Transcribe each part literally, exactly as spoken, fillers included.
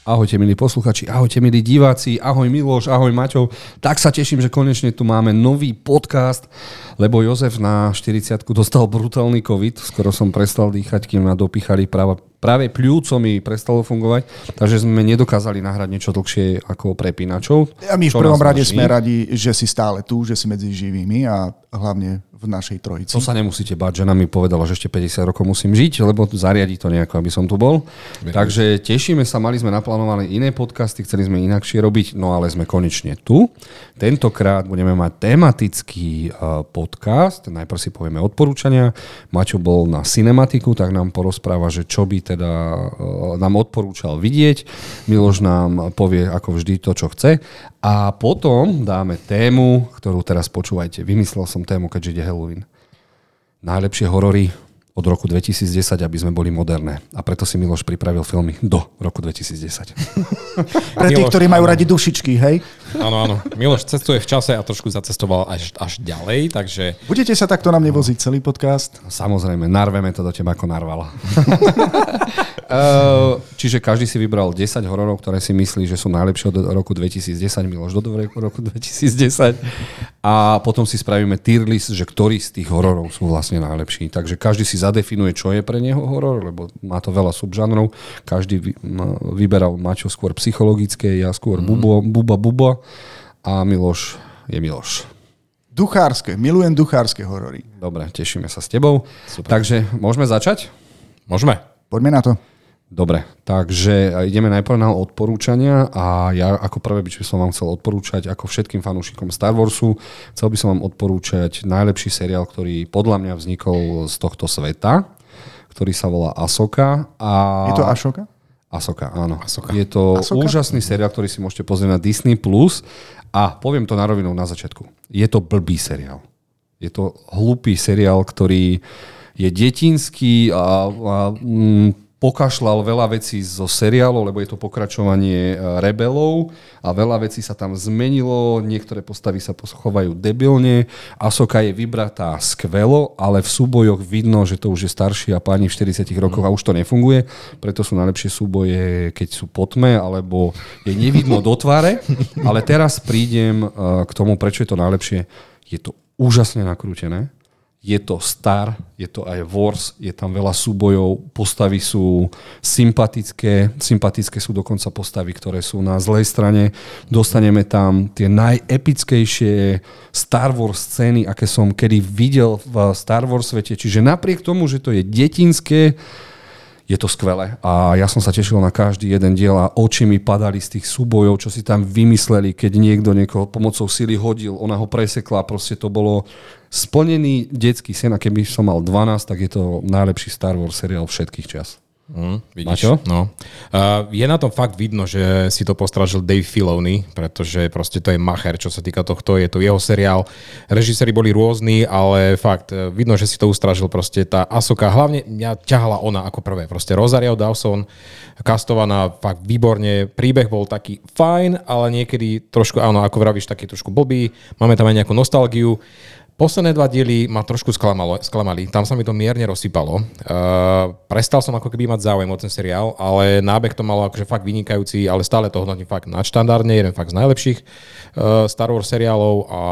Ahojte, milí posluchači, ahojte, milí diváci, ahoj Miloš, ahoj Maťo. Tak sa teším, že konečne tu máme nový podcast, lebo Jozef na štyridsiatku dostal brutálny COVID. Skoro som prestal dýchať, kým ma dopichali práve, práve pľúco mi prestalo fungovať, takže sme nedokázali nahrať niečo dlhšie ako prepínačov. A my v prvom rade sme radi, že si stále tu, že si medzi živými a hlavne v našej trojici. To sa nemusíte báť, žena mi povedala, že ešte päťdesiat rokov musím žiť, lebo zariadi to nejako, aby som tu bol. Vy. Takže tešíme sa, mali sme naplánované iné podcasty, chceli sme inakšie robiť, no ale sme konečne tu. Tentokrát budeme mať tematický podcast, najprv si povieme odporúčania. Maťo bol na Cinematiku, tak nám porozpráva, že čo by teda nám odporúčal vidieť. Miloš nám povie ako vždy to, čo chce. A potom dáme tému, ktorú teraz počúvajte. Vymyslel som tému, keďže ide Halloween. Najlepšie horory od roku dvetisícdesať, aby sme boli moderné. A preto si Miloš pripravil filmy do roku dvetisícdesať. Pre tých, ktorí majú radi dušičky, hej? Áno, áno. Miloš cestuje v čase a trošku zacestoval až, až ďalej, takže... Budete sa takto na mne voziť celý podcast? Samozrejme, narveme to do teba ako narvala. Čiže každý si vybral desať hororov, ktoré si myslí, že sú najlepšie od roku dvetisícdesať. Miloš, do roku dvetisícdesať. A potom si spravíme tier list, že ktorý z tých hororov sú vlastne najlepší. Takže každý si zadefinuje, čo je pre neho horor, lebo má to veľa subžánrov. Každý vyberal Maťo skôr psychologické, ja skôr mm. bubo, buba, buba. A Miloš je Miloš. Duchárske. Milujem duchárske horory. Dobre, tešíme sa s tebou. Super. Takže môžeme začať? Môžeme. Poďme na to. Dobre, takže ideme najprv na odporúčania a ja ako prvé by som vám chcel odporúčať ako všetkým fanúšikom Star Warsu, chcel by som vám odporúčať najlepší seriál, ktorý podľa mňa vznikol z tohto sveta, ktorý sa volá Ahsoka. A... Je to Ahsoka? Ahsoka, áno. Ahsoka. Je to Ahsoka? Úžasný seriál, ktorý si môžete pozrieť na Disney plus. A poviem to na rovinu na začiatku. Je to blbý seriál. Je to hlupý seriál, ktorý je detinský a... a mm, pokašľal veľa vecí zo seriálu, lebo je to pokračovanie Rebelov a veľa vecí sa tam zmenilo, niektoré postavy sa chovajú debilne, Ahsoka je vybratá skvelo, ale v súbojoch vidno, že to už je staršia pani v štyridsiatich rokoch a už to nefunguje, preto sú najlepšie súboje, keď sú po tme, alebo je nevidno do tváre, ale teraz prídem k tomu, prečo je to najlepšie. Je to úžasne nakrútené. Je to Star, je to aj Wars, je tam veľa súbojov, postavy sú sympatické, sympatické sú dokonca postavy, ktoré sú na zlej strane. Dostaneme tam tie najepickejšie Star Wars scény, aké som kedy videl v Star Wars svete. Čiže napriek tomu, že to je detinské, je to skvelé a ja som sa tešil na každý jeden diel a oči mi padali z tých súbojov, čo si tam vymysleli, keď niekto niekoho pomocou sily hodil, ona ho presekla, proste to bolo splnený detský sen a keby som mal dvanásť, tak je to najlepší Star Wars seriál všetkých čas. Mm, vidíš, no. Uh, je na tom fakt vidno, že si to postražil Dave Filoni, pretože proste to je macher, čo sa týka tohto, je to jeho seriál. Režiséri boli rôzni, ale fakt vidno, že si to ustražil proste tá Ahsoka. Hlavne mňa ťahala ona ako prvé. Proste Rosario Dawson, kastovaná fakt výborne. Príbeh bol taký fajn, ale niekedy trošku, áno, ako vravíš, taký trošku blbý. Máme tam aj nejakú nostalgiu. Posledné dva diely ma trošku sklamalo, sklamali. Tam sa mi to mierne rozsypalo. Uh, prestal som ako keby mať záujem o ten seriál, ale nábeh to malo akože fakt vynikajúci, ale stále to hodnotím fakt nadštandardne, jeden fakt z najlepších uh, Star Wars seriálov a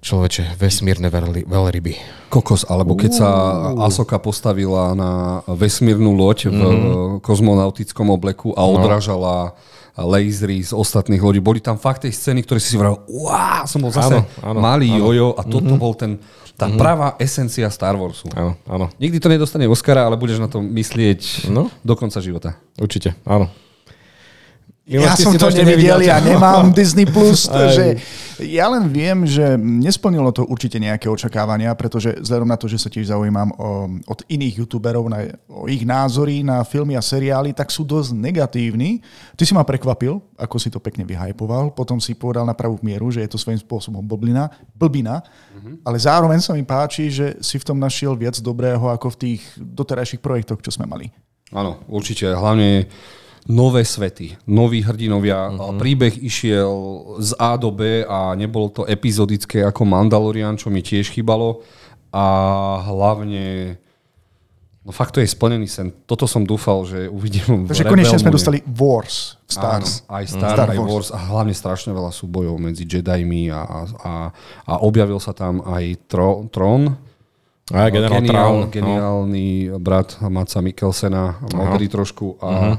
človeče, vesmírne veľryby. Kokos, alebo keď sa Ahsoka postavila na vesmírnu loď v mm-hmm. kozmonautickom obleku a odrážala lasery z ostatných lodí. Boli tam fakt tie scény, ktoré si si vraval, uá, som bol zase áno, áno, malý áno. jojo a toto mm-hmm. bol ten, tá mm-hmm. pravá esencia Star Warsu. Áno, áno. Nikdy to nedostane Oscara, ale budeš na to myslieť no? do konca života. Určite, áno. Ja som to nevidel, ja nemám Disney plus, takže ja len viem, že nesplnilo to určite nejaké očakávania, pretože vzhľadom na to, že sa tiež zaujímam o, od iných youtuberov, na, o ich názory na filmy a seriály, tak sú dosť negatívni. Ty si ma prekvapil, ako si to pekne vyhypoval, potom si povedal na pravú mieru, že je to svojím spôsobom blbina, blbina mhm. ale zároveň sa mi páči, že si v tom našiel viac dobrého ako v tých doterajších projektoch, čo sme mali. Áno, určite, hlavne... nové svety, noví hrdinovia. Uh-huh. Príbeh išiel z A do B a nebolo to epizodické ako Mandalorian, čo mi tiež chýbalo. A hlavne No fakt to je splnený sen. Toto som dúfal, že uvidím. Takže konečne sme dostali Wars v Star Wars. Aj Star, Star aj Wars. Wars a hlavne strašne veľa súbojov medzi Jedimi a, a, a objavil sa tam aj Tro, Tron. Aj generál Geniál, Tron. Geniálny no. brat Madsa Mikkelsena, modrý trošku. A, uh-huh.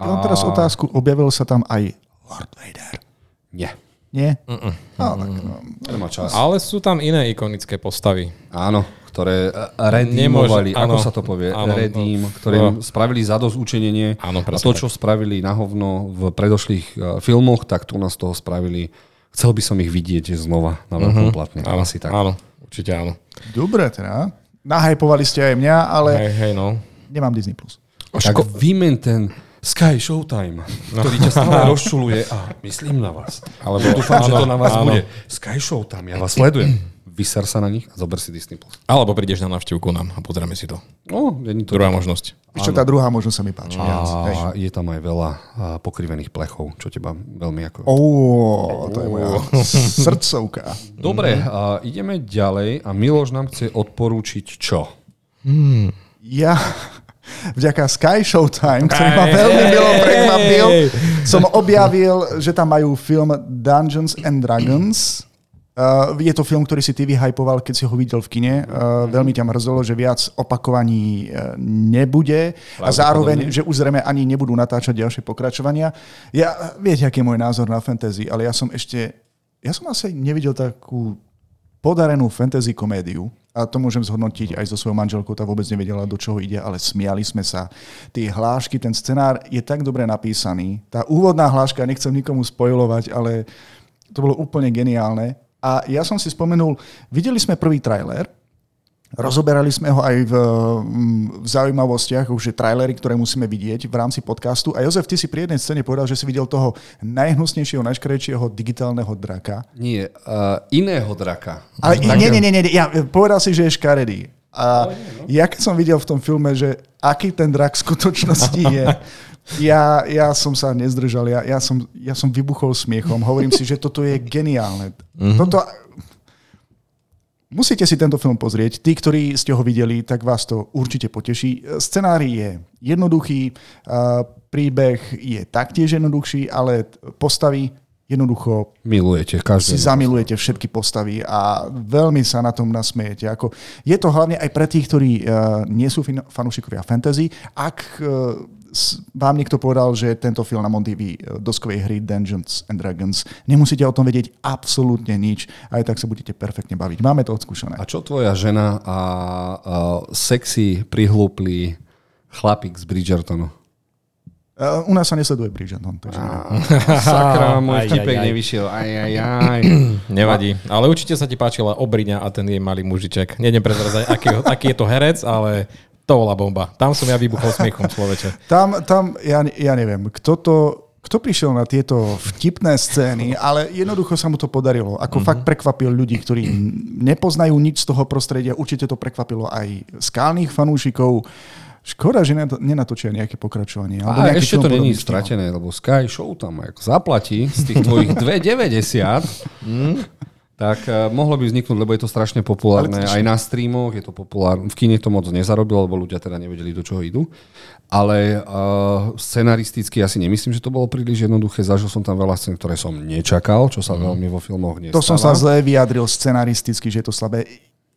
a... Ja mám teraz otázku, objavil sa tam aj Lord Vader? Nie. Nie? Uh-uh. No, tak, no. Nemá čas. Ale sú tam iné ikonické postavy. Áno. Ktoré redeemovali, ako sa to povie, áno, redeem, ktorým áno. spravili zadosťučinenie áno, a to, čo spravili na hovno v predošlých filmoch, tak tu nás toho spravili. Chcel by som ich vidieť znova na veľkom uh-huh. platne. Áno, asi tak. Áno, určite áno. Dobre teda. Nahajpovali ste aj mňa, ale hej, hej, no. nemám Disney plus. Tak ško- vymen ten Sky Showtime, no. ktorý ťa stále rozčuluje a myslím na vás. Alebo dúfam, že to na vás áno. bude. Sky Showtime, ja vás sledujem. Vyser sa na nich a zober si Disney plus. Alebo prídeš na návštevu ku nám a pozrieme si to. No, je to druhá možnosť. Ešte tá druhá možnosť sa mi páči. A je tam aj veľa pokrivených plechov, čo teba veľmi ako... Ó, to je moja srdcovka. Dobre, a ideme ďalej a Miloš nám chce odporúčiť čo? Hmm. Ja... Vďaka Sky Showtime, ktorý ma veľmi milo prekvapil, som objavil, že tam majú film Dungeons and Dragons. Uh, je to film, ktorý si ty vyhypoval, keď si ho videl v kine. Uh, veľmi ťa mrzelo, že viac opakovaní uh, nebude a zároveň, že už zrejme ani nebudú natáčať ďalšie pokračovania. Ja, viete, aký je môj názor na fantasy, ale ja som ešte, ja som asi nevidel takú podarenú fantasy komédiu a to môžem zhodnotiť aj so svojou manželkou, tá vôbec nevedela, do čoho ide, ale smiali sme sa. Tie hlášky, ten scenár je tak dobre napísaný. Tá úvodná hláška, nechcem nikomu spoilovať, ale to bolo úplne geniálne. A ja som si spomenul, videli sme prvý trailer, rozoberali sme ho aj v, v zaujímavostiach, už je trailery, ktoré musíme vidieť v rámci podcastu. A Jozef, ty si pri jednej scéne povedal, že si videl toho najhnusnejšieho, najškrejšieho digitálneho draka. Nie, uh, iného draka. Ale draka. Nie, nie, nie, nie, ja, povedal si, že je škaredý. A ja keď som videl v tom filme, že aký ten drak v skutočnosti je, ja, ja som sa nezdržal, ja, ja, som, ja som vybuchol smiechom. Hovorím si, že toto je geniálne. Mm-hmm. Toto... Musíte si tento film pozrieť. Tí, ktorí ste ho videli, tak vás to určite poteší. Scenári je jednoduchý, príbeh je taktiež jednoduchší, ale postavy jednoducho milujete, si zamilujete všetky postavy a veľmi sa na tom nasmejete. Ako, je to hlavne aj pre tých, ktorí uh, nie sú fin- fanúšikovia fantasy. Ak uh, s, vám niekto povedal, že tento film na Montivi uh, doskovej hry Dungeons and Dragons, nemusíte o tom vedieť absolútne nič. Aj tak sa budete perfektne baviť. Máme to odskúšané. A čo tvoja žena a uh, sexy prihlúplý chlapík z Bridgertonu? Uh, u nás sa nesleduje Bridgerton. Takže... Ah, sakra, môj vtipek nevyšiel. Aj, aj, aj. Nevadí. Ale určite sa ti páčila Obriňa a ten jej malý mužiček. Nedem prezrazať, aký, aký je to herec, ale to bola bomba. Tam som ja vybuchol smiechom, človeče. Tam, tam ja, ja neviem, kto to... Kto prišiel na tieto vtipné scény, ale jednoducho sa mu to podarilo. Ako mm-hmm. fakt prekvapil ľudí, ktorí nepoznajú nič z toho prostredia. Určite to prekvapilo aj skalných fanúšikov. Škoda, že nenatočia nejaké pokračovanie. A ešte to není stratené, lebo Sky Show tam ako zaplatí z tých tvojich dvestodeväťdesiat, tak mohlo by vzniknúť, lebo je to strašne populárne. Aj na streamoch je to populárne. V kine to moc nezarobilo, lebo ľudia teda nevedeli, do čoho idú. Ale uh, scenaristicky ja si nemyslím, že to bolo príliš jednoduché. Zažil som tam veľa scén, ktoré som nečakal, čo sa veľmi vo filmoch nestáva. To som sa zle vyjadril scenaristicky, že je to slabé.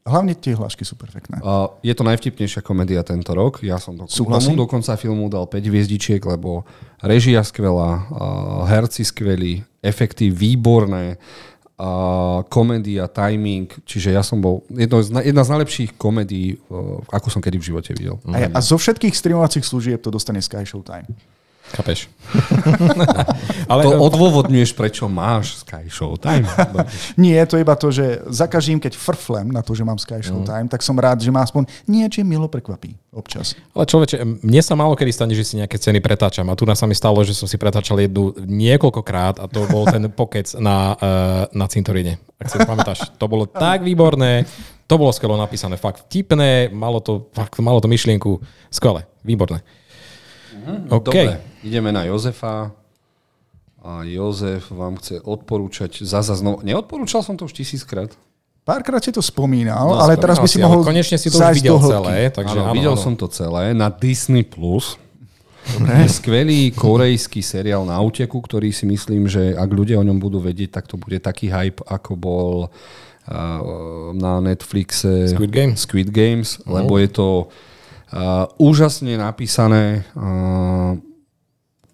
Hlavne tie hlášky sú perfektné. Uh, je to najvtipnejšia komédia tento rok. Ja som do, do konca filmu dal päť hviezdičiek, lebo režia skvelá, uh, herci skvelí, efekty výborné, uh, komédia, timing. Čiže ja som bol jedno z, jedna z najlepších komédií, uh, akú som kedy v živote videl. A, a zo všetkých streamovacích služieb to dostane Sky Showtime. Chápeš. Ale to odôvodňuješ, prečo máš Sky Showtime. Nie, to iba to, že za každým, keď frflem na to, že mám Sky Showtime, mm. tak som rád, že ma aspoň niečo milo prekvapí občas. Ale človeče, mne sa málo kedy stane, že si nejaké scény pretáčam. A tu nás sa mi stalo, že som si pretáčal jednu niekoľkokrát a to bol ten pokec na, na cintoríne. Ak si to pamätáš. To bolo tak výborné. To bolo skvelo napísané. Fakt vtipné. Malo to, fakt, malo to myšlienku. Skvelé. Výborné. Mm, okay. Dobre, ideme na Jozefa a Jozef vám chce odporúčať zasa znovu. Neodporúčal som to už tisíckrát. Párkrát si to spomínal, no, ale spomínal teraz by si, si mohol... Konečne si to už videl celé. Takže áno, áno, videl áno. som to celé na Disney plus. Je skvelý korejský seriál na úteku, ktorý si myslím, že ak ľudia o ňom budú vedieť, tak to bude taký hype, ako bol uh, na Netflixe Squid Game. Squid Games, no. Lebo je to uh, úžasne napísané uh,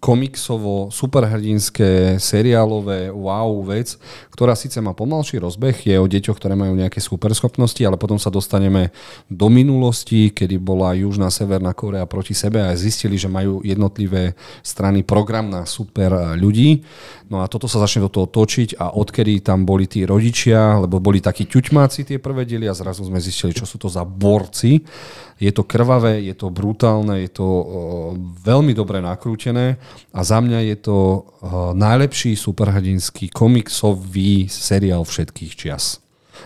komiksovo, superhrdinské, seriálové, wow vec, ktorá síce má pomalší rozbeh, je o deťoch, ktoré majú nejaké superschopnosti, ale potom sa dostaneme do minulosti, kedy bola Južná Severná Korea proti sebe a zistili, že majú jednotlivé strany program na super ľudí. No a toto sa začne do toho točiť a odkedy tam boli tí rodičia, lebo boli takí ťuťmáci tie prvé diely a zrazu sme zistili, čo sú to za borci. Je to krvavé, je to brutálne, je to uh, veľmi dobre nakrútené a za mňa je to uh, najlepší superhrdinský komiksový seriál všetkých čias.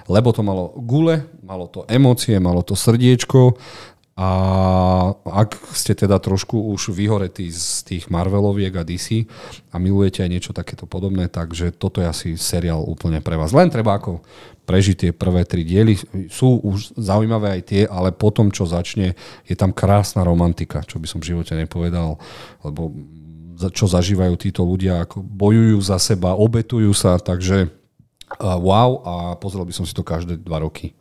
Lebo to malo gule, malo to emócie, malo to srdiečko a ak ste teda trošku už vyhoretí z tých Marveloviek a dé cé a milujete aj niečo takéto podobné, takže toto je asi seriál úplne pre vás. Len treba ako... prežiť tie prvé tri diely. Sú už zaujímavé aj tie, ale potom, čo začne, je tam krásna romantika, čo by som v živote nepovedal, lebo čo zažívajú títo ľudia, ako bojujú za seba, obetujú sa, takže wow a pozrel by som si to každé dva roky.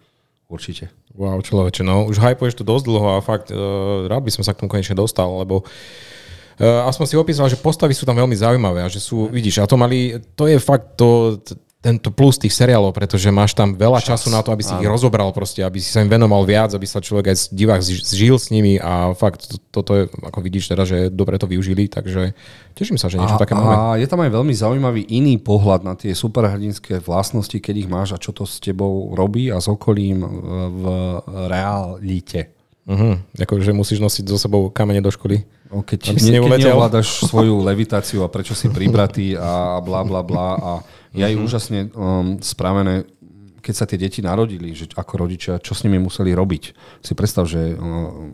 Určite. Wow, človeče, no už hypuješ to dosť dlho a fakt uh, rád by som sa k tomu konečne dostal, lebo uh, aspoň si opísal, že postavy sú tam veľmi zaujímavé a že sú, vidíš, a to mali, to je fakt to... tento plus tých seriálov, pretože máš tam veľa Čas. času na to, aby si Áno. ich rozobral proste, aby si sa im venoval viac, aby sa človek aj divák zžil s nimi a fakt to, toto je, ako vidíš teda, že dobre to využili, takže teším sa, že niečo a, také máme. A je tam aj veľmi zaujímavý iný pohľad na tie superhrdinské vlastnosti, keď ich máš a čo to s tebou robí a s okolím v realite. Uh-huh. Akože musíš nosiť so sebou kamene do školy. No, keď si ne, keď neovládaš svoju levitáciu a prečo si pribratý a blá, blá, blá a je aj uh-huh. úžasne um, správené, keď sa tie deti narodili, že ako rodičia, čo s nimi museli robiť. Si predstav, že um,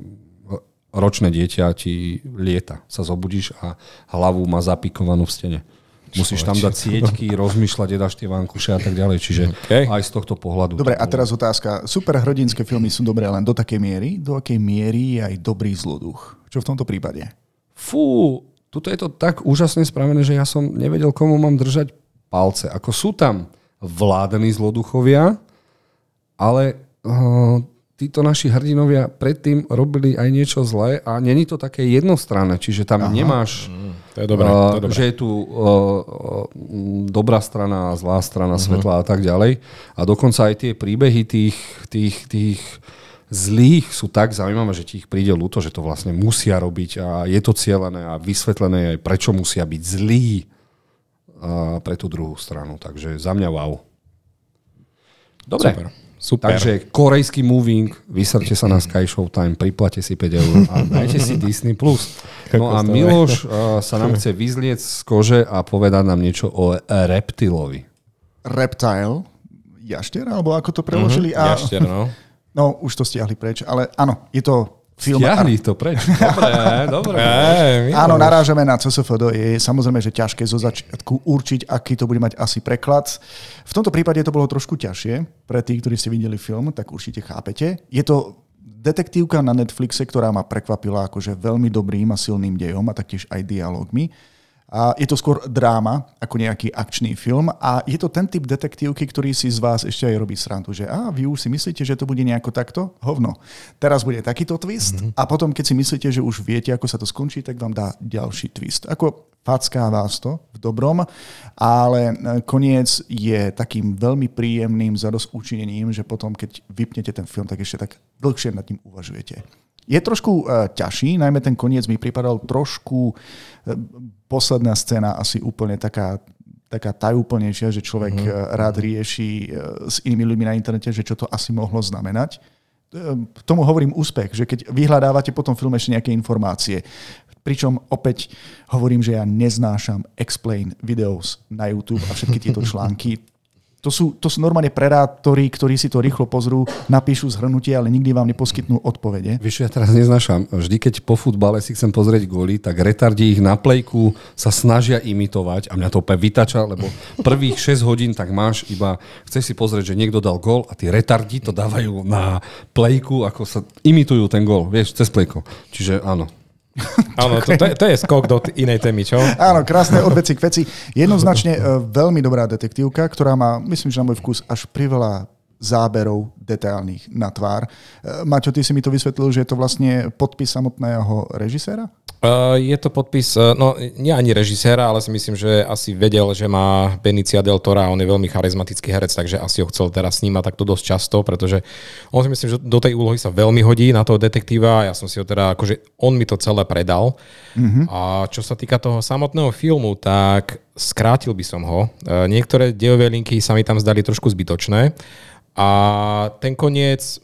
ročné dieťa ti lieta. Sa zobudíš a hlavu má zapikovanú v stene. Musíš tam dať sieťky, rozmýšľať, jedáš tie vankuše a tak ďalej. Čiže okay. aj z tohto pohľadu. Dobre, a teraz otázka. Superhrdinské filmy sú dobré len do takej miery, do akej miery je aj dobrý zloduch. Čo v tomto prípade? Fú, tuto je to tak úžasne spravené, že ja som nevedel, komu mám držať palce. Ako sú tam vládení zloduchovia, ale uh, títo naši hrdinovia predtým robili aj niečo zlé a není to také jednostranné, čiže tam Aha. nemáš... To je dobré, to je dobré. Že je tu uh, dobrá strana, zlá strana, uh-huh. svetla a tak ďalej. A dokonca aj tie príbehy tých, tých, tých zlých sú tak zaujímavé, že ti ich príde ľúto, že to vlastne musia robiť a je to cieľané a vysvetlené aj prečo musia byť zlí uh, pre tú druhú stranu. Takže za mňa wow. Dobre. Super. Super. Takže korejský moving, vysrte sa na Sky Showtime, priplate si päť eur a dajte si Disney plus. No a Miloš uh, sa nám chce vyzliec z kože a povedať nám niečo o Reptilovi. Reptile? Jaštier? Alebo ako to preložili? Uh-huh. A... Jaštier, no. No, už to stiahli preč, ale áno, je to... Film... Stiahli to preč. Dobre, dobre. Aj, áno, narážame na cé es ef dé. Je samozrejme, že ťažké zo začiatku určiť, aký to bude mať asi preklad. V tomto prípade to bolo trošku ťažšie. Pre tých, ktorí ste videli film, tak určite chápete. Je to detektívka na Netflixe, ktorá ma prekvapila akože veľmi dobrým a silným dejom a taktiež aj dialógmi. A je to skôr dráma ako nejaký akčný film a je to ten typ detektívky, ktorý si z vás ešte aj robí srandu, že a vy už si myslíte, že to bude nejako takto? Hovno. Teraz bude takýto twist mm-hmm. a potom, keď si myslíte, že už viete, ako sa to skončí, tak vám dá ďalší twist. Ako facká vás to v dobrom, ale koniec je takým veľmi príjemným zadosťučinením, že potom, keď vypnete ten film, tak ešte tak dlhšie nad ním uvažujete. Je trošku uh, ťažší, najmä ten koniec mi pripadal trošku... Uh, posledná scéna asi úplne taká, taká tajúplnejšia, že človek mm. rád rieši s inými ľuďmi na internete, že čo to asi mohlo znamenať. K tomu hovorím úspech, že keď vyhľadávate po tom filme ešte nejaké informácie, pričom opäť hovorím, že ja neznášam explain videos na YouTube a všetky tieto články. To sú, to sú normálne predátori, ktorí si to rýchlo pozrú, napíšu zhrnutie, ale nikdy vám neposkytnú odpovede. Víš, ja teraz neznášam. Vždy, keď po futbale si chcem pozrieť góly, tak retardi ich na plejku sa snažia imitovať a mňa to úplne vytača, lebo prvých šesť hodín tak máš iba, chceš si pozrieť, že niekto dal gól a tí retardi to dávajú na plejku, ako sa imitujú ten gól, vieš, cez plejko. Čiže áno. Áno, to, to, to je skok do inej témy, čo? Áno, krásne od veci k veci. Jednoznačne veľmi dobrá detektívka, ktorá má, myslím, že na môj vkus, až priveľa záberov detailných na tvár. Maťo, ty si mi to vysvetlil, že je to vlastne podpis samotného režiséra? Uh, je to podpis, no nie ani režiséra, ale si myslím, že asi vedel, že má Benicia Del Tora, on je veľmi charizmatický herec, takže asi ho chcel teraz snímať takto dosť často, pretože on si myslím, že do tej úlohy sa veľmi hodí na toho detektíva, ja som si ho teda, akože on mi to celé predal. Uh-huh. A čo sa týka toho samotného filmu, tak skrátil by som ho. Niektoré dejové linky sa mi tam zdali trošku zbytočné. A ten koniec,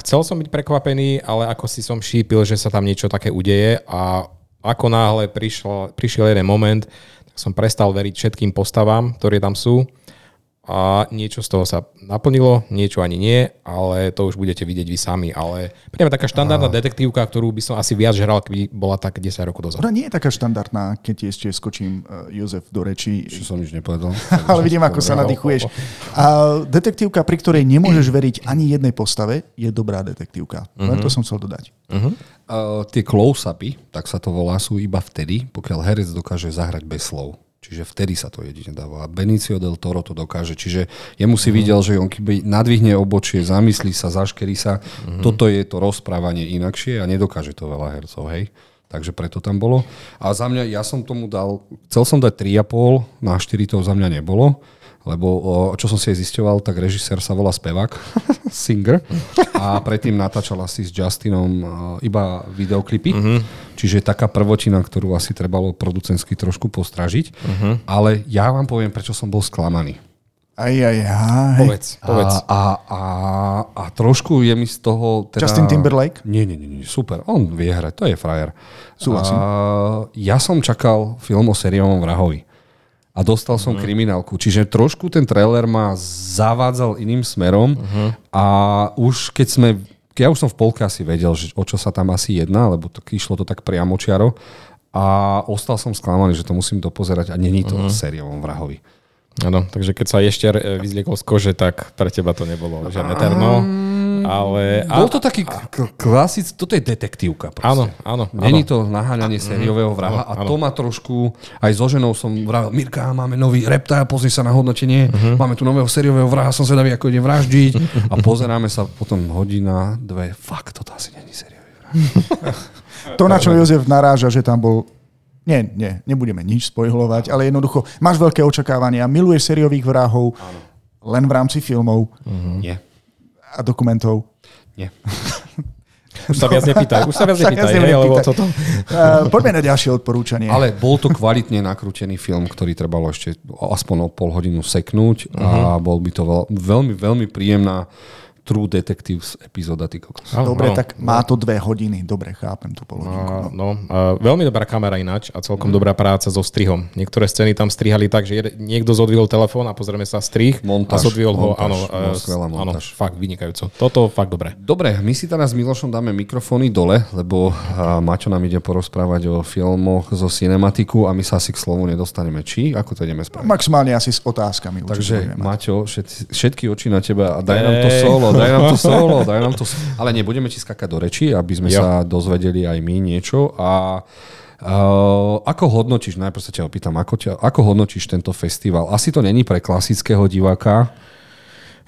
chcel som byť prekvapený, ale ako si som šípil, že sa tam niečo také udeje a ako náhle prišiel, prišiel jeden moment, tak som prestal veriť všetkým postavám, ktoré tam sú a niečo z toho sa naplnilo, niečo ani nie, ale to už budete vidieť vy sami. Ale priamo taká štandardná a... detektívka, ktorú by som asi viac žral, keby bola tak desať rokov dozadu. Ona nie je taká štandardná, keď ešte skočím uh, Jozef do reči. Čo som nič nepovedal. Ale vidím, ako sa nadýchuješ. A detektívka, pri ktorej nemôžeš veriť ani jednej postave, je dobrá detektívka. Len to som chcel dodať. Uh-huh. Uh, tie close-upy, tak sa to volá, sú iba vtedy, pokiaľ herec dokáže zahrať bez slov. Čiže vtedy sa to jedine dáva. A Benicio Del Toro to dokáže. Čiže jemu si videl, že on keby nadvihne obočie, zamyslí sa, zaškerí sa. Mm-hmm. Toto je to rozprávanie inakšie a nedokáže to veľa hercov, hej. Takže preto tam bolo. A za mňa, ja som tomu dal, chcel som dať tri a pol, na štyri to za mňa nebolo. Lebo čo som si aj zisťoval, tak režisér sa volá spevák, singer, a predtým natáčal asi s Justinom iba videoklipy, uh-huh. čiže taká prvotina, ktorú asi trebalo producensky trošku postražiť, uh-huh. ale ja vám poviem, prečo som bol sklamaný. Aj, aj, aj. Povedz, povedz. A, a, a, a trošku je mi z toho... Teda... Justin Timberlake? Nie, nie, nie, super. On vie hrať, to je frajer. Súhlasím. Ja som čakal film o sériovom vrahovi. A dostal som uh-huh. kriminálku. Čiže trošku ten trailer ma zavádzal iným smerom uh-huh. a už keď sme... Ja už som v polke asi vedel, že o čo sa tam asi jedná, lebo to, išlo to tak priamočiaro a ostal som sklamaný, že to musím dopozerať a není to uh-huh. sériovom vrahovi. Áno, takže keď sa ešte vyzliekol z kože, tak pre teba to nebolo žiadne terno. Ale... Bol to taký k- klasický, toto je detektívka proste. Áno, áno. Není to naháňanie sériového vraha áno, a to áno. ma trošku, aj so ženou som vravel, Mirka, máme nový Reptile, pozri sa na hodnotenie, uh-huh. máme tu nového sériového vraha, som zvedavý, ako ide vraždiť a pozeráme sa potom hodina, dve, fakt, toto asi není sériový vrah. To, na čo Jozef naráža, že tam bol... Nie, nie, nebudeme nič spojhľovať, ale jednoducho, máš veľké očakávania, miluješ sériových vrahov, áno. len v rámci filmov. Uh-huh. Nie. A dokumentov. Nie. Už sa viac nepýtaj, už sa viac nepýtaj. Ne, alebo toto. Uh, poďme na ďalšie odporúčanie. Ale bol to kvalitne nakrútený film, ktorý trebalo ešte aspoň o pol hodinu seknúť uh-huh. a bol by to veľ- veľmi, veľmi príjemná True Detectives epizóda. Dobre, no, tak má to dve hodiny. Dobre, chápem tú polhodinku. No, no. Uh, veľmi dobrá kamera ináč a celkom mm. dobrá práca so strihom. Niektoré scény tam strihali tak, že niekto zodvihol telefón a pozrieme sa strih montáž, a zodvihol montáž, ho. Áno, montáž, áno, montáž. áno, fakt vynikajúco. Toto fakt dobre. Dobre, my si teraz s Milošom dáme mikrofóny dole, lebo uh, Maťo nám ide porozprávať o filmoch zo Cinematiku a my sa asi k slovu nedostaneme. Či? Ako to ideme spraviť? Maximálne asi s otázkami. Takže Maťo, všetky, všetky oči na teba a daj hey. nám to solo. Daj nám to solo, daj nám to solo. Ale nebudeme ti skákať do reči, aby sme jo. sa dozvedeli aj my niečo. A uh, ako hodnotíš, najprv sa ťa opýtam, ako, ťa, ako hodnotíš tento festival? Asi to není pre klasického diváka?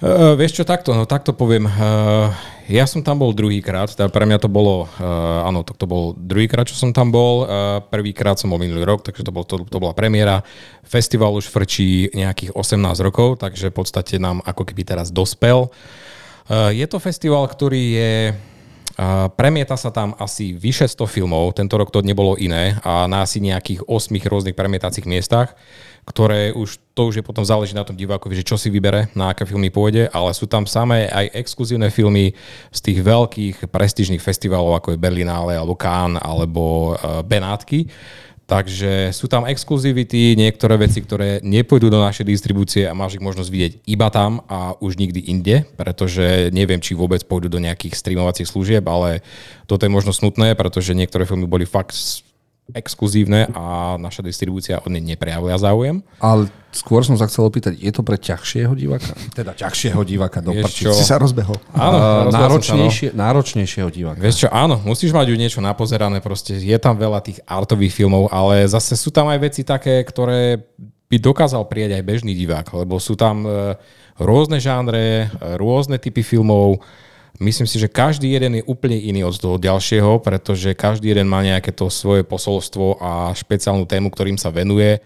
Uh, vieš čo, takto, no, takto poviem. Uh, ja som tam bol druhýkrát, teda pre mňa to bolo, uh, áno, to, to bol druhýkrát, čo som tam bol. Uh, prvýkrát som bol minulý rok, takže to, bol, to, to bola premiéra. Festival už frčí nejakých osemnásť rokov, takže v podstate nám ako keby teraz dospel. Je to festival, ktorý je... Premieta sa tam asi vyše sto filmov, tento rok to nebolo iné a na asi nejakých osem rôznych premietacích miestach, ktoré už, to už je potom záleží na tom divákovi, že čo si vybere, na aké filmy pôjde, ale sú tam samé aj exkluzívne filmy z tých veľkých prestížnych festivalov, ako je Berlinale, alebo Cannes, alebo Benátky. Takže sú tam exkluzivity, niektoré veci, ktoré nepôjdu do našej distribúcie a máš ich možnosť vidieť iba tam a už nikdy inde, pretože neviem, či vôbec pôjdu do nejakých streamovacích služieb, ale toto je možno smutné, pretože niektoré filmy boli fakt exkluzívne a naša distribúcia od nej neprejavila záujem. Ale skôr som sa chcel opýtať, je to pre ťažšieho diváka? Teda ťažšieho diváka do prčí. Si sa rozbehol. Áno, uh, náročnejšie, náročnejšieho diváka. Vieš čo, áno, musíš mať ju niečo napozerané, proste je tam veľa tých artových filmov, ale zase sú tam aj veci také, ktoré by dokázal prijať aj bežný divák, lebo sú tam rôzne žánre, rôzne typy filmov. Myslím si, že každý jeden je úplne iný od toho ďalšieho, pretože každý jeden má nejaké to svoje posolstvo a špeciálnu tému, ktorým sa venuje.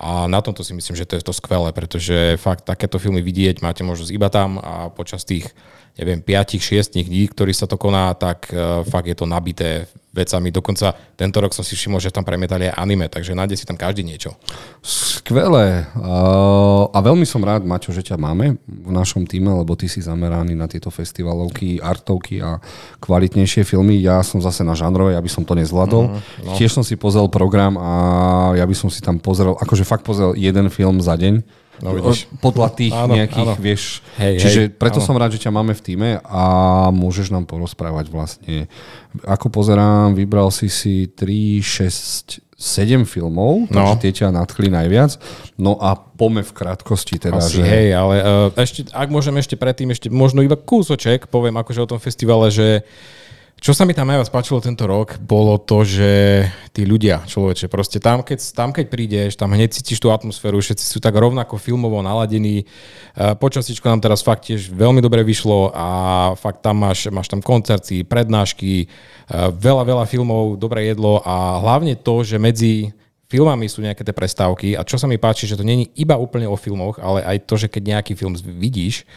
A na tomto si myslím, že to je to skvelé, pretože fakt takéto filmy vidieť máte možnosť iba tam a počas tých, neviem, päť šesť dní, ktorý sa to koná, tak fakt je to nabité vecami. Dokonca tento rok som si všimol, že tam premietali aj anime, takže nájde si tam každý niečo. Skvelé. A veľmi som rád, Maťo, že ťa máme v našom týme, lebo ty si zameraný na tieto festivalovky, artovky a kvalitnejšie filmy. Ja som zase na žánrovej, ja by som to nezvládol. Mm, no. Tiež som si pozrel program a ja by som si tam pozrel, akože fakt pozrel jeden film za deň. No, podľa tých áno, nejakých, áno. vieš. Hej, čiže hej, preto áno. som rád, že ťa máme v tíme a môžeš nám porozprávať vlastne. Ako pozerám, vybral si si tri, šesť, sedem filmov, no. takže tie ťa nadchli najviac. No a pome v krátkosti teda. Asi, že... hej, ale ešte, ak môžem ešte predtým, ešte možno iba kúsoček, poviem akože o tom festivale, že čo sa mi tam najviac páčilo tento rok, bolo to, že tí ľudia, človeče, proste tam keď, tam, keď prídeš, tam hneď cítiš tú atmosféru, všetci sú tak rovnako filmovo naladení. Počasíčko nám teraz fakt tiež veľmi dobre vyšlo a fakt tam máš, máš tam koncerty, prednášky, veľa, veľa filmov, dobré jedlo a hlavne to, že medzi filmami sú nejaké tie prestávky a čo sa mi páči, že to nie je iba úplne o filmoch, ale aj to, že keď nejaký film vidíš,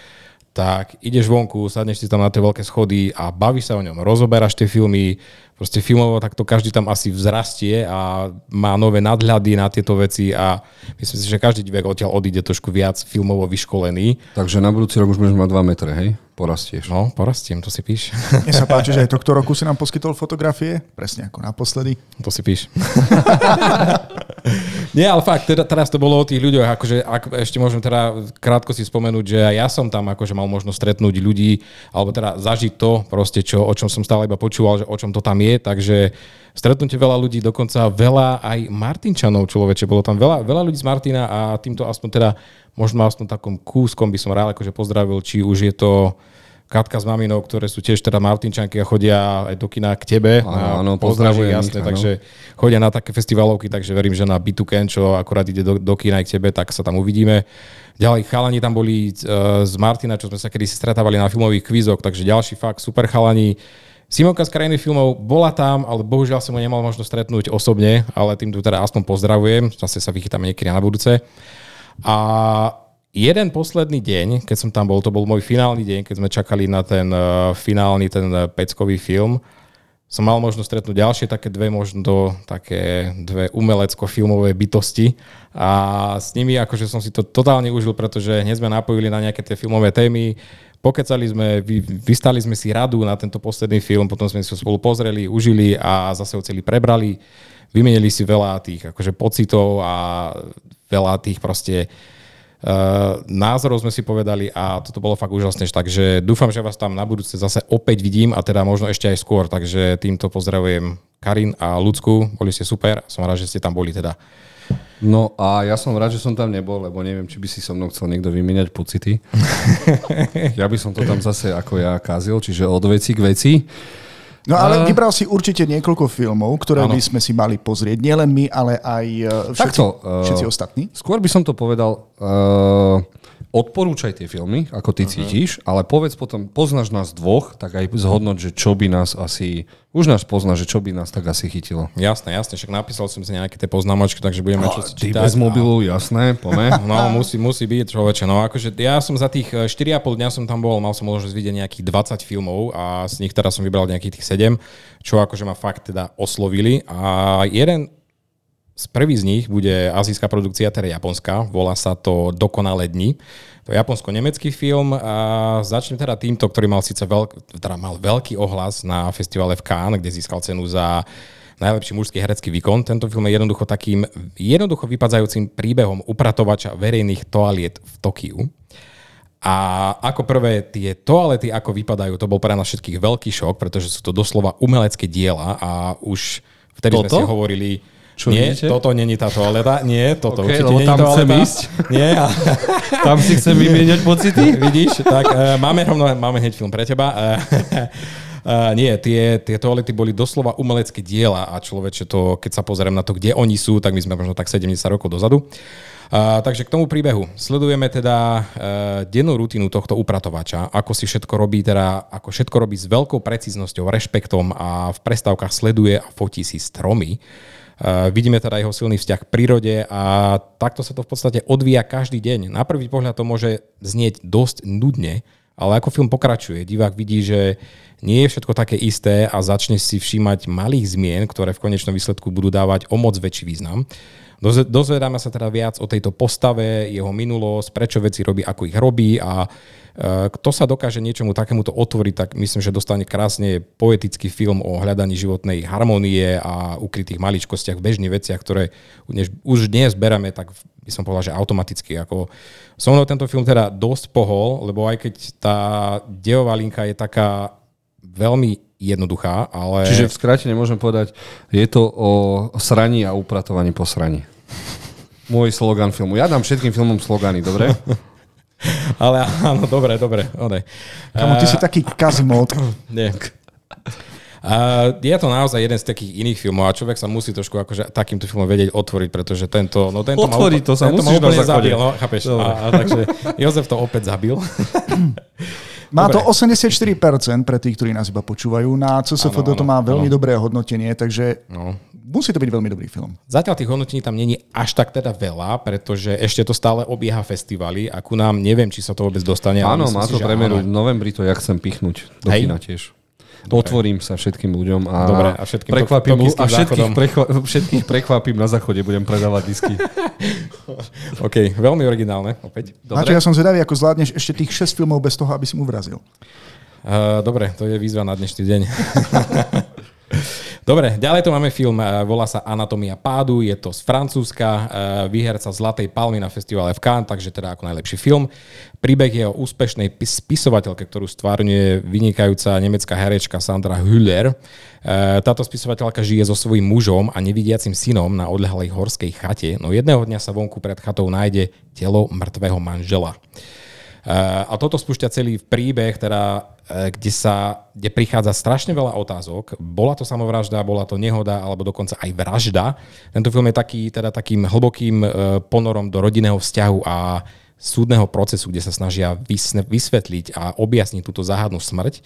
tak ideš vonku, sadneš si tam na tie veľké schody a bavíš sa o ňom, rozoberáš tie filmy, proste filmovo takto každý tam asi vzrastie a má nové nadhľady na tieto veci a myslím si, že každý divák odtiaľ odíde trošku viac filmovo vyškolený. Takže na budúci rok už budeš mať dva metre, hej? Porastieš. No, porastiem, to si píš. Mne sa páči, že aj tohto roku si nám poskytol fotografie, presne ako naposledy. To si píš. Nie, ale fakt, teda, teraz to bolo o tých ľuďoch, akože ak, ešte môžem teda krátko si spomenúť, že aj ja som tam akože mal možnosť stretnúť ľudí, alebo teda zažiť to proste, čo, o čom som stále iba počúval, že o čom to tam je, takže stretnúte veľa ľudí, dokonca veľa aj Martinčanov, človeče, bolo tam veľa, veľa ľudí z Martina a týmto aspoň teda možno aspoň takom kúskom by som rád akože pozdravil, či už je to Katka s Maminou, ktoré sú tiež teda Martinčanky a chodia aj do kina k tebe. Áno, pozdravujem. Jasné, áno. Takže chodia na také festivalovky, takže verím, že na bé dva ká, čo akurát ide do, do kina aj k tebe, tak sa tam uvidíme. Ďalej chalani tam boli uh, z Martina, čo sme sa kedysi stretávali na filmových kvízoch, takže ďalší fakt super chalani. Simónka z krajiny filmov bola tam, ale bohužiaľ som ho nemal možnosť stretnúť osobne, ale tým tu teda aspoň pozdravujem, zase sa vychytám niekedy na budúce. A jeden posledný deň, keď som tam bol, to bol môj finálny deň, keď sme čakali na ten uh, finálny, ten uh, peckový film, som mal možnosť stretnúť ďalšie také dve možno také dve umelecko-filmové bytosti a s nimi akože som si to totálne užil, pretože hneď sme napojili na nejaké tie filmové témy, pokecali sme, vy, vystali sme si radu na tento posledný film, potom sme si ho spolu pozreli, užili a zase ho celý prebrali, vymenili si veľa tých akože pocitov a veľa tých proste Uh, názorov sme si povedali a toto bolo fakt úžasné, takže dúfam, že vás tam na budúce zase opäť vidím a teda možno ešte aj skôr, takže týmto pozdravujem Karin a Ľudsku, boli ste super, som rád, že ste tam boli teda. No a ja som rád, že som tam nebol, lebo neviem, či by si so mnou chcel niekto vymieňať pocity. Ja by som to tam zase ako ja kazil, čiže od veci k veci. No ale vybral si určite niekoľko filmov, ktoré ano. by sme si mali pozrieť. Nielen my, ale aj všetci, Takto, uh, všetci ostatní. Skôr by som to povedal, uh, odporúčaj tie filmy, ako ty uh-huh. cítiš, ale povedz potom, poznáš nás dvoch, tak aj zhodnoť, že čo by nás asi, už nás pozná, že čo by nás tak asi chytilo. Jasné, jasné, však napísal som si nejaké tie poznámočky, takže budeme no, čo si čítať. Ty bez mobilu, a... jasné, pome. No musí, musí byť, človeče. No akože ja som za tých štyri a pol dňa som tam bol, mal som možnosť vidieť nejakých dvadsať filmov a z nich teraz som vybral nejakých tých sedem, čo akože ma fakt teda oslovili. A jeden z prvý z nich bude azijská produkcia, teda japonská, volá sa to Dokonalé dni. To je japonsko-nemecký film a začnem teda týmto, ktorý mal síce veľk, teda mal veľký ohlas na festivale v Cannes, kde získal cenu za najlepší mužský herecký výkon. Tento film je jednoducho takým jednoducho vypadzajúcim príbehom upratovača verejných toaliet v Tokiu. A ako prvé tie toalety, ako vypadajú, to bol pre nás všetkých veľký šok, pretože sú to doslova umelecké diela a už vtedy toto? Sme si hovorili, čo nie, vidíte? Toto není tá toaleta, nie, toto okay, určite není toaleta. Nie, ale... tam si chcem vymieňať pocity. Vidíš, tak uh, máme rovno, máme hneď film pre teba. Uh, Uh, nie, tie, tie toalety boli doslova umelecké diela a človeče to, keď sa pozerám na to, kde oni sú, tak my sme možno tak sedemdesiat rokov dozadu. Uh, takže k tomu príbehu. Sledujeme teda uh, dennú rutinu tohto upratovača, ako si všetko robí, teda ako všetko robí s veľkou precíznosťou, rešpektom a v prestávkach sleduje a fotí si stromy. Uh, vidíme teda jeho silný vzťah k prírode a takto sa to v podstate odvíja každý deň. Na prvý pohľad to môže znieť dosť nudne, ale ako film pokračuje, divák vidí, že nie je všetko také isté a začne si všímať malých zmien, ktoré v konečnom výsledku budú dávať o moc väčší význam. Dozvedáme sa teda viac o tejto postave, jeho minulosť, prečo veci robí, ako ich robí a kto sa dokáže niečomu takémuto otvoriť, tak myslím, že dostane krásne poetický film o hľadaní životnej harmonie a ukrytých maličkostiach, bežných veciach, ktoré už dnes beráme, tak by som povedal, že automaticky. Ako... So mnou tento film teda dosť pohol, lebo aj keď tá dejová linka je taká veľmi jednoduchá, ale... Čiže v skrátene môžem povedať, je to o sraní a upratovaní po sraní. Môj slogan filmu. Ja dám všetkým filmom slogany, dobre? Ale áno, dobre, dobre. Kamu, ty uh, si taký Kazimód. Nie. Uh, je to naozaj jeden z takých iných filmov a človek sa musí trošku akože takýmto filmom vedieť otvoriť, pretože tento... No tento Otvoriť to sa, musíš to zabil, no, chápeš? A, a takže Jozef to opäť zabil. Má dobre. To osemdesiatštyri percent pre tých, ktorí nás iba počúvajú. Na C S F D to má veľmi ano. Dobré hodnotenie, takže no. Musí to byť veľmi dobrý film. Zatiaľ tých hodnotení tam není až tak teda veľa, pretože ešte to stále obieha festivaly a ku nám neviem, či sa to vôbec dostane. Áno, má to premiéru v novembri, to ja chcem pichnúť do kina tiež. Dobre. Otvorím sa všetkým ľuďom a, dobre, a, všetkým prekvapím, to, to a všetkých, prechva, všetkých prekvapím na záchode, budem predávať disky. OK, veľmi originálne. Opäť. Dobre. Máte, ja som zvedavý, ako zvládneš ešte tých šesť filmov bez toho, aby si mu vrazil. Uh, dobre, to je výzva na dnešný deň. Dobre, ďalej tu máme film, volá sa Anatómia pádu, je to z Francúzska, výherca Zlatej palmy na festivale v Cannes, takže teda ako najlepší film. Príbeh je o úspešnej spisovateľke, ktorú stvárňuje vynikajúca nemecká herečka Sandra Hüller. Táto spisovateľka žije so svojím mužom a nevidiacim synom na odľahlej horskej chate, no jedného dňa sa vonku pred chatou nájde telo mŕtvého manžela. A toto spúšťa celý príbeh, teda, kde, sa, kde prichádza strašne veľa otázok. Bola to samovražda, bola to nehoda, alebo dokonca aj vražda. Tento film je taký, teda takým hlbokým ponorom do rodinného vzťahu a súdneho procesu, kde sa snažia vysvetliť a objasniť túto záhadnú smrť.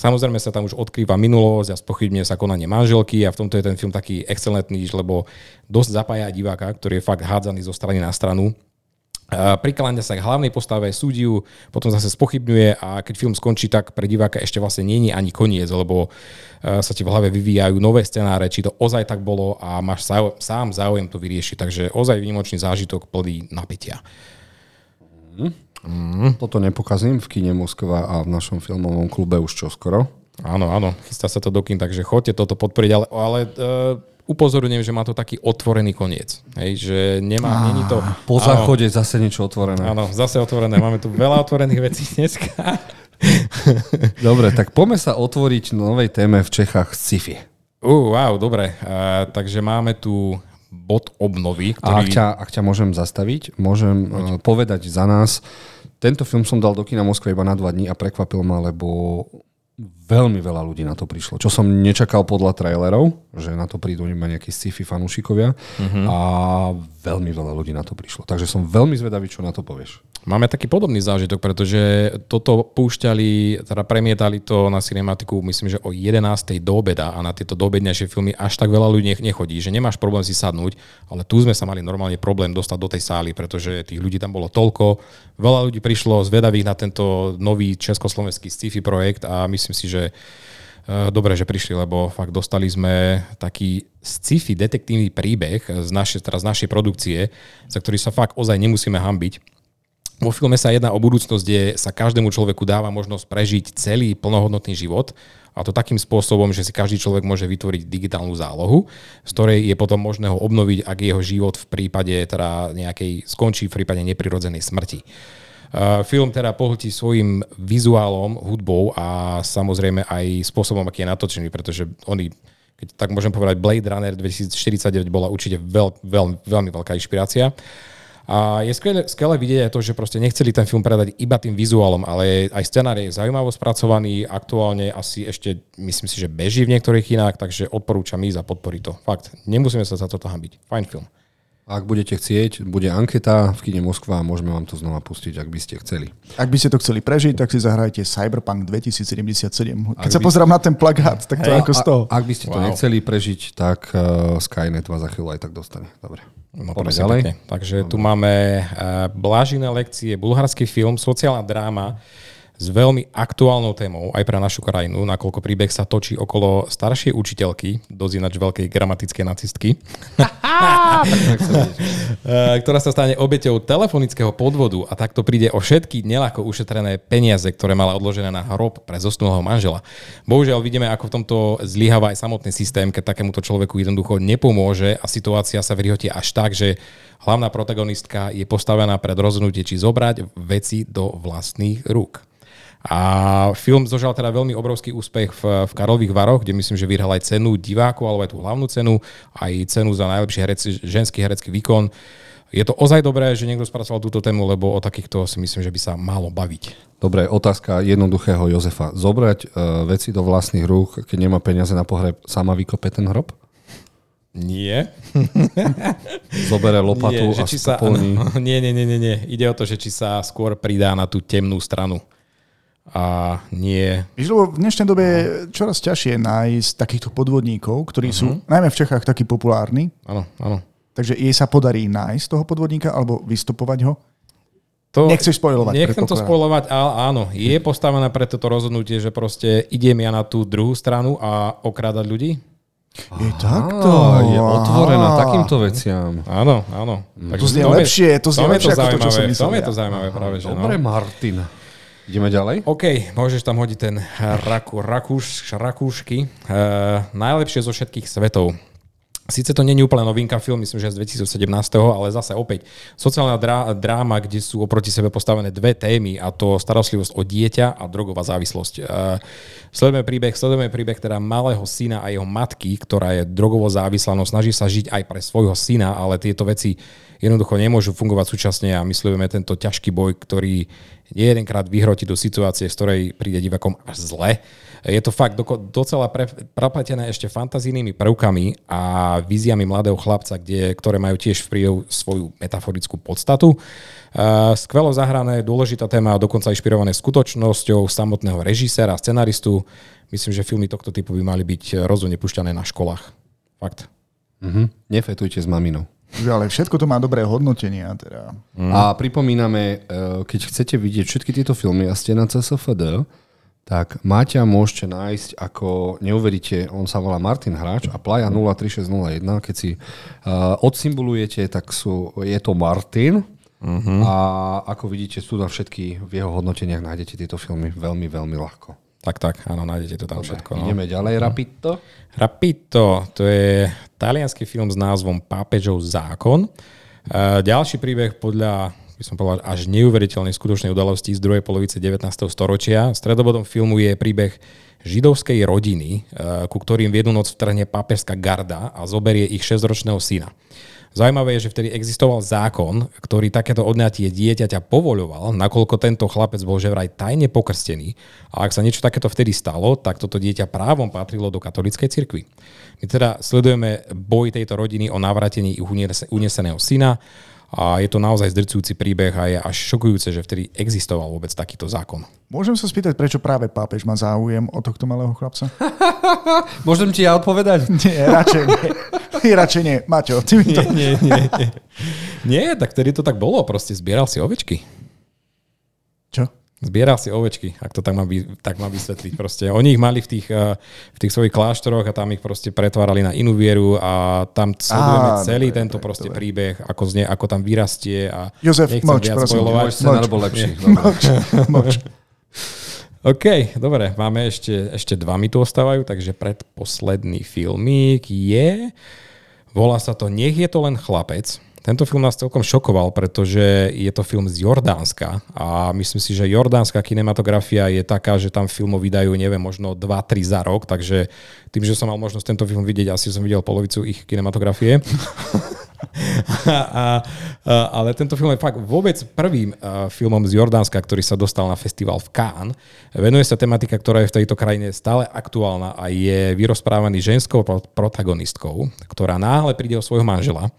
Samozrejme sa tam už odkrýva minulosť a spochybňuje sa konanie manželky a v tomto je ten film taký excelentný, lebo dosť zapája diváka, ktorý je fakt hádzaný zo strany na stranu. Prikláňa sa k hlavnej postave, súdi ju, potom zase spochybňuje a keď film skončí, tak pre diváka ešte vlastne nie je ani koniec, lebo sa ti v hlave vyvíjajú nové scenáre, či to ozaj tak bolo a máš sám záujem to vyriešiť. Takže ozaj výnimočný zážitok plný napätia. Mm. Toto nepokazím v kine Moskva a v našom filmovom klube už čoskoro. Áno, áno, chystá sa to do kín, takže choďte toto podporiť, ale... ale uh... upozorňujem, že má to taký otvorený koniec. Hej, že nemá, není to... Po záchode áno, zase niečo otvorené. Áno, zase otvorené. Máme tu veľa otvorených vecí dneska. Dobre, tak poďme sa otvoriť novej téme v Čechách sci-fi. Uh, wow, dobre. Uh, takže máme tu bod obnovy, ktorý... A ak ťa, ak ťa môžem zastaviť, môžem uh, povedať za nás. Tento film som dal do kina Moskva iba na dva dní a prekvapil ma, lebo... Veľmi veľa ľudí na to prišlo. Čo som nečakal podľa trailerov, že na to prídu iba nejakí sci-fi fanúšikovia mm-hmm. a veľmi veľa ľudí na to prišlo. Takže som veľmi zvedavý, čo na to povieš. Máme taký podobný zážitok, pretože toto púšťali, teda premietali to na Cinematiku, myslím, že o jedenástej do obeda a na tieto doobednejšie filmy až tak veľa ľudí nechodí, že nemáš problém si sadnúť, ale tu sme sa mali normálne problém dostať do tej sály, pretože tých ľudí tam bolo toľko. Veľa ľudí prišlo zvedavých na tento nový československý sci-fi projekt a my myslím si, že uh, dobre, že prišli, lebo fakt dostali sme taký sci-fi detektívny príbeh z našej, teraz z našej produkcie, za ktorý sa fakt ozaj nemusíme hanbiť. Vo filme sa jedná o budúcnosť, kde sa každému človeku dáva možnosť prežiť celý plnohodnotný život A to takým spôsobom, že si každý človek môže vytvoriť digitálnu zálohu, z ktorej je potom možné ho obnoviť, ak jeho život v prípade teda nejakej skončí v prípade neprirodzenej smrti. Film teda pohltí svojim vizuálom, hudbou a samozrejme aj spôsobom, aký je natočený, pretože oni, keď tak môžem povedať, Blade Runner dvetisícštyridsaťdeväť bola určite veľ, veľ, veľmi veľká inšpirácia. A je skvelé, skvelé vidieť aj to, že proste nechceli ten film predať iba tým vizuálom, ale aj scenár je zaujímavo spracovaný, aktuálne asi ešte, myslím si, že beží v niektorých kinách, takže odporúčam ísť a podporiť to. Fakt, nemusíme sa za toto hanbiť. Fajn film. Ak budete chcieť, bude anketa v kine Moskva a môžeme vám to znova pustiť, ak by ste chceli. Ak by ste to chceli prežiť, tak si zahrajte Cyberpunk dvetisícsedemdesiatsedem. Keď ak sa by... pozerám na ten plagát, tak to hey, ako z toho. Ak by ste wow. to nechceli prežiť, tak uh, Skynet vás za chvíľu aj tak dostane. Dobre. No, poďme ďalej. Pekne. Takže tu máme uh, Blážiné lekcie, bulharský film, sociálna dráma s veľmi aktuálnou témou aj pre našu krajinu, nakoľko príbeh sa točí okolo staršej učiteľky, dosť ináč veľkej gramatickej nacistky, ktorá sa stane obeťou telefonického podvodu a takto príde o všetky neľahko ušetrené peniaze, ktoré mala odložené na hrob pre zosnulého manžela. Bohužiaľ vidíme, ako v tomto zlyháva aj samotný systém, keď takémuto človeku jednoducho nepomôže a situácia sa vyhrotí až tak, že hlavná protagonistka je postavená pred rozhodnutie, či zobrať veci do vlastných rúk. A film zožal teda veľmi obrovský úspech v, v Karlových Varoch, kde myslím, že vyhral aj cenu divákov, alebo aj tú hlavnú cenu, aj cenu za najlepší herec, ženský herecký výkon. Je to ozaj dobré, že niekto spracoval túto tému, lebo o takýchto si myslím, že by sa malo baviť. Dobre, otázka jednoduchého Jozefa. Zobrať e, veci do vlastných rúk, keď nemá peniaze na pohreb, sama vykope ten hrob? Nie. Zobere lopatu nie, a spolní. No, nie, nie, nie, nie. Ide o to, že či sa skôr pridá na tú temnú stranu. A nie. V dnešnej dobe je čoraz ťažšie nájsť takýchto podvodníkov, ktorí uh-huh. sú najmä v Čechách takí populárni. Áno, áno. Takže jej sa podarí nájsť toho podvodníka alebo vystupovať ho? To, Nechceš spoilovať. Nechcem to spoilovať, ale áno. Je postavené pre toto rozhodnutie, že proste idem ja na tú druhú stranu a okrádať ľudí? Je takto. Je otvorená takýmto veciam. Áno, áno. Mm. To znie lepšie. To znie lepšie ako to, čo som myslel. To je to zaujímavé práve, že no. Dobre, Martina. Ideme ďalej? OK, môžeš tam hodiť ten raku, rakúš, rakúšky. Uh, najlepšie zo všetkých svetov. Sice to nie je úplne novinka, film, myslím, že z dvetisícsedemnásť, ale zase opäť. Sociálna drá, dráma, kde sú oproti sebe postavené dve témy, a to starostlivosť o dieťa a drogová závislosť. Uh, sledujeme príbeh, sledujeme príbeh teda malého syna a jeho matky, ktorá je drogovo závislá, no snaží sa žiť aj pre svojho syna, ale tieto veci jednoducho nemôžu fungovať súčasne a my sledujeme tento ťažký boj, ktorý jedenkrát vyhroti do situácie, z ktorej príde divakom až zle. Je to fakt docela pre, prepletené ešte fantazijnými prvkami a víziami mladého chlapca, kde, ktoré majú tiež vplyv svoju metaforickú podstatu. Uh, skvelo zahrané, dôležitá téma, dokonca inšpirované skutočnosťou samotného režiséra, scenaristu. Myslím, že filmy tohto typu by mali byť rozhodne pušťané na školách. Fakt. Mm-hmm. Nefetujte s maminou. Ale všetko to má dobré hodnotenia. Teda. Mm. A pripomíname, keď chcete vidieť všetky tieto filmy a ste na C S F D, tak Maťa môžete nájsť, ako neuveríte, on sa volá Martin Hráč a Playa nula tri šesť nula jeden, keď si uh, odsymbolujete, tak sú, je to Martin. Mm-hmm. A ako vidíte, sú tam všetky, v jeho hodnoteniach nájdete tieto filmy veľmi, veľmi ľahko. Tak, tak, áno, nájdete to tam. Dobre, všetko. No. Ideme ďalej, Rapito. Rapito, to je taliansky film s názvom Pápežov zákon. Uh, ďalší príbeh podľa, by som povedal, až neuveriteľnej skutočnej udalosti z druhej polovice devätnásteho storočia. Stredobodom filmu je príbeh židovskej rodiny, uh, ku ktorým v jednu noc vtrhne pápežská garda a zoberie ich šesťročného syna. Zaujímavé je, že vtedy existoval zákon, ktorý takéto odňatie dieťaťa povoľoval, nakoľko tento chlapec bol že vraj tajne pokrstený a ak sa niečo takéto vtedy stalo, tak toto dieťa právom patrilo do katolíckej cirkvi. My teda sledujeme boj tejto rodiny o navratení ich uneseného syna a je to naozaj zdrcujúci príbeh a je až šokujúce, že vtedy existoval vôbec takýto zákon. Môžem sa spýtať, prečo práve pápež má záujem o tohto malého chlapca? Môžem ti ja odpovedať? Nie, radšej nie. Radšej nie. Maťo, ty mi to... Nie, nie, nie. Nie, tak tedy to tak bolo. Proste zbieral si ovečky. Čo? Zbieral si ovečky, ak to tak má, tak má vysvetliť. Proste oni ich mali v tých, v tých svojich kláštoroch a tam ich proste pretvárali na inú vieru a tam sledujeme Á, celý dobre, tento dobre, proste dobre. príbeh, ako, zne, ako tam vyrastie a Jozef, nechcem moč, viac prosím, spojlovať. Moč, moč, moč, moč. OK, dobre, máme ešte, ešte dva mi tu ostávajú, takže predposledný filmík je, volá sa to Nech je to len chlapec. Tento film nás celkom šokoval, pretože je to film z Jordánska a myslím si, že jordánska kinematografia je taká, že tam filmov vydajú, neviem, možno dva tri za rok, takže tým, že som mal možnosť tento film vidieť, asi som videl polovicu ich kinematografie. a, a, ale tento film je fakt vôbec prvým filmom z Jordánska, ktorý sa dostal na festival v Cannes. Venuje sa tematika, ktorá je v tejto krajine stále aktuálna a je vyrozprávaný ženskou protagonistkou, ktorá náhle príde o svojho manžela,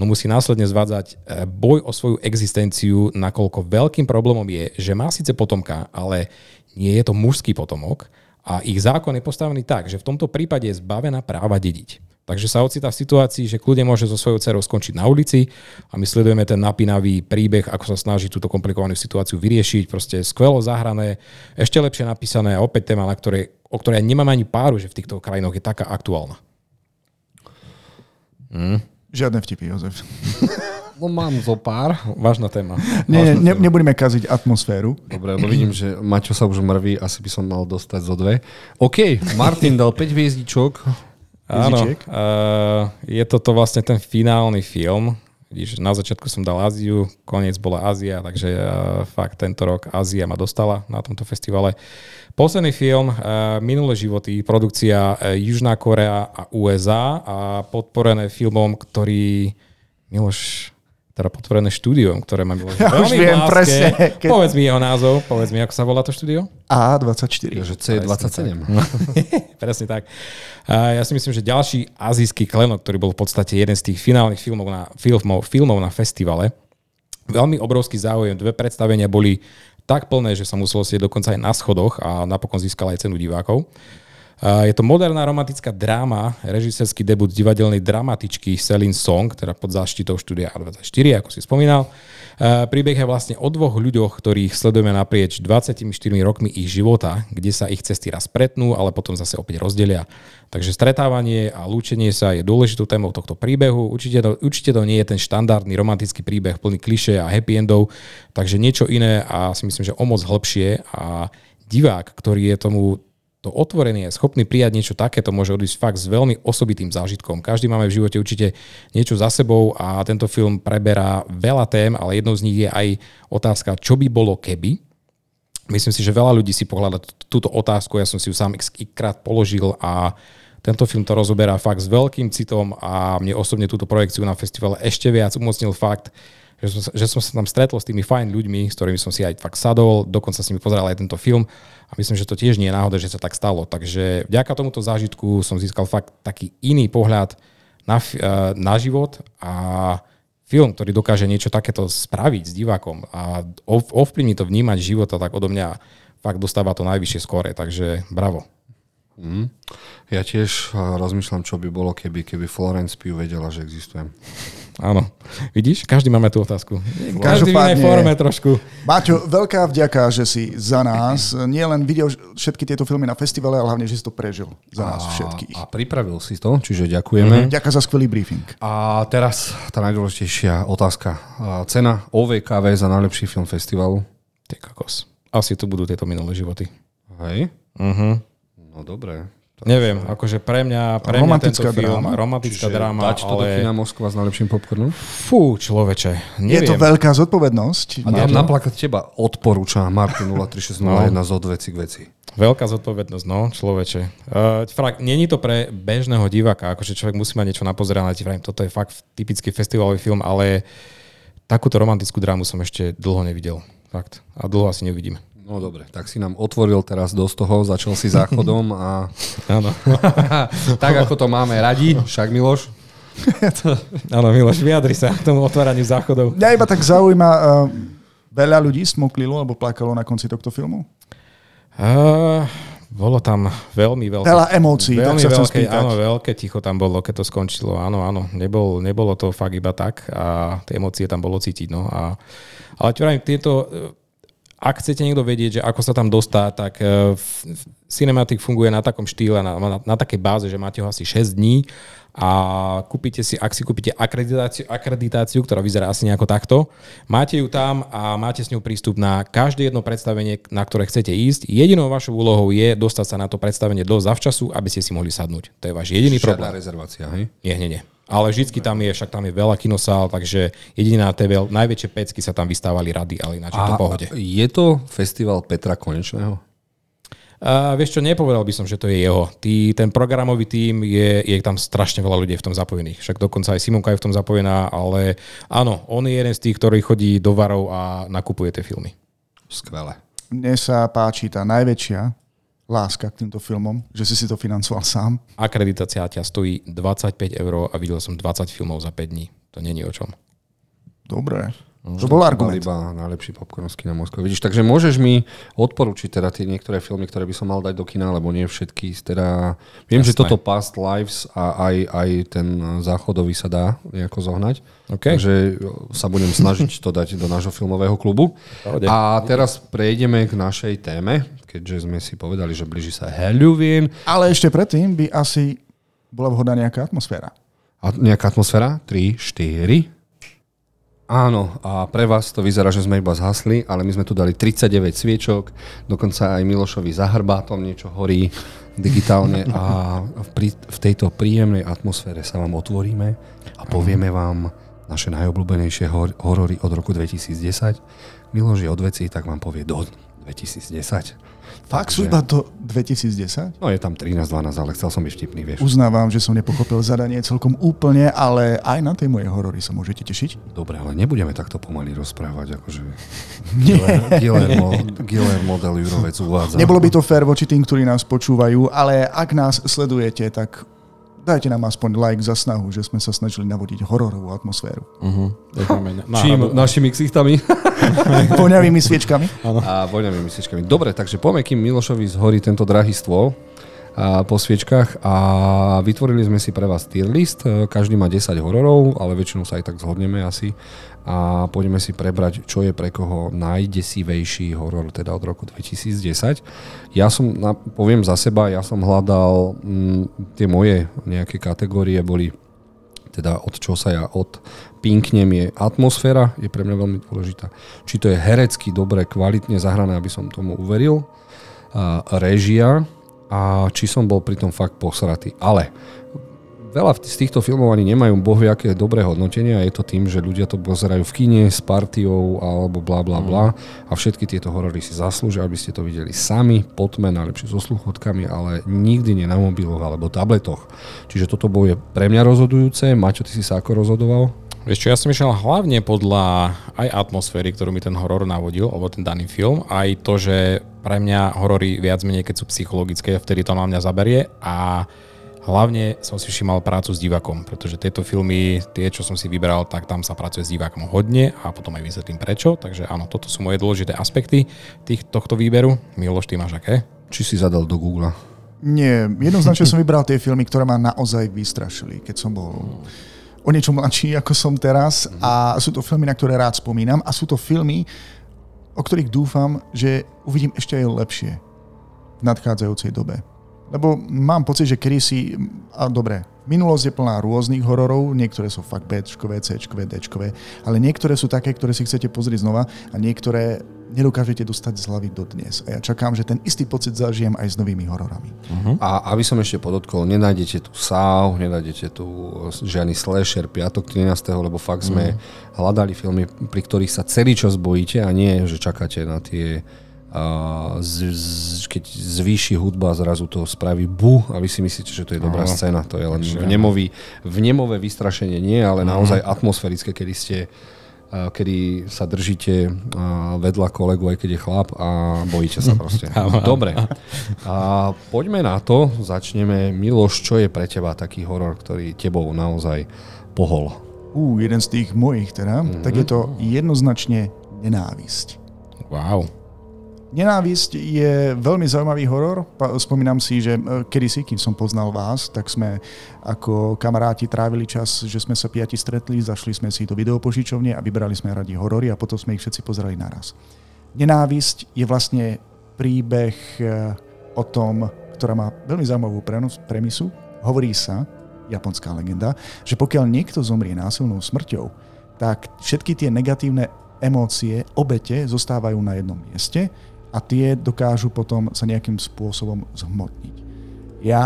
no musí následovať zvádzať boj o svoju existenciu, nakoľko veľkým problémom je, že má síce potomka, ale nie je to mužský potomok a ich zákon je postavený tak, že v tomto prípade je zbavená práva dediť. Takže sa ocitá v situácii, že kľudne môže so svojou dcerou skončiť na ulici a my sledujeme ten napínavý príbeh, ako sa snaží túto komplikovanú situáciu vyriešiť. Proste skvelo zahrané, ešte lepšie napísané a opäť téma, na ktorej, o ktorej nemám ani páru, že v týchto krajinoch je taká aktuálna. Hm? Žiadne vtipy, Jozef. No mám zo pár. Vážna téma. Nie, ne, nebudeme kaziť atmosféru. Dobre, lebo vidím, že Maťo sa už mrví, asi by som mal dostať zo dve. OK, Martin dal päť hviezdičok. Áno, uh, je toto vlastne ten finálny film. Vidíš, na začiatku som dal Áziu, koniec bola Ázia, takže uh, fakt tento rok Ázia ma dostala na tomto festivale. Posledný film, uh, Minulé životy, produkcia uh, Južná Korea a U S A a podporené filmom, ktorý Miloš, teda podporené štúdiom, ktoré má Miloš ja veľmi viem, láske. Presne, keď... Povedz mi jeho názov, povedz mi, ako sa volá to štúdio? á dvadsaťštyri. Takže cé dvadsaťsedem. Presne tak. Ja si myslím, že ďalší azijský klenok, ktorý bol v podstate jeden z tých finálnych filmov na, filmov, filmov na festivale. Veľmi obrovský záujem. Dve predstavenia boli tak plné, že sa muselo sedieť dokonca aj na schodoch a napokon získala aj cenu divákov. Je to moderná romantická dráma, režisérsky debut divadelnej dramatičky Celine Song, teda pod záštitou štúdia á dvadsaťštyri, ako si spomínal. Príbeh je vlastne o dvoch ľuďoch, ktorých sledujeme naprieč dvadsaťštyri rokmi ich života, kde sa ich cesty raz pretnú, ale potom zase opäť rozdelia. Takže stretávanie a lúčenie sa je dôležitou témou tohto príbehu. Určite to, určite to nie je ten štandardný romantický príbeh plný klišé a happy endov, takže niečo iné a si myslím, že o moc hlbšie a divák, ktorý je tomu to otvorenie je schopný prijať niečo takéto, môže odísť fakt s veľmi osobitým zážitkom. Každý máme v živote určite niečo za sebou a tento film preberá veľa tém, ale jednou z nich je aj otázka, čo by bolo keby. Myslím si, že veľa ľudí si pohľadá túto otázku, ja som si ju sám x-krát položil a tento film to rozoberá fakt s veľkým citom a mne osobne túto projekciu na festivale ešte viac umocnil fakt, že som, že som sa tam stretol s tými fajn ľuďmi, s ktorými som si aj fakt sadol, dokonca s nimi pozeral aj tento film a myslím, že to tiež nie je náhoda, že sa tak stalo. Takže vďaka tomuto zážitku som získal fakt taký iný pohľad na, na život a film, ktorý dokáže niečo takéto spraviť s divákom a ovplyvní to vnímať života, tak odo mňa fakt dostáva to najvyššie skóre, takže bravo. Mm. Ja tiež rozmýšľam, čo by bolo, keby, keby Florence Pugh vedela, že existujem. Áno. Vidíš? Každý máme tú otázku. Každý v inej forme trošku. Baťo, veľká vďaka, že si za nás nielen videl všetky tieto filmy na festivale, ale hlavne, že si to prežil za nás a, všetkých. A pripravil si to, čiže ďakujeme. Mm-hmm. Ďakujem za skvelý briefing. A teraz tá najdôležitejšia otázka. Cena ó vé ká vé za najlepší film festivalu. Ty kokos. Asi tu budú tieto Minulé životy. Hej. Mhm. No dobre. Neviem, sa... akože pre mňa, pre mňa tento film, dráma. romantická Čiže dráma, ale... Čiže dáč to do kina Moskva s najlepším popcornom? Fú, človeče, neviem. Je to veľká zodpovednosť. A tam napríklad teba odporúča Martin nula tri šesť nula jeden no. z odveci k veci. Veľká zodpovednosť, no, človeče. Uh, fakt, není to pre bežného diváka, akože človek musí mať niečo napozerané, ti vrajím, toto je fakt typický festivalový film, ale takúto romantickú drámu som ešte dlho nevidel. Fakt. A dlho asi neuvidíme. No dobre, tak si nám otvoril teraz dosť toho, začal si záchodom a áno. Tak ako to máme radi, však Miloš? Áno, Miloš, vyjadri sa k tomu otváraniu záchodov. Ja iba tak zaujíma, uh, veľa ľudí smoklilo alebo plakalo na konci tohto filmu? Uh, bolo tam veľmi veľké... Veľa emócií, tak sa chcem spýtať. Áno, veľké ticho tam bolo, keď to skončilo. Áno, áno, nebol, nebolo to fakt iba tak a tie emócie tam bolo cítiť. No. A, ale čo rád, tieto... Ak chcete niekto vedieť, že ako sa tam dostá, tak uh, Cinematik funguje na takom štýle, na, na, na takej báze, že máte ho asi šesť dní a kúpite si, ak si kúpite akreditáciu, akreditáciu, ktorá vyzerá asi nejako takto, máte ju tam a máte s ňou prístup na každé jedno predstavenie, na ktoré chcete ísť. Jedinou vašou úlohou je dostať sa na to predstavenie dosť zavčasu, aby ste si mohli sadnúť. To je váš jediný Žiadna problém. Žiadna rezervácia, hej? Nie, nie, nie. Ale vždycky tam je, však tam je veľa kinosál, takže jediná té vé, najväčšie pecky sa tam vystávali rady, ale ináč je to v pohode. Je to festival Petra Konečného? A vieš čo, nepovedal by som, že to je jeho. Tý, ten programový tím, je, je tam strašne veľa ľudí v tom zapojených. Však dokonca aj Simónka je v tom zapojená, ale áno, on je jeden z tých, ktorý chodí do varov a nakupuje tie filmy. Skvelé. Mne sa páči tá najväčšia láska k týmto filmom, že si si to financoval sám. Akreditácia ťa stojí dvadsaťpäť eur a videl som dvadsať filmov za päť dní. To není o čom. Dobre. No, to bol argument. Iba najlepší popcorn z kina Moskva. Vidíš, takže môžeš mi odporúčiť teda tie niektoré filmy, ktoré by som mal dať do kina, lebo nie všetky. Teda... Viem, Jasné. že toto Past Lives a aj, aj ten záchodový sa dá nejako zohnať. Okay. Takže sa budem snažiť to dať do nášho filmového klubu. A teraz prejdeme k našej téme, keďže sme si povedali, že blíži sa Halloween. Ale ešte predtým by asi bola vhodná nejaká atmosféra. A nejaká atmosféra? tri, štyri... Áno, a pre vás to vyzerá, že sme iba zhasli, ale my sme tu dali tridsaťdeväť sviečok, dokonca aj Milošovi za hrbátom niečo horí digitálne a v, v tejto príjemnej atmosfére sa vám otvoríme a povieme vám naše najobľúbenejšie hor- horory od roku dvetisícdesať. Miloš je od vecí, tak vám povie do dvetisícdesať. Fakt sú iba do dvetisícdesať? No je tam trinásť dvanásť, ale chcel som byť vtipný, vieš. Uznávam, že som nepochopil zadanie celkom úplne, ale aj na tej mojej horory sa môžete tešiť. Dobre, ale nebudeme takto pomaly rozprávať, akože... Guillermo, Guillermo del Jurovec uvádza. Nebolo by to fér voči tým, ktorí nás počúvajú, ale ak nás sledujete, tak dajte nám aspoň like za snahu, že sme sa snažili navodiť hororovú atmosféru. Uh-huh. Čím? Našimi ksichtami? Voňavými sviečkami? A voňavými sviečkami. Dobre, takže poďme, kým Milošovi zhorí tento drahý stôl a, po sviečkach a vytvorili sme si pre vás tier list. Každý má desať hororov, ale väčšinou sa aj tak zhodneme asi. A poďme si prebrať, čo je pre koho najdesivejší horor, teda od roku dvetisícdesať. Ja som, poviem za seba, ja som hľadal, m, tie moje nejaké kategórie boli, teda od čo sa ja odpinknem je atmosféra, je pre mňa veľmi dôležitá. Či to je herecky, dobre, kvalitne zahrané, aby som tomu uveril, a réžia a či som bol pri tom fakt posratý. Ale... Veľa z týchto filmov ani nemajú bohviaké dobré hodnotenia a je to tým, že ľudia to pozerajú v kine s partiou alebo blá blá blá a všetky tieto horory si zaslúžia, aby ste to videli sami, po tme, najlepšie so sluchótkami, ale nikdy nie na mobiloch alebo tabletoch. Čiže toto bolo pre mňa rozhodujúce. Maťo, ty si sa ako rozhodoval? Vieš čo, ja som išiel hlavne podľa aj atmosféry, ktorú mi ten horor navodil, alebo ten daný film, aj to, že pre mňa horory viac menej, keď sú psychologické, vtedy to na mňa zaberie a hlavne som si všimal prácu s divákom, pretože tieto filmy, tie, čo som si vybral, tak tam sa pracuje s divákom hodne a potom aj vysvetlím prečo. Takže áno, toto sú moje dôležité aspekty tých, tohto výberu. Miloš, ty máš aké? Či si zadal do Google? Nie, jednoznačne som vybral tie filmy, ktoré ma naozaj vystrašili, keď som bol o niečo mladší, ako som teraz. A sú to filmy, na ktoré rád spomínam a sú to filmy, o ktorých dúfam, že uvidím ešte aj lepšie v nadchádzajúcej dobe. Lebo mám pocit, že kedysi, a dobre, minulosť je plná rôznych hororov, niektoré sú fakt B-čkové, C-čkové, D-čkové, ale niektoré sú také, ktoré si chcete pozrieť znova a niektoré nedokážete dostať z hlavy dodnes. A ja čakám, že ten istý pocit zažijem aj s novými hororami. Uh-huh. A aby som ešte podotkol, nenájdete tu sáv, nenájdete tu žiadny slasher, piatok trinásteho, lebo fakt sme uh-huh. hľadali filmy, pri ktorých sa celý čas bojíte a nie, že čakáte na tie... A z, z, keď zvýši hudba, zrazu to spraví bu a vy si myslíte, že to je dobrá Aha. scéna. To je len v, nemový, v nemové vystrašenie nie, ale Aha. naozaj atmosférické, kedy ste kedy sa držíte vedľa kolegu, aj keď je chlap a bojíte sa proste. Dobre. A poďme na to. Začneme. Miloš, čo je pre teba taký horor, ktorý tebou naozaj pohol? Ú, jeden z tých mojich teda. Mm-hmm. Tak je to jednoznačne Nenávisť. Wow. Nenávisť je veľmi zaujímavý horor. Spomínam si, že kedysi, kým som poznal vás, tak sme ako kamaráti trávili čas, že sme sa piati stretli, zašli sme si do videopožičovne a vybrali sme radi horory a potom sme ich všetci pozerali naraz. Nenávisť je vlastne príbeh o tom, ktorá má veľmi zaujímavú premisu. Hovorí sa, japonská legenda, že pokiaľ niekto zomrie násilnou smrťou, tak všetky tie negatívne emócie, obete zostávajú na jednom mieste a tie dokážu potom sa nejakým spôsobom zhmotniť. Ja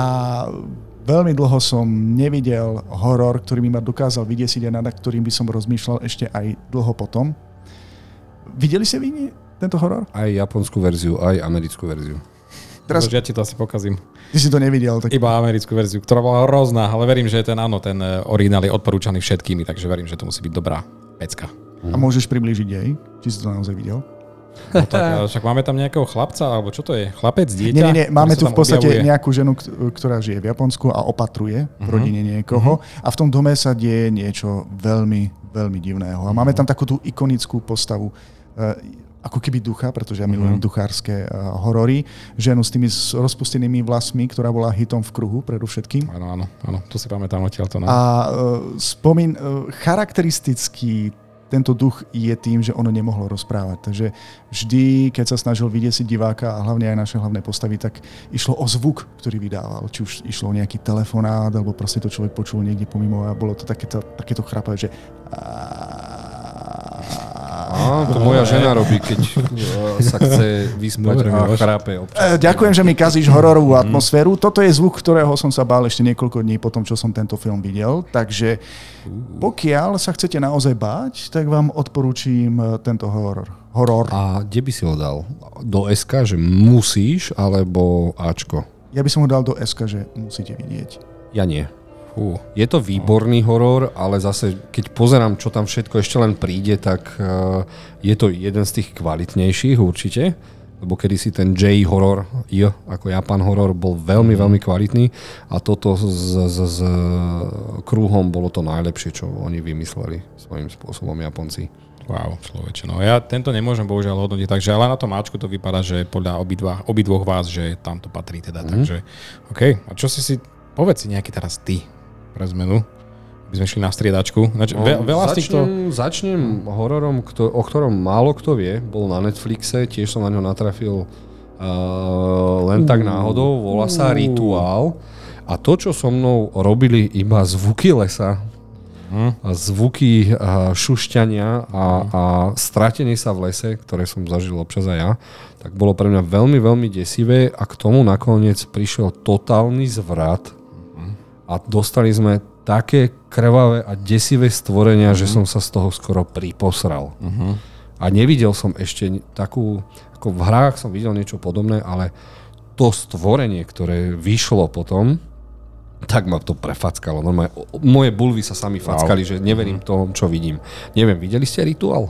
veľmi dlho som nevidel horor, ktorý by ma dokázal vydesiť a nad ktorým by som rozmýšľal ešte aj dlho potom. Videli ste vy tento horor? Aj japonskú verziu, aj americkú verziu. Teraz... Ja ti to asi pokazím. Ty si to nevidel. Tak... Iba americkú verziu, ktorá bola hrozná, ale verím, že ten, áno, ten originál je odporúčaný všetkými, takže verím, že to musí byť dobrá pecka. A môžeš priblížiť jej? Či si to naozaj videl? No tak, však máme tam nejakého chlapca, alebo čo to je? Chlapec, dieťa? Nie, nie, nie. Máme tu v podstate objavuje nejakú ženu, ktorá žije v Japonsku a opatruje v rodine niekoho. Uh-huh. A v tom dome sa deje niečo veľmi, veľmi divného. A máme tam takú tú ikonickú postavu, ako keby ducha, pretože ja milujem uh-huh. duchárske horory. Ženu s tými rozpustenými vlasmi, ktorá bola hitom v kruhu predovšetkým. Áno, áno, áno. Tu si pamätám odtiaľto. No. A spomín, charakteristický tento duch je tým, že ono nemohlo rozprávať. Takže vždy, keď sa snažil vydesiť diváka a hlavne aj naše hlavné postavy, tak išlo o zvuk, ktorý vydával. Či už išlo o nejaký telefonát, alebo proste to človek počul niekde pomimo a bolo to takéto, takéto chrapavé, že... Á, to moja žena robí, keď sa chce vyspať a chrápe občas. Ďakujem, že mi kazíš hororovú atmosféru. Toto je zvuk, ktorého som sa bál ešte niekoľko dní po tom, čo som tento film videl. Takže pokiaľ sa chcete naozaj báť, tak vám odporúčim tento horor. horor. A kde by si ho dal? Do es ká, že musíš, alebo Ačko? Ja by som ho dal do es ká, že musíte vidieť. Ja nie. Uh, je to výborný uh. horor, ale zase, keď pozerám, čo tam všetko ešte len príde, tak uh, je to jeden z tých kvalitnejších určite, lebo kedysi ten J-horor, J ako Japan horor, bol veľmi, veľmi kvalitný a toto s, s, s kruhom bolo to najlepšie, čo oni vymysleli svojím spôsobom Japonci. Wow, človeče, no ja tento nemôžem bohužiaľ hodnotiť, takže ale na tom Ačku to vypadá, že podľa obidva, obidvoch vás, že tam to patrí teda, mm. takže okej. Okay. A čo si si, povedz si nejaký teraz ty pre zmenu, by sme šli na striedačku. Znači, ve, veľa začnem, z týchto... začnem hororom, kto, o ktorom málo kto vie, bol na Netflixe, tiež som na ňo natrafil uh, len uh, tak náhodou, volá sa uh. Rituál. A to, čo so mnou robili iba zvuky lesa, uh. zvuky uh, šušťania a, uh. a stratenie sa v lese, ktoré som zažil občas aj ja, tak bolo pre mňa veľmi, veľmi desivé a k tomu nakoniec prišiel totálny zvrat. A dostali sme také krvavé a desivé stvorenia, uh-huh. že som sa z toho skoro priposral. Uh-huh. A nevidel som ešte takú, ako v hrách som videl niečo podobné, ale to stvorenie, ktoré vyšlo potom, tak ma to prefackalo. Normálne, moje bulvy sa sami fackali, wow. že neverím tomu, čo vidím. Neviem, videli ste Rituál?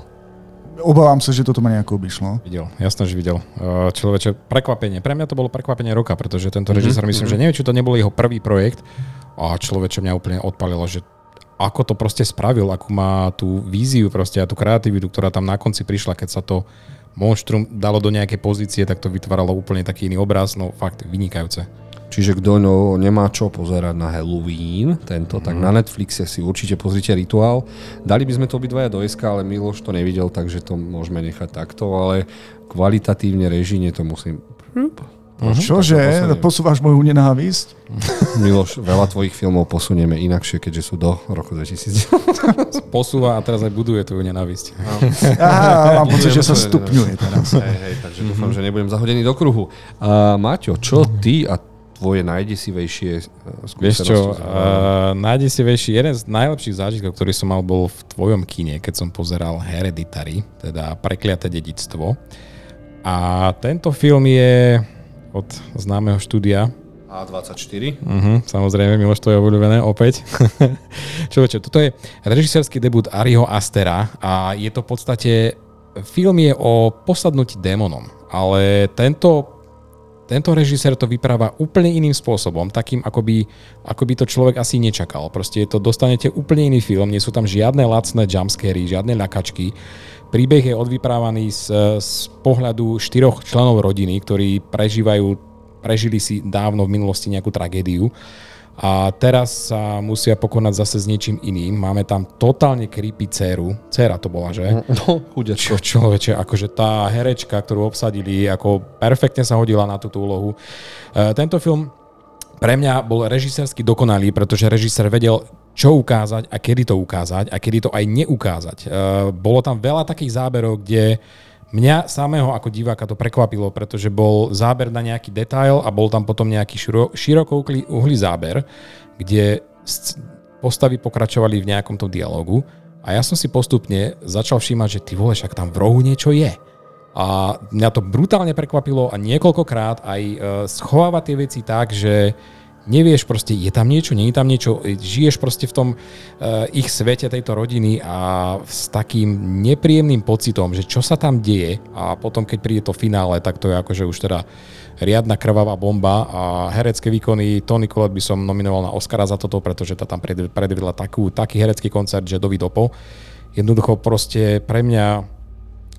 Obávam sa, že toto ma nejako obišlo. Videl, jasné, že videl. Človeče, prekvapenie. Pre mňa to bolo prekvapenie roka, pretože tento režisér, myslím, že neviem, či to nebol jeho prvý projekt. A človeče, mňa úplne odpalilo, že ako to proste spravil, akú má tú víziu proste a tú kreativitu, ktorá tam na konci prišla, keď sa to monštrum dalo do nejakej pozície, tak to vytváralo úplne taký iný obraz, no fakt vynikajúce. Čiže kto no, nemá čo pozerať na Halloween, tento, mm. tak na Netflixe si určite pozrite Rituál. Dali by sme to obidvaja do es ká, ale Miloš to nevidel, takže to môžeme nechať takto, ale kvalitatívne režine to musím... Uh-huh. Čože? Posúvaš moju nenávisť? Miloš, veľa tvojich filmov posunieme inakšie, keďže sú do roku dvetisíc. Posúva a teraz aj buduje tvoju nenávisť. Aha, mám pocit, že sa stupňuje teraz. Hej, hej, takže dúfam, že nebudem zahodený do kruhu. Uh, Maťo, čo ty a tvoje najdesivejšie skúsenosti? Vieš čo, uh, najdesivejší, jeden z najlepších zážitkov, ktorý som mal, bol v tvojom kine, keď som pozeral Hereditary, teda Prekliaté dedičstvo. A tento film je od známeho štúdia á dvadsaťštyri. Uh-huh, samozrejme, Miloš, to je obľúbené opäť. čo, čo, toto je režisérsky debut Ariho Astera a je to v podstate, film je o posadnutí démonom, ale tento Tento režisér to vypráva úplne iným spôsobom, takým, ako by, ako by to človek asi nečakal. Proste to dostanete úplne iný film, nie sú tam žiadne lacné jumpscary, žiadne ľakačky. Príbeh je odvyprávaný z, z pohľadu štyroch členov rodiny, ktorí prežívajú, prežili si dávno v minulosti nejakú tragédiu A teraz sa musia pokonať zase s niečím iným. Máme tam totálne creepy dceru. Dcera to bola, že? No, chudečko. Človeče, akože tá herečka, ktorú obsadili, ako perfektne sa hodila na túto úlohu. Uh, tento film pre mňa bol režisérsky dokonalý, pretože režisér vedel, čo ukázať a kedy to ukázať a kedy to aj neukázať. Uh, bolo tam veľa takých záberov, kde mňa samého ako diváka to prekvapilo, pretože bol záber na nejaký detail a bol tam potom nejaký širo, širokouhlý záber, kde postavy pokračovali v nejakom tom dialogu a ja som si postupne začal všímať, že ty vole, však tam v rohu niečo je. A mňa to brutálne prekvapilo a niekoľkokrát aj schováva tie veci tak, že nevieš proste, je tam niečo, nie je tam niečo, žiješ proste v tom uh, ich svete tejto rodiny a s takým nepríjemným pocitom, že čo sa tam deje a potom keď príde to finále, tak to je akože už teda riadna krvavá bomba a herecké výkony Toni Collette by som nominoval na Oscara za toto, pretože tá tam predvedla takú, taký herecký koncert, že dovidopo. Jednoducho proste pre mňa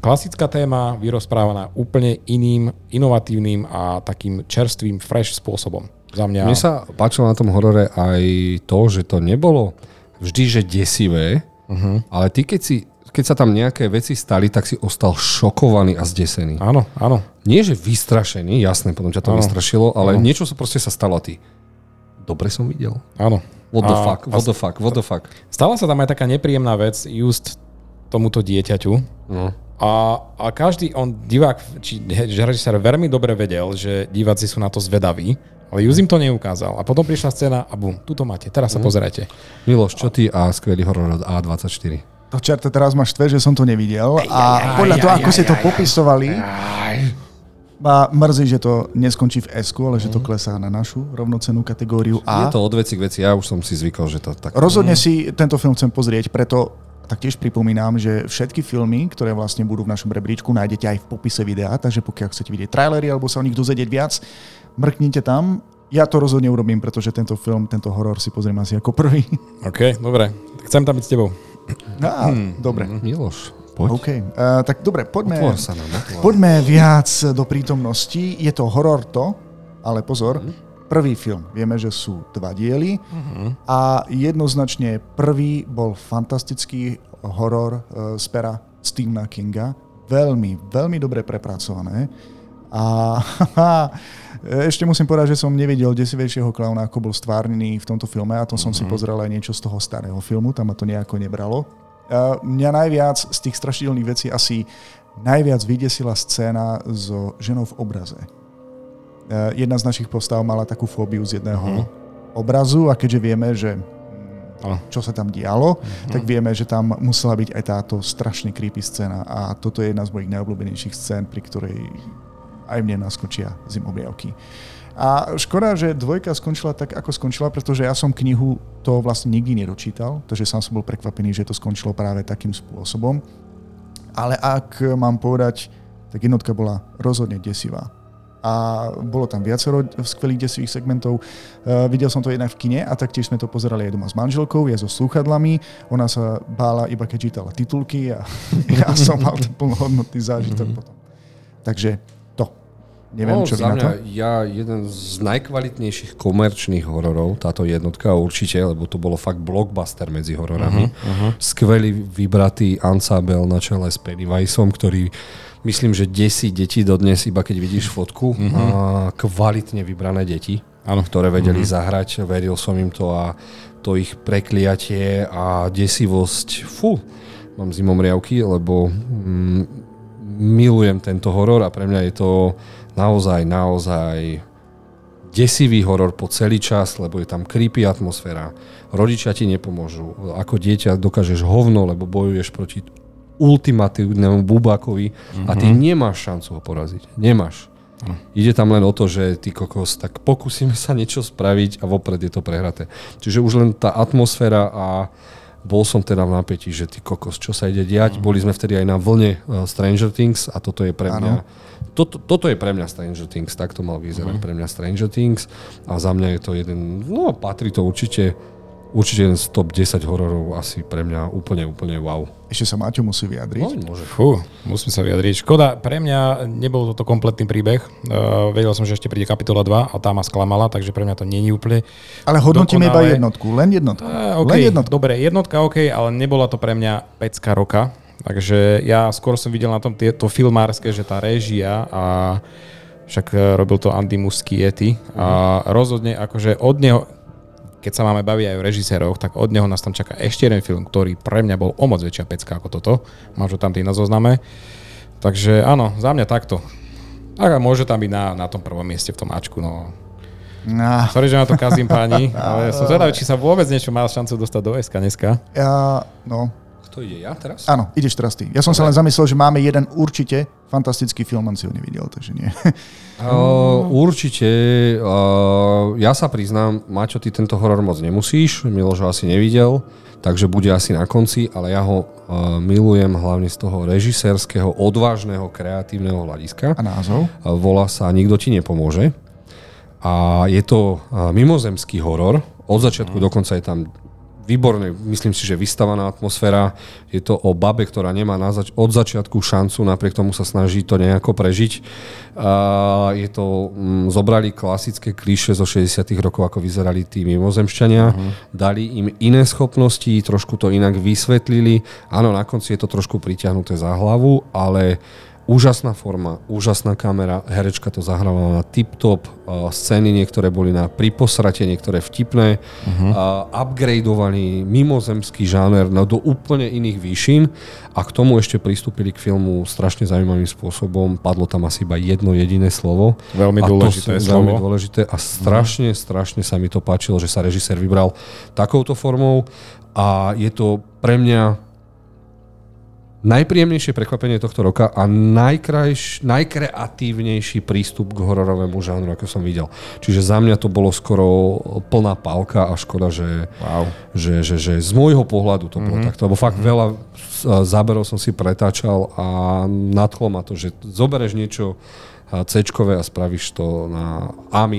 klasická téma vyrozprávaná úplne iným, inovatívnym a takým čerstvým, fresh spôsobom. Za mňa. Mne sa páčilo na tom horore aj to, že to nebolo vždy, že desivé, uh-huh. ale ty, keď, si, keď sa tam nejaké veci stali, tak si ostal šokovaný a zdesený. Áno, áno. Nie, že vystrašený, jasné, potom ťa to áno. vystrašilo, ale áno. niečo sa proste sa stalo a ty. Dobre som videl. Áno. What the a, fuck, what the fuck, what the fuck. Stala sa tam aj taká nepríjemná vec just tomuto dieťaťu. No. A, a každý on divák, či režisér veľmi dobre vedel, že diváci sú na to zvedaví, ale Juz im to neukázal. A potom prišla scéna a bum, tu to máte, teraz sa mm. pozerajte. Miloš, čo ty a skvelý horor á dvadsaťštyri? No čerte, teraz máš tve, že som to nevidel aj, aj, aj, a podľa aj, toho, aj, ako aj, ste to aj, popisovali, aj. ma mrzí, že to neskončí v S-ku, ale že to klesá na našu rovnocennú kategóriu A. Je to od veci k veci, ja už som si zvykol, že to tak... Rozhodne mm. si tento film chcem pozrieť, preto taktiež pripomínam, že všetky filmy, ktoré vlastne budú v našom rebríčku, nájdete aj v popise videa, takže pokiaľ chcete vidieť trailery alebo sa o nich dozvedieť viac, mrknite tam. Ja to rozhodne urobím, pretože tento film, tento horor si pozriem asi ako prvý. OK, dobre. Chcem tam byť s tebou. Á, hmm. dobre. Miloš, poď. OK, uh, tak dobre, poďme, sa nám, poďme viac do prítomnosti. Je to horor to, ale pozor, hmm. prvý film. Vieme, že sú dva diely uh-huh. a jednoznačne prvý bol fantastický horor z pera Stephena Kinga. Veľmi, veľmi dobre prepracované. A ešte musím povedať, že som nevidel desivejšieho klauna, ako bol stvárnený v tomto filme a to som uh-huh. si pozrel aj niečo z toho starého filmu, tam ma to nejako nebralo. Mňa najviac z tých strašidelných vecí asi najviac vydesila scéna so ženou v obraze. Jedna z našich postav mala takú fóbiu z jedného mm-hmm. obrazu a keďže vieme, že čo sa tam dialo, mm-hmm. tak vieme, že tam musela byť aj táto strašne creepy scéna a toto je jedna z mojich najobľúbenejších scén, pri ktorej aj mne naskočia zimomriavky. A škoda, že dvojka skončila tak, ako skončila, pretože ja som knihu to vlastne nikdy nedočítal, takže sám som bol prekvapený, že to skončilo práve takým spôsobom. Ale ak mám povedať, tak jednotka bola rozhodne desivá. A bolo tam viacero skvelých desivých segmentov. Uh, videl som to jednak v kine a taktiež sme to pozerali aj doma s manželkou, ja so slúchadlami. Ona sa bála iba keď čítala titulky a ja som mal ten plnohodnotný zážitok potom. Takže to. Neviem, no, čo vy na to. Ja jeden z najkvalitnejších komerčných hororov, táto jednotka určite, lebo to bolo fakt blockbuster medzi hororami. Uh-huh, uh-huh. Skvelý vybratý ansábel na čele s Pennywiseom, ktorý myslím, že desí deti dodnes, iba keď vidíš fotku. Mm-hmm. A kvalitne vybrané deti, ano. Ktoré vedeli mm-hmm. zahrať. Veril som im to a to ich prekliatie a desivosť. Fú, mám zimomriavky, lebo mm, milujem tento horor a pre mňa je to naozaj, naozaj desivý horor po celý čas, lebo je tam creepy atmosféra. Rodičia ti nepomôžu. Ako dieťa dokážeš hovno, lebo bojuješ proti ultimatívnemu bubákovi uh-huh. a ty nemáš šancu ho poraziť. Nemáš. Uh-huh. Ide tam len o to, že ty kokos, tak pokúsime sa niečo spraviť a vopred je to prehraté. Čiže už len tá atmosféra a bol som teda v napätí, že ty kokos, čo sa ide diať? Uh-huh. Boli sme vtedy aj na vlne Stranger Things a toto je pre mňa toto, toto je pre mňa Stranger Things, tak to mal vyzerať uh-huh. pre mňa Stranger Things a za mňa je to jeden, no patrí to určite určite jeden z top desať hororov asi pre mňa úplne, úplne wow. Ešte sa Maťo musí vyjadriť. No, môže. Fú, musím sa vyjadriť. Škoda, pre mňa nebol toto kompletný príbeh. Uh, vedel som, že ešte príde kapitola dva a tá ma sklamala, takže pre mňa to nie je úplne ale hodnotíme dokonalé. Iba jednotku, len jednotku. Uh, okay, len jednotku. Dobre, jednotka, OK, ale nebola to pre mňa pecka roka. Takže ja skôr som videl na tom tieto filmárske, že tá réžia a však robil to Andy Muschietti a rozhodne akože od neho, keď sa máme baviť aj o režiséroch, tak od neho nás tam čaká ešte jeden film, ktorý pre mňa bol o moc väčšia pecka ako toto. Máš ho tam tým na zozname. Takže áno, za mňa takto. A môže tam byť na, na tom prvom mieste v tom Ačku, no. No. Sorry, že na to kazím páni, ale som zvedavý, či sa vôbec niečo má šancu dostať do es ká dneska. Ja, no. To ide ja teraz? Áno, ideš teraz ty. Ja som sa len zamyslel, že máme jeden určite fantastický film, on si ho nevidel, takže nie. Uh, určite. Uh, ja sa priznám, Maťo, ty tento horor moc nemusíš, Miloš ho asi nevidel, takže bude asi na konci, ale ja ho uh, milujem hlavne z toho režisérskeho, odvážneho, kreatívneho hľadiska. A názov? Uh, volá sa Nikto ti nepomôže. A je to uh, mimozemský horor. Od začiatku do konca je tam výborné, myslím si, že vystavaná atmosféra. Je to o babe, ktorá nemá na zač- od začiatku šancu, napriek tomu sa snaží to nejako prežiť. Uh, je to, um, zobrali klasické klišé zo šesťdesiatych rokov, ako vyzerali tí mimozemšťania. Uh-huh. Dali im iné schopnosti, trošku to inak vysvetlili. Áno, na konci je to trošku pritiahnuté za hlavu, ale úžasná forma, úžasná kamera, herečka to zahrávala na tip-top, uh, scény niektoré boli na priposrate, niektoré vtipné, uh-huh. uh, upgradeovaný mimozemský žáner no, do úplne iných výšin a k tomu ešte pristúpili k filmu strašne zaujímavým spôsobom, padlo tam asi iba jedno jediné slovo. Veľmi a dôležité to, slovo. Veľmi dôležité a strašne, uh-huh. strašne sa mi to páčilo, že sa režisér vybral takouto formou a je to pre mňa najpríjemnejšie prekvapenie tohto roka a najkrajš, najkreatívnejší prístup k hororovému žánru, ako som videl. Čiže za mňa to bolo skoro plná pálka a škoda, že, wow. že, že, že z môjho pohľadu to mm-hmm. bolo takto. Lebo fakt veľa záberov som si pretáčal a nadchlo ma to, že zoberieš niečo C-čkové a spravíš to na A-.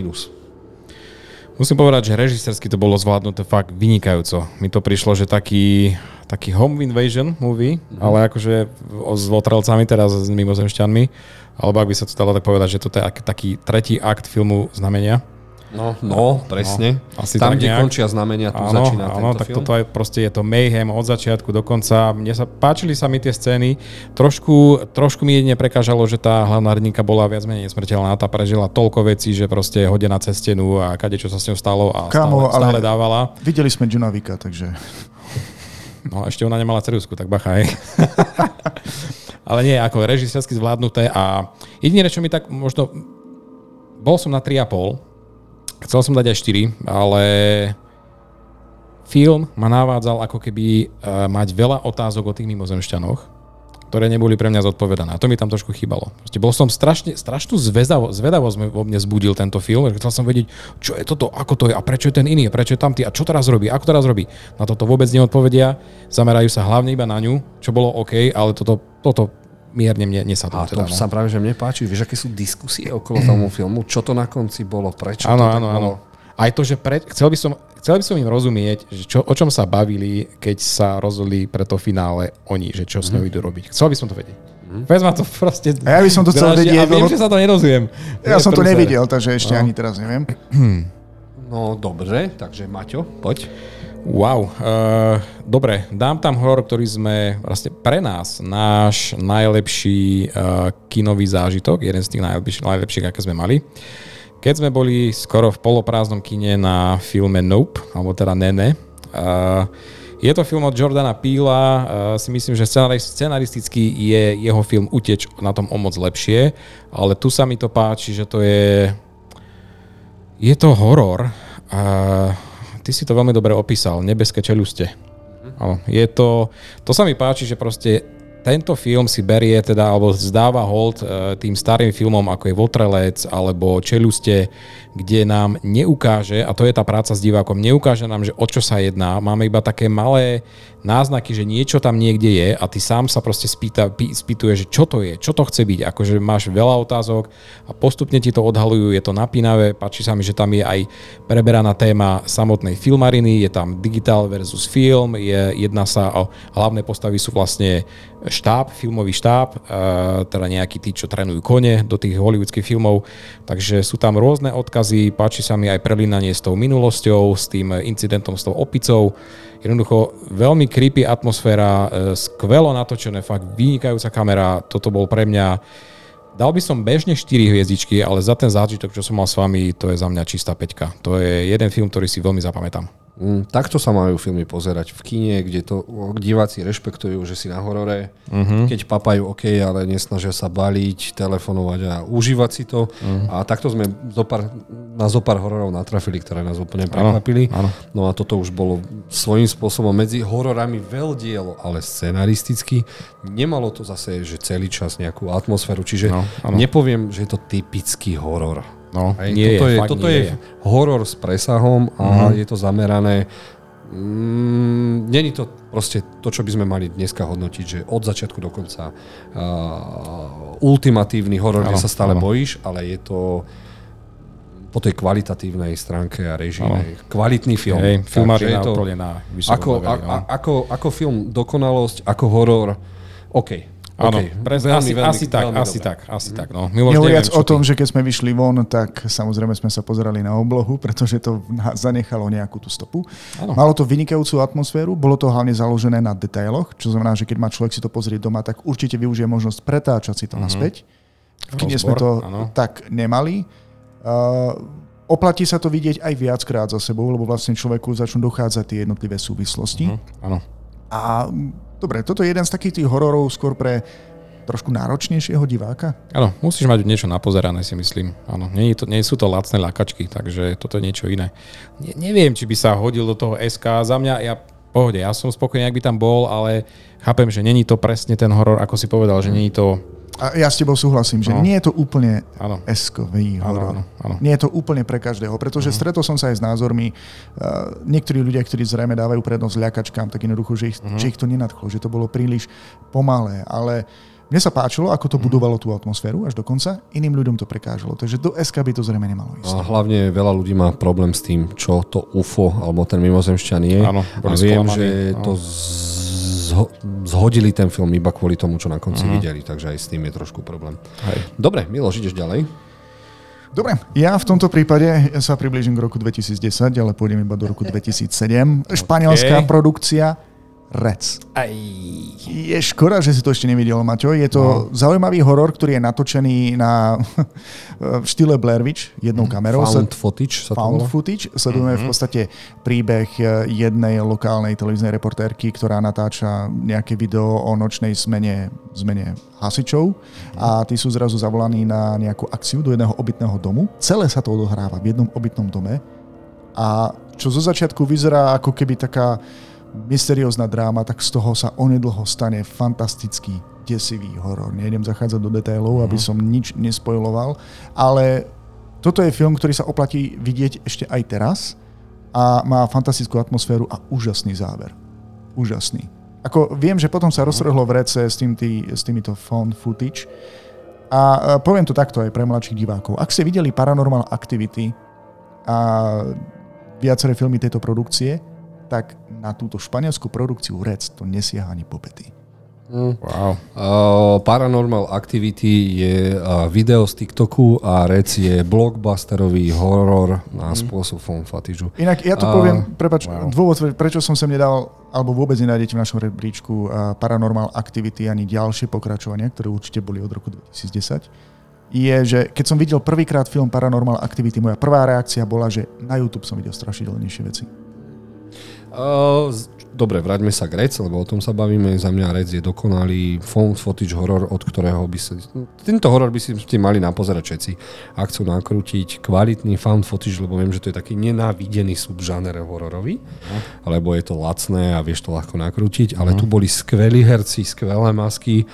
Musím povedať, že režisérsky to bolo zvládnuté fakt vynikajúco. Mi to prišlo, že taký, taký home invasion movie, mm. ale akože s votrelcami, teda s mimozemšťanmi, alebo ak by sa to dalo tak povedať, že to je taký tretí akt filmu Znamenia. No, no, presne. No, asi tam, kde nejak končia Znamenia, tu áno, začína áno, tento tak film. Áno, tak toto aj proste je to mayhem od začiatku do konca. Mne sa páčili sa mi tie scény. Trošku, trošku mi jedine prekážalo, že tá hlavná hrdinka bola viac menej smrteľná. Tá prežila toľko vecí, že proste je hodená cez stenu a kade čo sa s ňou stalo a Kámo, stále, stále dávala. Videli sme Junavika, takže... No, ešte ona nemala ceruzku, tak bacha, hej. Ale nie, ako režisérsky zvládnuté a jedine, čo mi tak možno... Bol som na tri a pol. Chcel som dať aj štyri, ale film ma navádzal ako keby mať veľa otázok o tých mimozemšťanoch, ktoré neboli pre mňa zodpovedané. A to mi tam trošku chýbalo. Proste bol som strašne, strašnú zvedavo, zvedavosť vo mne zbudil tento film. Chcel som vedieť, čo je toto, ako to je a prečo je ten iný, prečo je tamtý a čo teraz robí, ako teraz robí. Na toto vôbec neodpovedia, zamerajú sa hlavne iba na ňu, čo bolo OK, ale toto... toto mierne mne nesadlo. A to teda, no. sa práve, že mne páči. Vieš, aké sú diskusie okolo tomu filmu? Čo to na konci bolo? Prečo ano, to tak ano, bolo? Aj to, že pre... chcel by som, chcel by som im rozumieť, že čo, o čom sa bavili, keď sa rozhodli pre to finále oni, že čo s ňou idú robiť. Chcel by som to vedieť. Mm-hmm. Vezma to proste... A ja by som to chcel vedieť. A viem, že sa to nerozumiem. Ja, ja som to nevidel, takže ešte no. ani teraz neviem. No dobre, takže Maťo, poď. Wow, uh, dobre, dám tam horor, ktorý sme vlastne pre nás, náš najlepší uh, kinový zážitok, jeden z tých najlepších, najlepších, aké sme mali. Keď sme boli skoro v poloprázdnom kine na filme Nope, alebo teda Nene, uh, je to film od Jordana Peela, uh, si myslím, že scenaristicky je jeho film Uteč na tom o moc lepšie, ale tu sa mi to páči, že to je... Je to horor... Uh, Ty si to veľmi dobre opísal, nebeské čeľuste. Mm-hmm. Je to, to sa mi páči, že proste tento film si berie teda, alebo zdáva hold tým starým filmom, ako je Votrelec alebo Čeľuste, kde nám neukáže, a to je tá práca s divákom, neukáže nám, že o čo sa jedná. Máme iba také malé náznaky, že niečo tam niekde je a ty sám sa proste spýta, spýtuje, že čo to je, čo to chce byť. Akože máš veľa otázok a postupne ti to odhalujú, je to napínavé, páči sa mi, že tam je aj preberaná téma samotnej filmariny, je tam digital versus film, je, jedná sa o hlavné postavy sú vlastne štáb, filmový štáb, teda nejakí tí, čo trénujú kone do tých hollywoodských filmov, takže sú tam rôzne odkazy, páči sa mi aj prelínanie s tou minulosťou, s tým incidentom s tou opicou, jednoducho veľmi creepy atmosféra, skvelo natočené, fakt vynikajúca kamera, toto bol pre mňa, dal by som bežne štyri hviezdičky, ale za ten zážitok, čo som mal s vami, to je za mňa čistá peťka. To je jeden film, ktorý si veľmi zapamätám. Mm, takto sa majú filmy pozerať v kine, kde to diváci rešpektujú, že si na horore. Mm-hmm. Keď papajú OK, ale nesnažia sa baliť, telefonovať a užívať si to. Mm-hmm. A takto sme zopár, na zopár hororov natrafili, ktoré nás úplne prekvapili. Áno, áno. No a toto už bolo svojím spôsobom medzi hororami veľdielo, ale scenaristicky. Nemalo to zase že celý čas nejakú atmosféru, čiže no, nepoviem, že je to typický horor. No, aj, nie toto je, je, toto nie je, je horor s presahom a uh-huh. je to zamerané. Mm, není to proste to, čo by sme mali dneska hodnotiť, že od začiatku do konca uh, ultimatívny horor, kde sa stále ano. bojíš, ale je to po tej kvalitatívnej stránke a režime. Kvalitný film. Hey, filmarina uprolená. Ako, ako, ako film dokonalosť, ako horor, OK. Áno, okay. asi, asi tak, asi tak, asi tak. No. Nehovoriac o tom, ty... že keď sme vyšli von, tak samozrejme sme sa pozerali na oblohu, pretože to zanechalo nejakú tú stopu. Ano. Malo to vynikajúcu atmosféru, bolo to hlavne založené na detailoch, čo znamená, že keď má človek si to pozrieť doma, tak určite využije možnosť pretáčať si to uh-huh. naspäť. V kine sme to ano. tak nemali. Uh, oplatí sa to vidieť aj viackrát za sebou, lebo vlastne človeku začnú dochádzať tie jednotlivé súvislosti. Áno. Uh-huh. A... Dobre, toto je jeden z takých tých hororov skôr pre trošku náročnejšieho diváka? Áno, musíš mať niečo napozerané, si myslím. Áno, nie, to, nie sú to lacné lakačky, takže toto je niečo iné. Ne, neviem, či by sa hodil do toho es ká. Za mňa, ja pohode, ja som spokojný, ak by tam bol, ale chápem, že není to presne ten horor, ako si povedal, že není to... A ja s tebou súhlasím, že no. nie je to úplne ano. eskový horor. Ano, ano, ano. Nie je to úplne pre každého, pretože uh-huh. stretol som sa aj s názormi, uh, niektorí ľudia, ktorí zrejme dávajú prednosť ľakačkám, tak jednoducho, že ich, uh-huh. že ich to nenadchlo, že to bolo príliš pomalé, ale... Mne sa páčilo, ako to budovalo tú atmosféru až do konca, iným ľuďom to prekážalo, takže do es ká by to zrejme nemalo ísť. A hlavne veľa ľudí má problém s tým, čo to ú ef ó alebo ten mimozemšťan je. Áno, a viem, že áno. to zho- zhodili ten film iba kvôli tomu, čo na konci áno. videli, takže aj s tým je trošku problém. Hej. Dobre, Miloš, ideš ďalej. Dobre, ja v tomto prípade sa priblížim k roku dvetisícdesať, ale pôjdem iba do roku dvetisícsedem. Španielská okay. produkcia Rec. Aj. Je škoda, že si to ešte nevidel, Maťo. Je to no. zaujímavý horor, ktorý je natočený na v štýle Blair Witch jednou kamerou. Found footage. Sa to found bolo? Footage. Sledujeme mm-hmm. v podstate príbeh jednej lokálnej televíznej reportérky, ktorá natáča nejaké video o nočnej zmene, zmene hasičov mm-hmm. a tí sú zrazu zavolaní na nejakú akciu do jedného obytného domu. Celé sa to odohráva v jednom obytnom dome a čo zo začiatku vyzerá ako keby taká mysteriózna dráma, tak z toho sa onedlho stane fantastický, desivý horor. Nejdem zachádzať do detailov, aby som nič nespoiloval, ale toto je film, ktorý sa oplatí vidieť ešte aj teraz a má fantastickú atmosféru a úžasný záver. Úžasný. Ako viem, že potom sa roztrhlo v rece s, tým tý, s týmito found footage a poviem to takto aj pre mladších divákov. Ak ste videli Paranormal Activity a viaceré filmy tejto produkcie, tak na túto španielskú produkciu Rec to nesiaha ani po pety. Mm. Wow. Uh, Paranormal Activity je uh, video z TikToku a Rec je blockbusterový horor na mm. spôsob found footage. Inak ja to uh, poviem, prepáč, wow. dôvod, prečo som sem nedal, alebo vôbec nenájdete v našom rebríčku uh, Paranormal Activity ani ďalšie pokračovania, ktoré určite boli od roku dvetisícdesať, je, že keď som videl prvýkrát film Paranormal Activity, moja prvá reakcia bola, že na YouTube som videl strašidelnejšie veci. Uh, dobre, vraťme sa k Rec, lebo o tom sa bavíme. Za mňa Rec je dokonalý found footage horor, od ktorého by sa... Tento horor by si mali napozerať všetci, ak chcú nakrútiť kvalitný found footage, lebo viem, že to je taký nenávidený subžáner hororový, no. Lebo je to lacné a vieš to ľahko nakrútiť, ale no. Tu boli skvelí herci, skvelé masky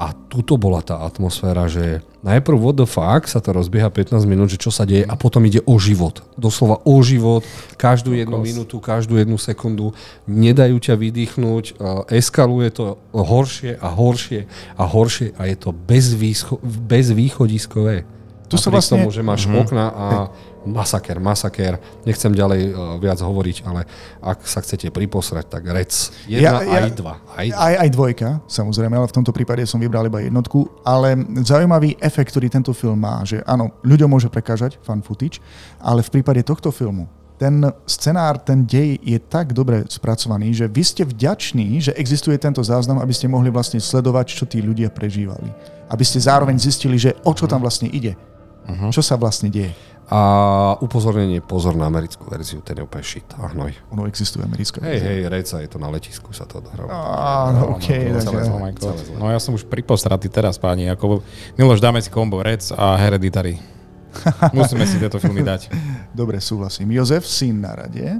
a tuto bola tá atmosféra, že najprv what the fuck, sa to rozbieha pätnásť minút, že čo sa deje a potom ide o život. Doslova o život, každú jednu minútu, každú jednu sekundu, nedajú ťa vydýchnuť, eskaluje to horšie a horšie a horšie a je to bezvýscho- bezvýchodiskové. Tu sa vlastne... tomu, že máš mm-hmm. okna a masaker, masaker. Nechcem ďalej uh, viac hovoriť, ale ak sa chcete priposrať, tak Rec. Jedna ja, ja, aj dva. Aj, aj, aj dvojka, samozrejme, ale v tomto prípade som vybral iba jednotku. Ale zaujímavý efekt, ktorý tento film má, že áno, ľuďom môže prekážať fan footage, ale v prípade tohto filmu ten scenár, ten dej je tak dobre spracovaný, že vy ste vďační, že existuje tento záznam, aby ste mohli vlastne sledovať, čo tí ľudia prežívali. Aby ste zároveň zistili, že o čo tam vlastne ide. Uh-huh. Čo sa vlastne deje. A upozornenie, pozor na americkú verziu, ten je úplne shit a hnoj. Ono existuje americká verzia. Hej, hej, Reca, je to na letisku, sa to odhráva. Ah, no, okay, no, celé, celé, celé. No ja som už pripostratý teraz, páni. Ako, Miloš, dáme si kombo Rec a Hereditary. Musíme si tieto filmy dať. Dobre, súhlasím. Jozef, syn na rade.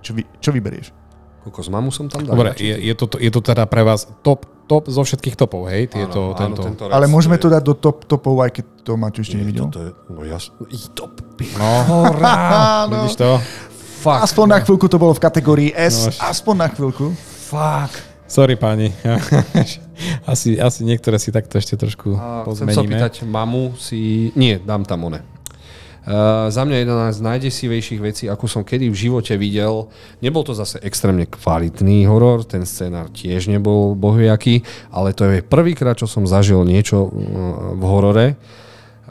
Čo, vy, čo vyberieš? Koľko s mamu som tam dal. Dobre, je, je, to, je to teda pre vás top, top zo všetkých topov, hej? Tieto, áno, tento. Áno, tento ale môžeme je... to dať do top topov, aj keď to Maťu ešte nevidel. Je, to, to je, no jasno, je top. No, horá, no. Vidíš to? Fuck, aspoň no. Na chvíľku to bolo v kategórii S, no, aspoň na chvíľku. Fuck. Sorry, páni. asi, asi niektoré si takto ešte trošku a pozmeníme. Chcem sa pýtať, mamu si... Nie, dám tam one. Uh, za mňa jedna z najdesivejších vecí, akú som kedy v živote videl. Nebol to zase extrémne kvalitný horor, ten scénar tiež nebol bohviaký, ale to je prvýkrát, čo som zažil niečo uh, v horore.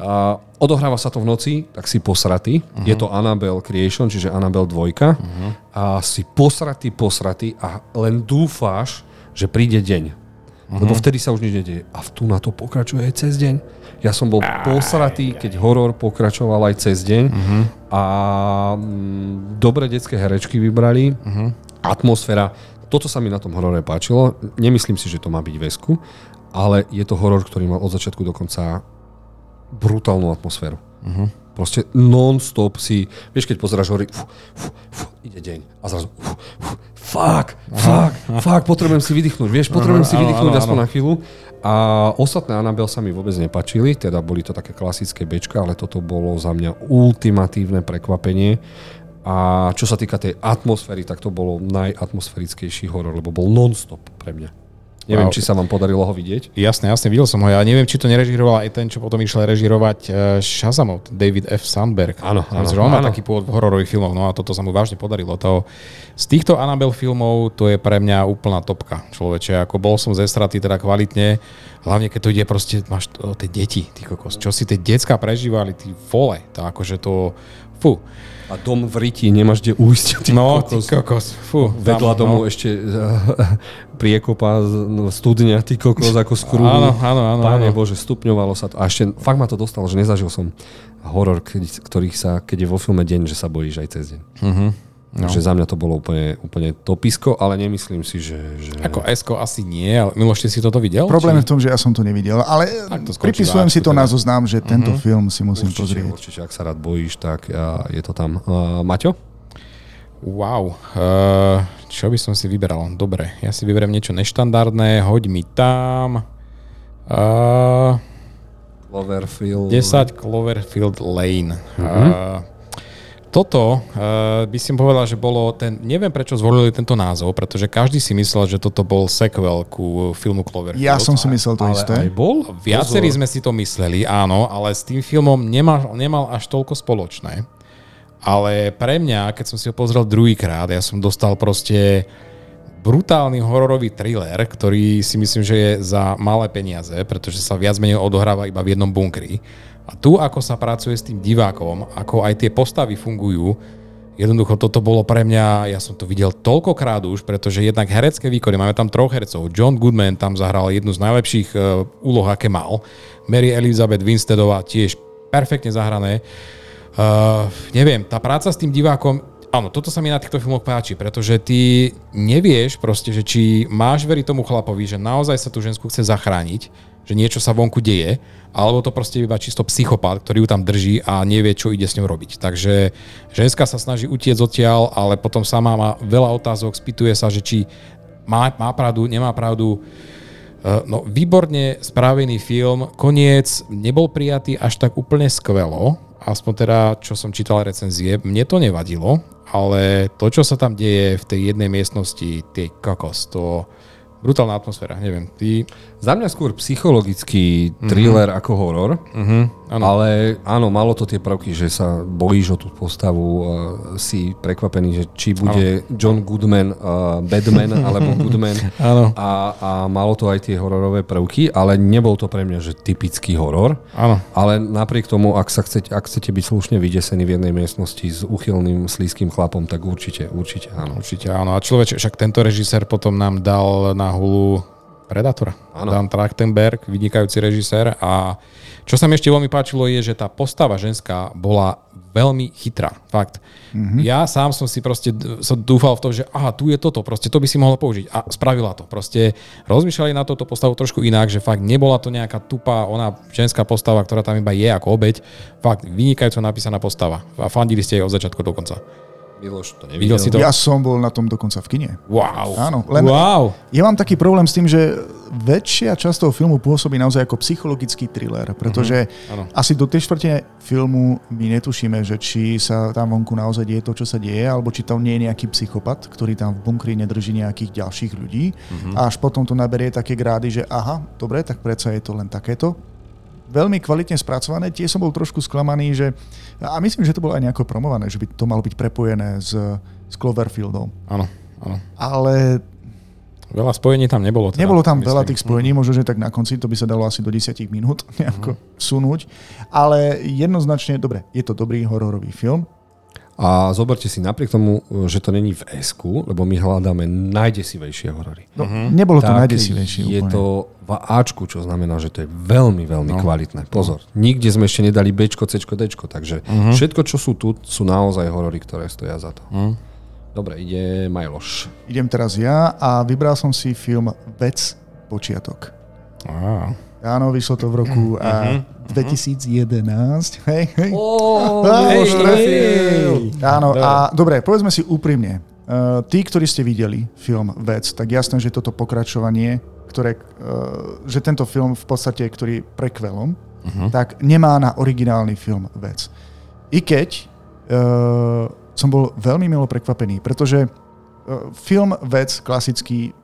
Uh, odohráva sa to v noci, tak si posratý. Uh-huh. Je to Annabelle Creation, čiže Annabelle dva. Uh-huh. A si posratý, posratý a len dúfáš, že príde deň. Uh-huh. Lebo vtedy sa už nič nedieje. A tu na to pokračuje aj cez deň. Ja som bol posratý, keď horor pokračoval aj cez deň. Uh-huh. A m, dobre detské herečky vybrali. Uh-huh. Atmosféra. Toto sa mi na tom horore páčilo. Nemyslím si, že to má byť vesku, ale je to horor, ktorý mal od začiatku do konca brutálnu atmosféru. Uh-huh. Proste non-stop si... Vieš, keď pozeráš hory... Uf, uf, uf, ide deň. A zrazu... Uf, uf, fuck, fuck, fuck, potrebujem si vydýchnuť. Vieš, potrebujem si vydýchnuť aspoň na chvíľu. A ostatné Annabelle sa mi vôbec nepačili. Teda boli to také klasické bečka, ale toto bolo za mňa ultimatívne prekvapenie. A čo sa týka tej atmosféry, tak to bolo najatmosférickejší horor, lebo bol non-stop pre mňa. Neviem, wow. Či sa vám podarilo ho vidieť. Jasne, jasne, videl som ho. Ja neviem, či to nerežíroval aj ten, čo potom išiel režírovať Shazamov, David F. Sandberg. Áno, áno. On má taký pôvod hororových filmov, no a toto sa mu vážne podarilo. To, z týchto Annabelle filmov to je pre mňa úplná topka, človeče. Ako bol som zesratý teda kvalitne, hlavne keď to ide proste, máš to, tie deti, ty kokos, čo si tie decká prežívali, tí vole, to akože to, fú. A dom v Riti, nemáš kde ujsť. Ty no, kokos. Ty kokos. Fú, vedľa tam, domu no. Ešte uh, priekopa, no, studňa, ty kokos, ako skrúby. Áno, áno, áno. Páne áno. Bože, stupňovalo sa to. A ešte, fakt ma to dostalo, že nezažil som horor, ktorých sa, keď je vo filme deň, že sa bojíš aj cez deň. Uh-huh. No. Takže za mňa to bolo úplne, úplne topisko, ale nemyslím si, že... že... Ako esko asi nie, ale Miloš, ty si toto videl? Problém je v tom, že ja som to nevidel, ale to pripisujem si to teda. Na zoznam, že tento uh-huh. film si musím určite, pozrieť. Určite, ak sa rád bojíš, tak je to tam. Uh, Maťo? Wow, uh, čo by som si vyberal? Dobre, ja si vyberiem niečo neštandardné, hoď mi tam... Uh, Cloverfield... desať Cloverfield Lane. Uh-huh. Uh, Toto uh, by som povedal, že bolo ten... Neviem, prečo zvolili tento názov, pretože každý si myslel, že toto bol sequel ku filmu Cloverfield. Ja som si myslel to ale isté. Ale bol. Viacerí sme si to mysleli, áno, ale s tým filmom nemal, nemal až toľko spoločné. Ale pre mňa, keď som si ho pozrel druhýkrát, ja som dostal proste brutálny hororový thriller, ktorý si myslím, že je za malé peniaze, pretože sa viac menej odohráva iba v jednom bunkri. A tu, ako sa pracuje s tým divákom, ako aj tie postavy fungujú, jednoducho toto bolo pre mňa, ja som to videl toľkokrát už, pretože jednak herecké výkony, máme tam troch hercov, John Goodman tam zahral jednu z najlepších uh, úloh, aké mal, Mary Elizabeth Winsteadová tiež perfektne zahrané. Uh, neviem, tá práca s tým divákom Áno, toto sa mi na týchto filmoch páči, pretože ty nevieš proste, že či máš veriť tomu chlapovi, že naozaj sa tú žensku chce zachrániť, že niečo sa vonku deje, alebo to proste iba čisto psychopát, ktorý ju tam drží a nevie, čo ide s ňou robiť. Takže ženská sa snaží utiecť odtiaľ, ale potom sama má veľa otázok, spýtuje sa, že či má, má pravdu, nemá pravdu. No, výborne spravený film, koniec nebol prijatý až tak úplne skvelo, aspoň teda, čo som čítal recenzie, mne to nevadilo, ale to, čo sa tam deje v tej jednej miestnosti, tie kokos, to brutálna atmosféra, neviem. Ty... Za mňa skôr psychologický thriller mm-hmm. ako horor, mm-hmm, áno. Ale áno, malo to tie prvky, že sa bojíš o tú postavu, uh, si prekvapený, že či bude áno. John Goodman, uh, Batman alebo Goodman a, a malo to aj tie hororové prvky, ale nebol to pre mňa, že typický horor, áno. Ale napriek tomu, ak sa chcete, ak chcete byť slušne vydesení v jednej miestnosti s uchylným slízkym chlapom, tak určite, určite áno. Určite áno. A človeče, však tento režisér potom nám dal na Hulu Predatora. Ano. Dan Trachtenberg, vynikajúci režisér. A čo sa mi ešte veľmi páčilo je, že tá postava ženská bola veľmi chytrá. Fakt. Mm-hmm. Ja sám som si proste som dúfal v to, že aha, tu je toto, proste to by si mohla použiť. A spravila to. Proste rozmýšľali na toto postavu trošku inak, že fakt nebola to nejaká tupá, ona ženská postava, ktorá tam iba je ako obeť. Fakt vynikajúco napísaná postava. A fandili ste jej od začiatku do konca. Miloš, to nevidel. Ja som bol na tom dokonca v kine. Wow. Áno, len wow. Ja mám taký problém s tým, že väčšia časť toho filmu pôsobí naozaj ako psychologický thriller, pretože mm-hmm. asi do tej štvrtine filmu my netušíme, že či sa tam vonku naozaj deje to, čo sa deje, alebo či tam nie je nejaký psychopat, ktorý tam v bunkri nedrží nejakých ďalších ľudí. Mm-hmm. A až potom to naberie také grády, že aha, dobre, tak predsa je to len takéto. Veľmi kvalitne spracované, tie som bol trošku sklamaný, že, a myslím, že to bolo aj nejako promované, že by to malo byť prepojené s, s Cloverfieldom. Áno, áno. Ale... Veľa spojení tam nebolo. Teda, nebolo tam myslím. Veľa tých spojení, možno, že tak na konci to by sa dalo asi do desať minút nejako uh-huh. sunúť, ale jednoznačne, dobre, je to dobrý hororový film. A zoberte si napriek tomu, že to není v esku, lebo my hľadáme najdesivejšie horory. No, nebolo to tak najdesivejšie úplne. Je to v áčku, čo znamená, že to je veľmi, veľmi no. kvalitné. Pozor, nikde sme ešte nedali béčko, céčko, déčko, takže uh-huh. všetko, čo sú tu, sú naozaj horory, ktoré stoja za to. Uh-huh. Dobre, ide Majloš. Idem teraz ja a vybral som si film Vec, Počiatok. Á... Uh-huh. Áno, vyšlo to v roku uh-huh. dvetisíc jedenásť. Hej, hej. Oh, hej, hej. Áno, a dobre, povedzme si úprimne. Uh, tí, ktorí ste videli film Vec, tak jasné, že toto pokračovanie, ktoré, uh, že tento film v podstate, ktorý prekvelom, uh-huh. tak nemá na originálny film Vec. I keď uh, som bol veľmi milo prekvapený, pretože uh, film Vec klasický...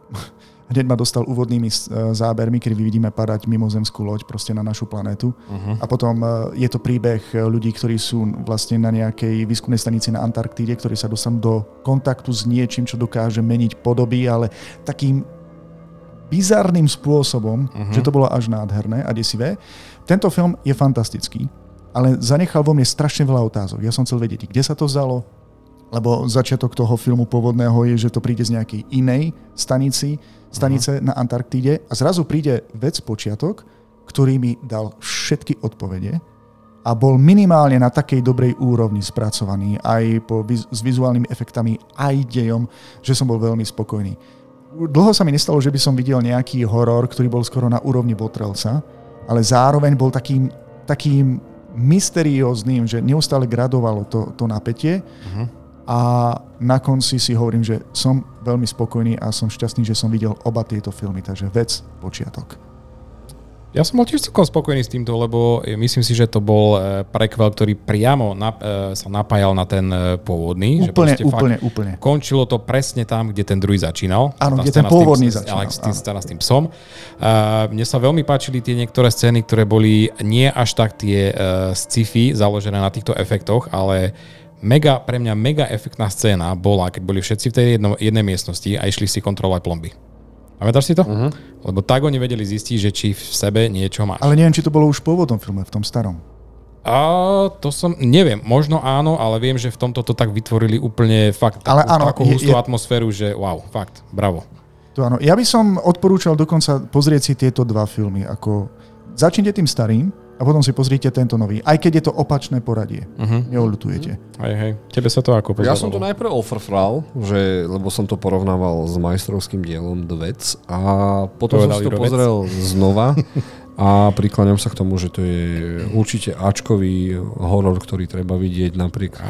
Hneď ma dostal úvodnými zábermi, kedy vidíme padať mimozemskú loď proste na našu planetu. Uh-huh. A potom je to príbeh ľudí, ktorí sú vlastne na nejakej výskumnej stanici na Antarktíde, ktorí sa dostanú do kontaktu s niečím, čo dokáže meniť podoby, ale takým bizarným spôsobom, uh-huh. že to bolo až nádherné a desivé. Tento film je fantastický, ale zanechal vo mne strašne veľa otázok. Ja som chcel vedieť, kde sa to vzalo, lebo začiatok toho filmu pôvodného je, že to príde z nejakej inej stanici, stanice uh-huh. na Antarktíde a zrazu príde Vec, Počiatok, ktorý mi dal všetky odpovede a bol minimálne na takej dobrej úrovni spracovaný aj po, s vizuálnymi efektami, aj dejom, že som bol veľmi spokojný. Dlho sa mi nestalo, že by som videl nejaký horor, ktorý bol skoro na úrovni Votrelsa, ale zároveň bol takým, takým mysterióznym, že neustále gradovalo to, to napätie. Uh-huh. A na konci si hovorím, že som veľmi spokojný a som šťastný, že som videl oba tieto filmy. Takže Vec, Počiatok. Ja som bol tiež celkom spokojný s týmto, lebo myslím si, že to bol prequel, ktorý priamo nap- sa napájal na ten pôvodný. Úplne, že úplne, fakt úplne. Končilo to presne tam, kde ten druhý začínal. Áno, kde ten pôvodný tým, začínal. Ale s tým, s tým psom. Uh, mne sa veľmi páčili tie niektoré scény, ktoré boli nie až tak tie uh, sci-fi založené na týchto efektoch, ale mega, pre mňa mega efektná scéna bola, keď boli všetci v tej jedno, jednej miestnosti a išli si kontrolovať plomby. Pamätáš si to? Uh-huh. Lebo tak oni vedeli zistiť, že či v sebe niečo máš. Ale neviem, či to bolo už v pôvodnom filme, v tom starom. A to som, neviem, možno áno, ale viem, že v tomto to tak vytvorili úplne fakt takú, áno, takú je, hustú je... atmosféru, že wow, fakt, bravo. To áno. Ja by som odporúčal dokonca pozrieť si tieto dva filmy. Ako... Začnite tým starým, a potom si pozrite tento nový. Aj keď je to opačné poradie. Uh-huh. Neoľutujete. Hej, hej. Tebe sa to ako pozeralo? Ja som to najprv ofrfral, že, lebo som to porovnával s majstrovským dielom The Vec a potom Povedal som si to pozrel znova a prikláňam sa k tomu, že to je určite áčkový horor, ktorý treba vidieť napriek,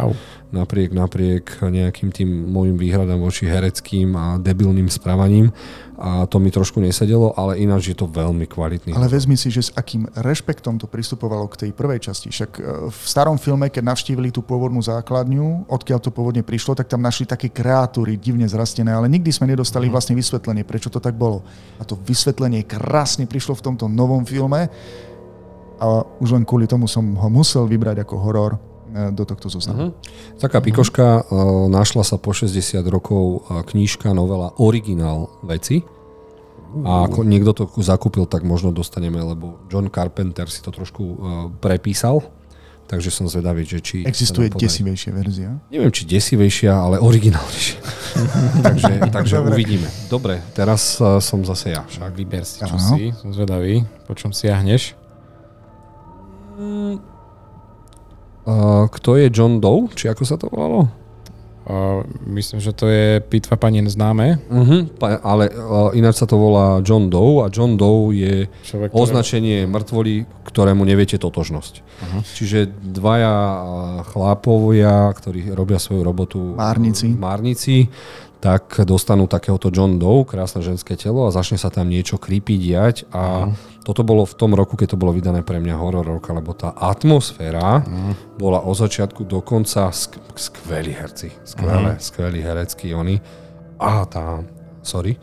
napriek, napriek nejakým tým môjim výhradám voči hereckým a debilným správaním. A to mi trošku nesedelo, ale ináč je to veľmi kvalitný. Ale vezmi si, že s akým rešpektom to pristupovalo k tej prvej časti. Však v starom filme, keď navštívili tú pôvodnú základňu, odkiaľ to pôvodne prišlo, tak tam našli také kreatúry divne zrastené, ale nikdy sme nedostali vlastne vysvetlenie, prečo to tak bolo. A to vysvetlenie krásne prišlo v tomto novom filme a už len kvôli tomu som ho musel vybrať ako horor do tohto zoznamu. Uh-huh. Taká pikoška, uh-huh. našla sa po šesťdesiat rokov knížka, novela, originál Veci. Uh-huh. A ako niekto to zakúpil, tak možno dostaneme, lebo John Carpenter si to trošku uh, prepísal. Takže som zvedavý, že či... Existuje desivejšia verzia? Neviem, či desivejšia, ale originálnejšia. takže takže Dobre. uvidíme. Dobre, teraz uh, som zase ja. Však vyber si, čo Aha. si. Som zvedavý, po čom siahneš. Mm. Uh, kto je John Doe? Či ako sa to volalo? Uh, myslím, že to je Pitva pani neznáme. Uh-huh. Pa, ale uh, ináč sa to volá John Doe a John Doe je človek, ktoré... označenie mŕtvoly, ktorému neviete totožnosť. Uh-huh. Čiže dvaja chlápovia, ktorí robia svoju robotu márnici. márnici, tak dostanú takéhoto John Doe, krásne ženské telo a začne sa tam niečo creepy diať a uh-huh. Toto bolo v tom roku, keď to bolo vydané pre mňa horor roka, lebo tá atmosféra mm. bola od začiatku do konca sk- skvelí herci. Skvelé, mm. skvelí hereckí oni. A tá... Sorry.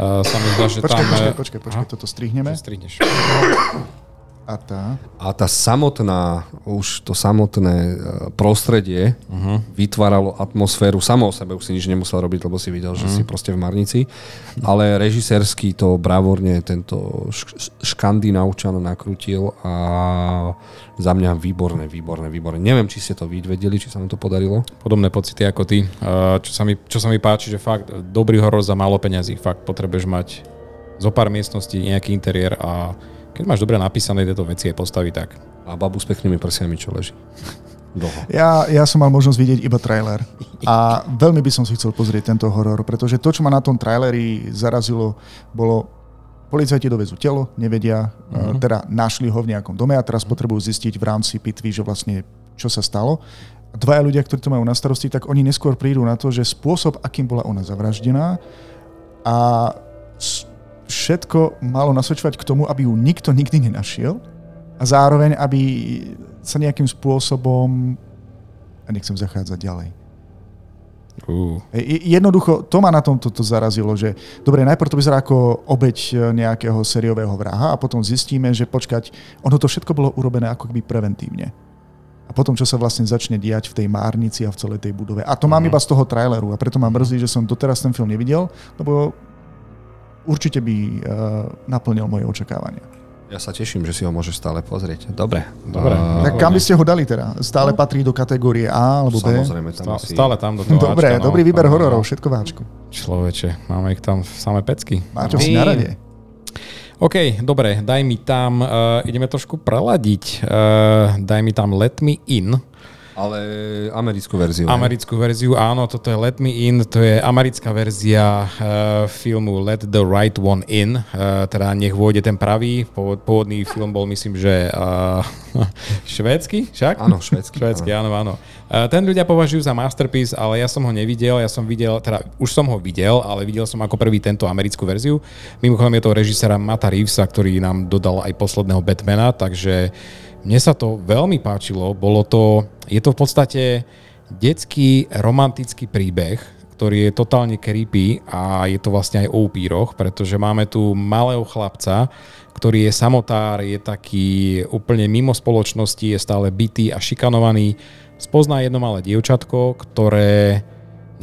Uh, sa mi zdá, že počkej, tam... Počkaj, počkaj, počkaj, toto strihneme. Strihneš. A tá? A tá samotná, už to samotné prostredie uh-huh. vytváralo atmosféru. Samo o sebe už si nič nemusel robiť, lebo si videl, že uh-huh. si proste v marnici. Ale režisérsky to bravúrne tento šk- škandinávčan nakrutil a za mňa výborné, výborné, výborné. Neviem, či ste to videli, či sa mu to podarilo. Podobné pocity ako ty. Čo sa mi, čo sa mi páči, že fakt dobrý horor za málo peňazí. Fakt potrebuješ mať zo pár miestností nejaký interiér a keď máš dobre napísané tieto veci aj postavy, tak. A babu s peknými prsiami, čo leží. Dlho. Ja, ja som mal možnosť vidieť iba trailer. A veľmi by som si chcel pozrieť tento horor, pretože to, čo ma na tom traileri zarazilo, bolo policajti dovezú telo, nevedia, uh-huh. teda našli ho v nejakom dome a teraz potrebujú zistiť v rámci pitvy, že vlastne čo sa stalo. Dvaja ľudia, ktorí to majú na starosti, tak oni neskôr prídu na to, že spôsob, akým bola ona zavraždená a všetko malo nasvedčovať k tomu, aby ju nikto nikdy nenašiel a zároveň, aby sa nejakým spôsobom... A nechcem zachádzať ďalej. Uh. Jednoducho, to ma na tom toto zarazilo, že dobre, najprv to vyzerá ako obeť nejakého sériového vraha a potom zistíme, že počkať, ono to všetko bolo urobené ako keby preventívne. A potom, čo sa vlastne začne diať v tej márnici a v celej tej budove. A to mám uh-huh. iba z toho traileru a preto ma mrzí, že som doteraz ten film nevidel, lebo určite by uh, naplnil moje očakávania. Ja sa teším, že si ho môžeš stále pozrieť. Dobre. Dobre. A... Tak kam by ste ho dali teda? Stále patrí do kategórie A alebo B? Samozrejme. Tam Stále, si... stále tam do toho Dobre, Ačka, no, dobrý výber hororov, všetko v Ačku. Človeče, máme ich tam samé pecky. Máťo, si na rade. OK, dobre, daj mi tam, uh, ideme trošku preladiť, uh, daj mi tam Let Me In. Ale americkú verziu. Americkú verziu, áno, toto je Let Me In, to je americká verzia uh, filmu Let The Right One In, uh, teda nech vôjde ten pravý, pôvodný film bol myslím, že uh, švédsky, však? Áno, švédsky. švédsky, áno, áno. Uh, ten ľudia považujú za masterpiece, ale ja som ho nevidel, ja som videl, teda už som ho videl, ale videl som ako prvý tento americkú verziu. Mimochodom je to režiséra Mata Reevesa, ktorý nám dodal aj posledného Batmana, takže mne sa to veľmi páčilo, bolo to, je to v podstate detský romantický príbeh, ktorý je totálne creepy a je to vlastne aj o upíroch, pretože máme tu malého chlapca, ktorý je samotár, je taký úplne mimo spoločnosti, je stále bitý a šikanovaný. Spozná jedno malé dievčatko, ktoré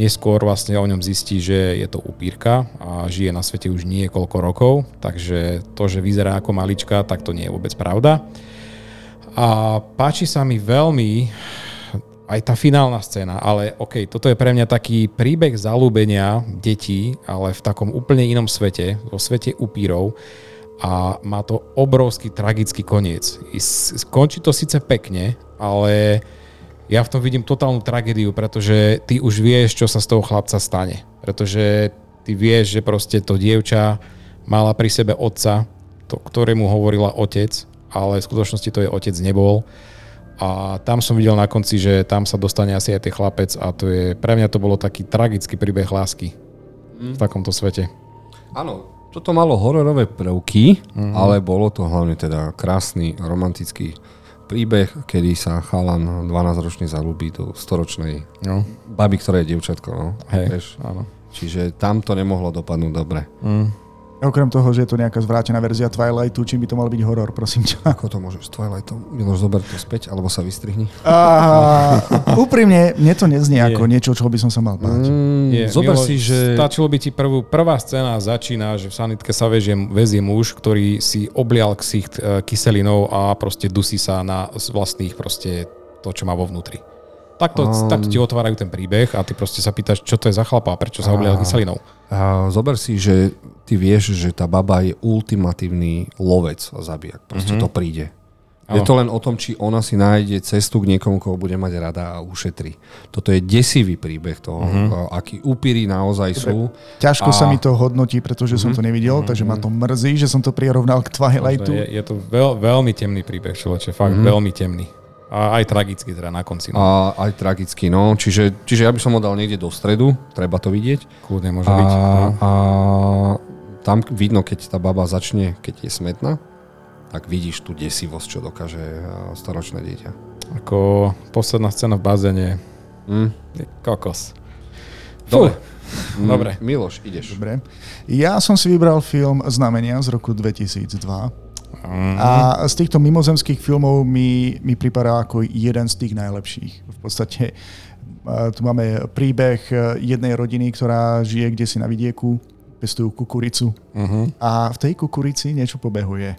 neskôr vlastne o ňom zistí, že je to upírka a žije na svete už niekoľko rokov, takže to, že vyzerá ako malička, tak to nie je vôbec pravda. A páči sa mi veľmi aj tá finálna scéna, ale okej, okay, toto je pre mňa taký príbeh zaľúbenia detí, ale v takom úplne inom svete, vo svete upírov. A a má to obrovský tragický koniec. Skončí to síce pekne, ale ja v tom vidím totálnu tragédiu, pretože ty už vieš, čo sa z toho chlapca stane. Pretože ty vieš, že proste to dievča mala pri sebe otca, to, ktorému hovorila otec, ale v skutočnosti to jej otec nebol. A tam som videl na konci, že tam sa dostane asi aj ten chlapec a to je, pre mňa to bolo taký tragický príbeh lásky mm. v takomto svete. Áno, toto malo hororové prvky, mm-hmm. ale bolo to hlavne teda krásny, romantický príbeh, kedy sa chalan dvanásťročný zalúbi do storočnej no. baby, ktorá je dievčatko. No. Hej, Tež, áno. Čiže tam to nemohlo dopadnúť dobre. Mm. Okrem toho, že je to nejaká zvrátená verzia Twilightu, čím by to mal byť horor, prosím ťa. Ako to môžeš s Twilightom? Miloš, zober to späť, alebo sa vystrihni. A, úprimne, mne to neznie je. ako niečo, čo by som sa mal báť. Mm, zober Milo, si, že... Stačilo by ti prvú, prvá scéna začína, že v sanitke sa vezie, vezie muž, ktorý si oblial ksicht kyselinou a proste dusí sa na vlastných proste to, čo má vo vnútri. Takto, um, takto ti otvárajú ten príbeh a ty proste sa pýtaš, čo to je za chlapa, prečo sa oblial kyselinou. A zober si, že ty vieš, že tá baba je ultimatívny lovec a zabijak. Proste mm-hmm. to príde. Aho. Je to len o tom, či ona si nájde cestu k niekomu, koho bude mať rada a ušetrí. Toto je desivý príbeh toho, mm-hmm. akí upíri naozaj sú. Ťažko a... sa mi to hodnotí, pretože mm-hmm. som to nevidel, takže ma to mrzí, že som to prirovnal k Twilightu. Je, je to veľ, veľmi temný príbeh, človeče, fakt mm-hmm. veľmi temný. A aj tragicky teda na konci. No. A aj tragicky, no. Čiže, čiže ja by som ho dal niekde do stredu, treba to vidieť. Kľudne môže a, byť. No. A tam vidno, keď tá baba začne, keď je smetná, tak vidíš tú desivosť, čo dokáže storočné dieťa. Ako posledná scéna v bazéne. Mm. Kokos. Dobre. Mm. Dobre. Miloš, ideš. Dobre. Ja som si vybral film Znamenia z roku dvetisícdva. Mm-hmm. A z týchto mimozemských filmov mi, mi pripadá ako jeden z tých najlepších. V podstate tu máme príbeh jednej rodiny, ktorá žije kdesi na vidieku, pestujú kukuricu mm-hmm. a v tej kukurici niečo pobehuje.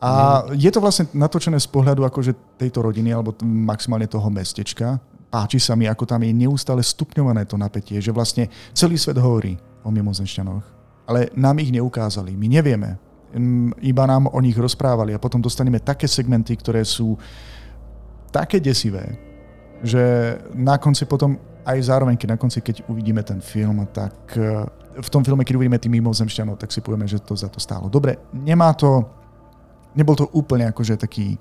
A je to vlastne natočené z pohľadu akože tejto rodiny alebo maximálne toho mestečka. Páči sa mi, ako tam je neustále stupňované to napätie, že vlastne celý svet hovorí o mimozemšťanoch, ale nám ich neukázali, my nevieme. Iba nám o nich rozprávali a potom dostaneme také segmenty, ktoré sú také desivé, že na konci potom, aj zároveň, keď na konci, keď uvidíme ten film, tak v tom filme, keď uvidíme tým mimozemšťanov, tak si povieme, že to za to stálo. Dobre, nemá to, nebol to úplne akože taký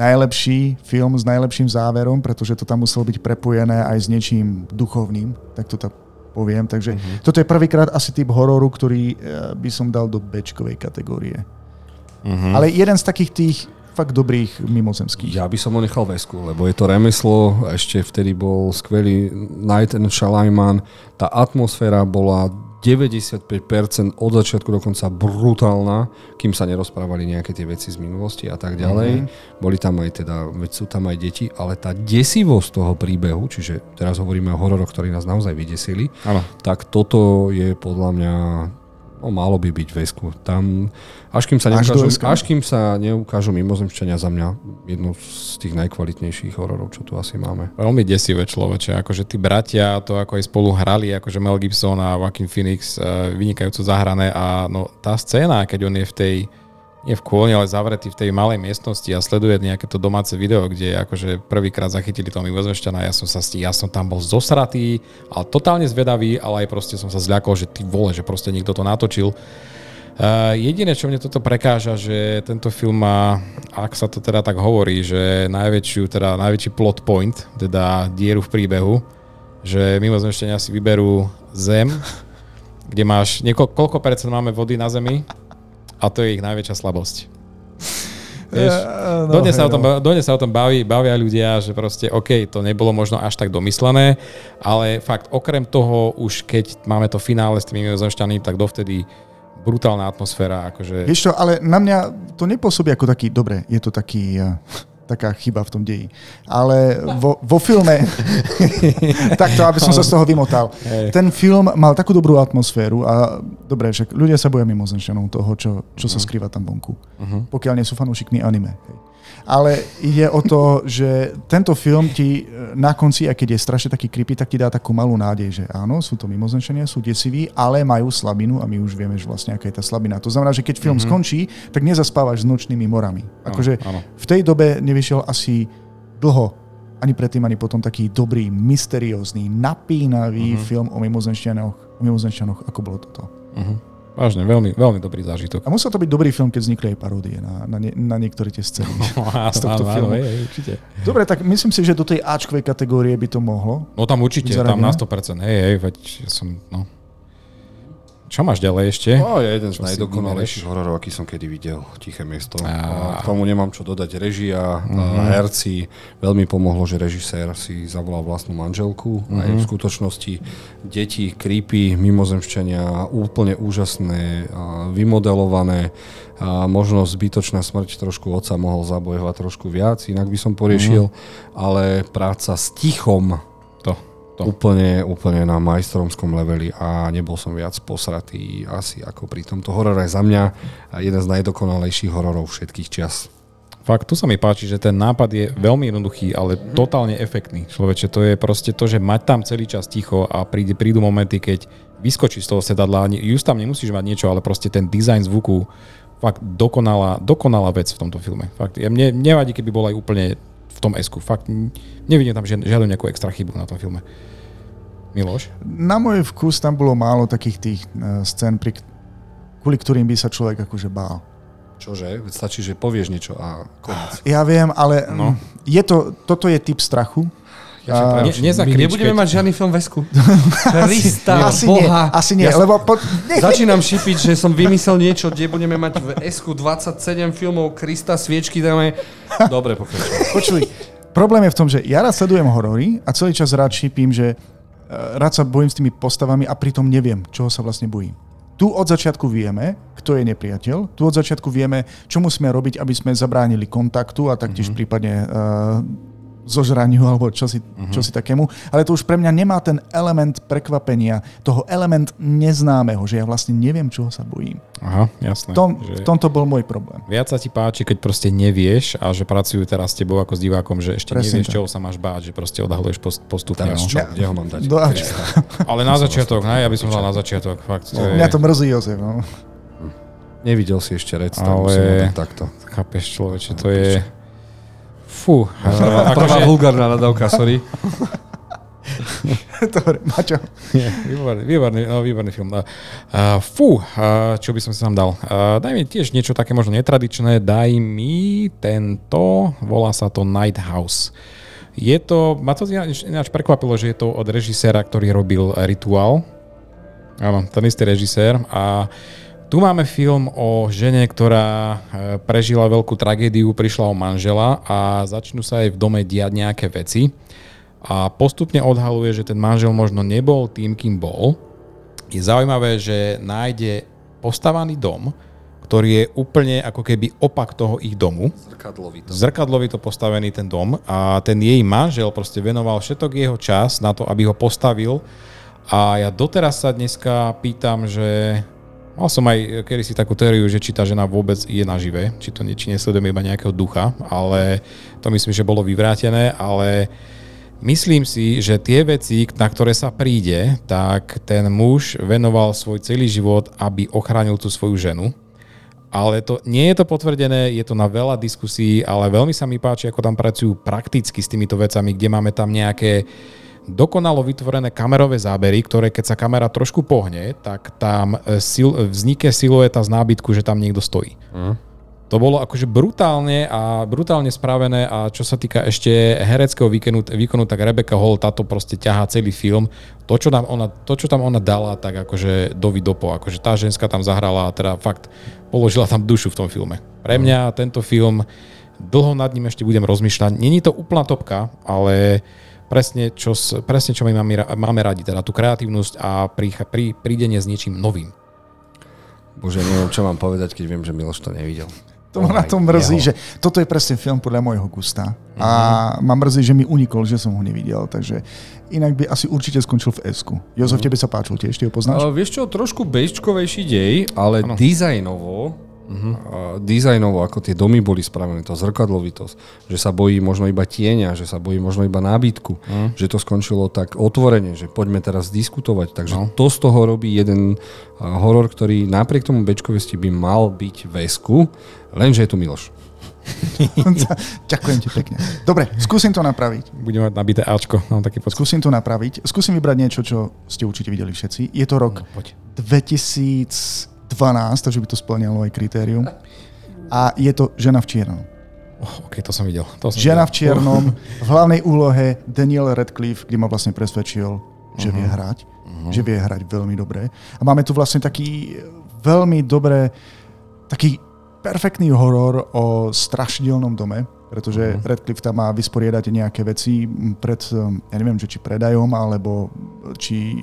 najlepší film s najlepším záverom, pretože to tam muselo byť prepojené aj s niečím duchovným, tak to tá poviem, takže uh-huh. toto je prvýkrát asi typ hororu, ktorý by som dal do B-čkovej kategórie. Uh-huh. Ale jeden z takých tých fakt dobrých mimozemských. Ja by som ho nechal Vesku, lebo je to remeslo, ešte vtedy bol skvelý Night and Shyamalan, tá atmosféra bola deväťdesiatpäť percent od začiatku dokonca brutálna, kým sa nerozprávali nejaké tie veci z minulosti a tak ďalej. Mm-hmm. Boli tam aj teda, veď sú tam aj deti, ale tá desivosť toho príbehu, čiže teraz hovoríme o hororoch, ktorí nás naozaj vydesili, ano. Tak toto je podľa mňa, no malo by byť Vesku. Tam, až kým sa neukážu, až až kým sa neukážu mimozemšťania, za mňa jednu z tých najkvalitnejších hororov, čo tu asi máme. Veľmi desivé, človeče. Akože tí bratia to ako aj spolu hrali, akože Mel Gibson a Joaquin Phoenix, vynikajúco zahrané a no tá scéna, keď on je v tej, nie v kôlni, ale zavretý v tej malej miestnosti a sleduje nejaké to domáce video, kde akože prvýkrát zachytili toho mimozemšťana, ja som sa stí, ja som tam bol zosratý, ale totálne zvedavý, ale aj proste som sa zľakol, že ty vole, že proste niekto to natočil. Uh, jediné, čo mne toto prekáža, že tento film má, ak sa to teda tak hovorí, že najväčšiu, teda najväčší plot point, teda dieru v príbehu, že mimozemšťania si vyberú zem, kde máš, nieko, koľko percent máme vody na zemi a to je ich najväčšia slabosť. Vieš, no, dodnes, hej, sa o tom, no. dodnes sa o tom baví, bavia ľudia, že proste OK, to nebolo možno až tak domyslené, ale fakt okrem toho už keď máme to finále s tými mimozemšťanmi, tak dovtedy brutálna atmosféra. Akože... Vieš čo, ale na mňa to nepôsobí ako taký, dobre, je to taký... taká chyba v tom deji. Ale vo, vo filme, takto, aby som sa z toho vymotal. Hey. Ten film mal takú dobrú atmosféru a dobre, však ľudia sa boja mimozemšťanov toho, čo, čo sa skrýva tam vonku. Uh-huh. Pokiaľ nie sú fanúšikmi anime. Hej. ale ide o to, že tento film ti na konci, aj keď je strašne taký creepy, tak ti dá takú malú nádej, že áno, sú to mimozemšťania, sú desiví, ale majú slabinu a my už vieme, že vlastne aká je tá slabina. To znamená, že keď film mm-hmm. skončí, tak nezaspávaš s nočnými morami. Akože áno, áno. V tej dobe nevyšiel asi dlho ani predtým, ani potom taký dobrý, mysteriózny, napínavý uh-huh. film o mimozemšťanoch, o mimozemšťanoch, ako bolo toto. Uh-huh. Vážne, veľmi, veľmi dobrý zážitok. A musel to byť dobrý film, keď vznikli aj paródie na, na, nie, na niektoré tie scény z tohto filmu. Áno, je, určite. Dobre, tak myslím si, že do tej áčkovej kategórie by to mohlo. No tam určite, zaradené. Tam na sto percent. Hej, hej, veď som, no. Čo máš ďalej ešte? No, je jeden z najdokonalejších hororov, aký som kedy videl. Tiché miesto. A... K tomu nemám čo dodať. Režia, mm-hmm. herci. Veľmi pomohlo, že režisér si zavolal vlastnú manželku. Mm-hmm. Aj v skutočnosti deti, creepy, mimozemšťania, úplne úžasné, vymodelované. A možno zbytočná smrť trošku oca mohol zabojovať trošku viac, inak by som poriešil. Mm-hmm. Ale práca s tichom To. Úplne, úplne na majstromskom leveli a nebol som viac posratý asi ako pri tomto horore. Za mňa jeden z najdokonalejších hororov všetkých čias. Fakt, tu sa mi páči, že ten nápad je veľmi jednoduchý, ale totálne efektný. Človeče, to je proste to, že mať tam celý čas ticho a príde, prídu momenty, keď vyskočí z toho sedadla. Just tam nemusíš mať niečo, ale proste ten dizajn zvuku, fakt dokonalá, dokonalá vec v tomto filme. Fakt, ja mne nevadí, keby bol aj úplne v tom esku. Fakt nevidím tam žiadnu nejakú extra chybu na tom filme. Miloš? Na môj vkus tam bolo málo takých tých uh, scén, pri, kvôli ktorým by sa človek akože bál. Čože? Stačí, že povieš niečo a koniec. Ja viem, ale no. je to, toto je typ strachu. Ja ne, nezakrič, nebudeme keď... mať žiadny film vesku. Krista, asi, Boha. Asi nie, asi nie, ja lebo... Po... Začínam šipiť, že som vymyslel niečo, kde budeme mať v esku dvadsaťsedem filmov, Krista, sviečky dáme. Dobre, pokračujem. Počuj, problém je v tom, že ja rád sledujem horory a celý čas rád šipím, že rád sa bojím s tými postavami a pritom neviem, čoho sa vlastne bojím. Tu od začiatku vieme, kto je nepriateľ. Tu od začiatku vieme, čo musíme robiť, aby sme zabránili kontaktu a taktiež mm-hmm. prípadne... Uh, zožraniu alebo čosi, čosi takému. Ale to už pre mňa nemá ten element prekvapenia, toho element neznámeho, že ja vlastne neviem, čoho sa bojím. Aha, jasné. V, tom, v tomto bol môj problém. Viac sa ti páči, keď proste nevieš a že pracujú teraz s tebou ako s divákom, že ešte presne nevieš, tak. Čoho sa máš báť, že proste odhaluješ postupne. Teraz čo? Kde ho mám dať? Do Ačka. Ale na začiatok, ne? Ja by som dal na začiatok. Fakt, to no, je... Mňa to mrzí, Jozef. No. Hm. Nevidel si ešte Rec, tam musím ale... takto. Chápeš, človeče, to je... Fú, prvá, akože... prvá vulgárna nadávka, sorry. Dobre, Maťo. Nie, výborný, výborný, no, výborný film. Uh, fú, uh, čo by som si tam dal? Uh, daj mi tiež niečo také možno netradičné, daj mi tento, volá sa to Night House. Je to, ma to ináč prekvapilo, že je to od režiséra, ktorý robil Rituál. Áno, ten istý režisér a tu máme film o žene, ktorá prežila veľkú tragédiu, prišla o manžela a začnú sa aj v dome diať nejaké veci. A postupne odhaluje, že ten manžel možno nebol tým, kým bol. Je zaujímavé, že nájde postavaný dom, ktorý je úplne ako keby opak toho ich domu. Zrkadlovito. Zrkadlovito postavený ten dom a ten jej manžel proste venoval všetok jeho čas na to, aby ho postavil. A ja doteraz sa dneska pýtam, že... Mal som aj kedysi takú teóriu, že či tá žena vôbec je nažive, či to niečo nesledujeme iba nejakého ducha, ale to myslím, že bolo vyvrátené, ale myslím si, že tie veci, na ktoré sa príde, tak ten muž venoval svoj celý život, aby ochránil tú svoju ženu. Ale to nie je to potvrdené, je to na veľa diskusí, ale veľmi sa mi páči, ako tam pracujú prakticky s týmito vecami, kde máme tam nejaké dokonalo vytvorené kamerové zábery, ktoré keď sa kamera trošku pohne, tak tam sil- vznikne silueta z nábytku, že tam niekto stojí. Mm. To bolo akože brutálne a brutálne spravené a čo sa týka ešte hereckého výkonu, výkonu tak Rebecca Hall táto proste ťahá celý film. To, čo tam ona, to, čo tam ona dala, tak akože dovidopo. Akože tá ženská tam zahrala a teda fakt položila tam dušu v tom filme. Pre mňa tento film, dlho nad ním ešte budem rozmýšľať. Není to úplná topka, ale... Presne čo, presne, čo my máme, máme radi, teda tú kreatívnosť a prí, prí, prídenie s niečím novým. Bože, neviem, čo mám povedať, keď viem, že Miloš to nevidel. To ma na tom mrzí, že toto je presne film podľa môjho gusta a mm-hmm. ma mrzí, že mi unikol, že som ho nevidel, takže inak by asi určite skončil v esku. Jozef, mm-hmm. tebe sa páčil tiež, ty ho poznáš? Uh, vieš čo, trošku bejčkovejší dej, ale ano. Dizajnovo Uh-huh. Dizajnovo, ako tie domy boli spravené, to zrkadlovitosť, že sa bojí možno iba tieňa, že sa bojí možno iba nábytku, uh-huh. že to skončilo tak otvorene, že poďme teraz diskutovať. Takže no. to z toho robí jeden horor, ktorý napriek tomu bečkovosti by mal byť Vesku, lenže je tu Miloš. Ďakujem ti pekne. Dobre, skúsim to napraviť. Budeme mať nabité Ačko. Mám taký pocit. Skúsim to napraviť. Skúsim vybrať niečo, čo ste určite videli všetci. Je to rok no, dvetisícdvanásť, takže by to splňalo aj kritérium. A je to Žena v čiernom. Oh, OK, to som videl. To som Žena videl. v čiernom, v hlavnej úlohe Daniel Radcliffe, kde ma vlastne presvedčil, že uh-huh. vie hrať. Uh-huh. Že vie hrať veľmi dobre. A máme tu vlastne taký veľmi dobré, taký perfektný horor o strašidelnom dome, pretože uh-huh. Radcliffe tam má vysporiadať nejaké veci pred, ja neviem, že či predajom, alebo či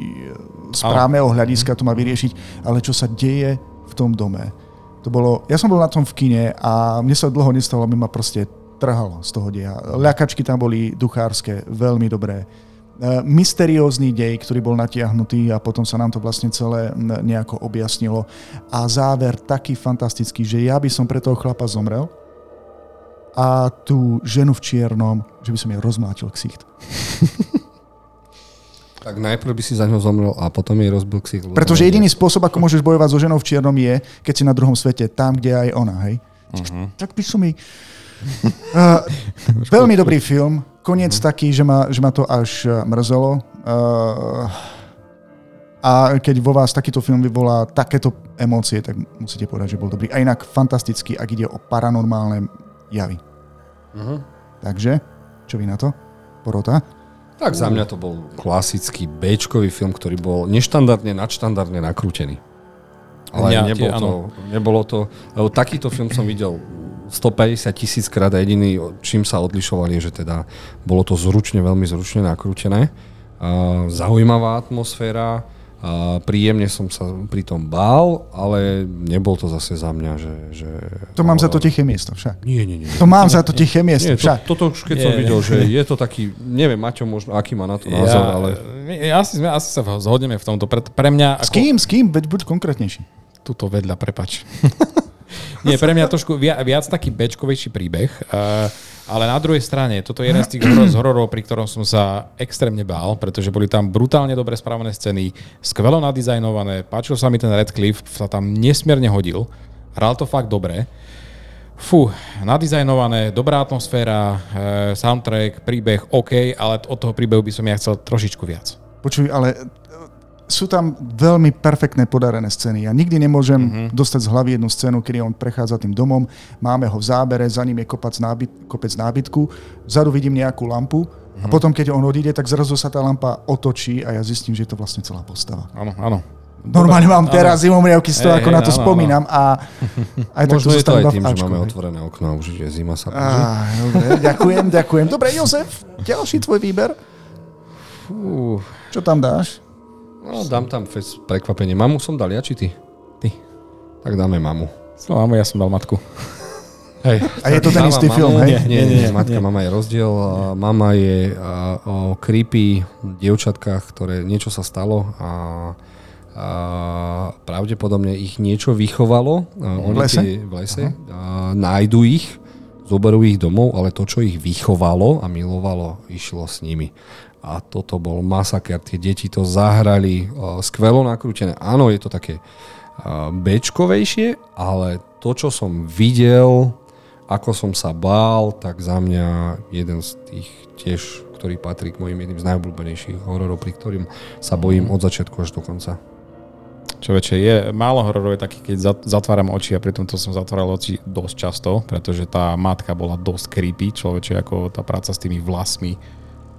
správneho hľadiska to má vyriešiť, ale čo sa deje v tom dome. To bolo, ja som bol na tom v kine a mne sa dlho nestalo, aby ma proste trhalo z toho deja. Ľakačky tam boli duchárske, veľmi dobré. Mysteriózny dej, ktorý bol natiahnutý a potom sa nám to vlastne celé nejako objasnilo. A záver taký fantastický, že ja by som pre toho chlapa zomrel a tú ženu v čiernom, že by som jej rozmlátil ksicht. Tak najprv by si za ňou zomrel a potom jej rozbil ksicht. Pretože jediný spôsob, ako môžeš bojovať so ženou v čiernom je, keď si na druhom svete, tam, kde aj ona, hej? Uh-huh. Tak by som jej... Uh, veľmi dobrý film. Koniec mm-hmm. taký, že ma, že ma to až mrzelo. Uh, a keď vo vás takýto film vyvolá takéto emócie, tak musíte povedať, že bol dobrý. A inak fantastický, ak ide o paranormálne javy. Mm-hmm. Takže, čo vy na to? Porota? Tak za mňa to bol klasický béčkový film, ktorý bol neštandardne, nadštandardne nakrútený. Ale ja, nebol tie, to, nebolo to... Lebo takýto film som videl... stopäťdesiat tisíc krát a jediný, čím sa odlišovali, je, že teda bolo to zručne, veľmi zručne nakrútené. Zaujímavá atmosféra, príjemne som sa pri tom bál, ale nebol to zase za mňa, že... že to mám ale... za to tiché miesto však. Nie, nie, nie. To mám za to tiché miesto nie, však. To, toto už keď nie, som videl, nie. Že je to taký, neviem, Maťo možno, aký má na to názor, ja, ale... Asi, asi sa zhodneme v tomto. Pre, pre mňa... S ako... kým, s kým? Veď buď konkrétnejší. Tuto vedľa, prepač. Nie, pre mňa trošku viac, viac taký bečkovejší príbeh, uh, ale na druhej strane, toto je jeden z tých hororov, pri ktorom som sa extrémne bál, pretože boli tam brutálne dobre správané scény, skvelo nadizajnované, páčil sa mi ten Radcliffe, sa tam nesmierne hodil, hral to fakt dobre. Fú, nadizajnované, dobrá atmosféra, uh, soundtrack, príbeh, OK, ale od toho príbehu by som ja chcel trošičku viac. Počuj, ale... Sú tam veľmi perfektné podarené scény. Ja nikdy nemôžem mm-hmm. dostať z hlavy jednu scénu, kedy on prechádza tým domom, máme ho v zábere, za ním je kopac nábyt, kopec nábytku, vzadu vidím nejakú lampu mm-hmm. a potom, keď on odíde, tak zrazu sa tá lampa otočí a ja zistím, že je to vlastne celá postava. Áno, áno. Normálne mám teraz zimomriavky z toho, ako na to áno, spomínam. A aj možno je to aj tým, že máme otvorené okno a už je zima sa páži. Á, dobre, ďakujem, ďakujem. Dobre, Jozef, ďalší tvoj výber. Fú. Čo tam dáš? No, dám tam fest prekvapenie. Mamu som dal ja, či ty? Ty. Tak dáme mamu. No, mamu, ja som dal matku. Hej. A je to ten istý film, hej? Nie, nie, nie, nie, matka, nie. Mama je rozdiel. Nie. Mama je o creepy dievčatkách, ktoré niečo sa stalo a, a pravdepodobne ich niečo vychovalo. V lese? V lese. A nájdu ich, zoberú ich domov, ale to, čo ich vychovalo a milovalo, išlo s nimi. A toto bol masaker, tie deti to zahrali, skvelo nakrútené. Áno, je to také bečkovejšie, ale to, čo som videl, ako som sa bál, tak za mňa jeden z tých tiež, ktorý patrí k mojim jedným z najobľúbenejších hororov, pri ktorým sa bojím od začiatku až do konca. Človeče, je, málo hororov je taký, keď zatváram oči a pritom to som zatváral oči dosť často, pretože tá matka bola dosť creepy, človeče, ako tá práca s tými vlasmi.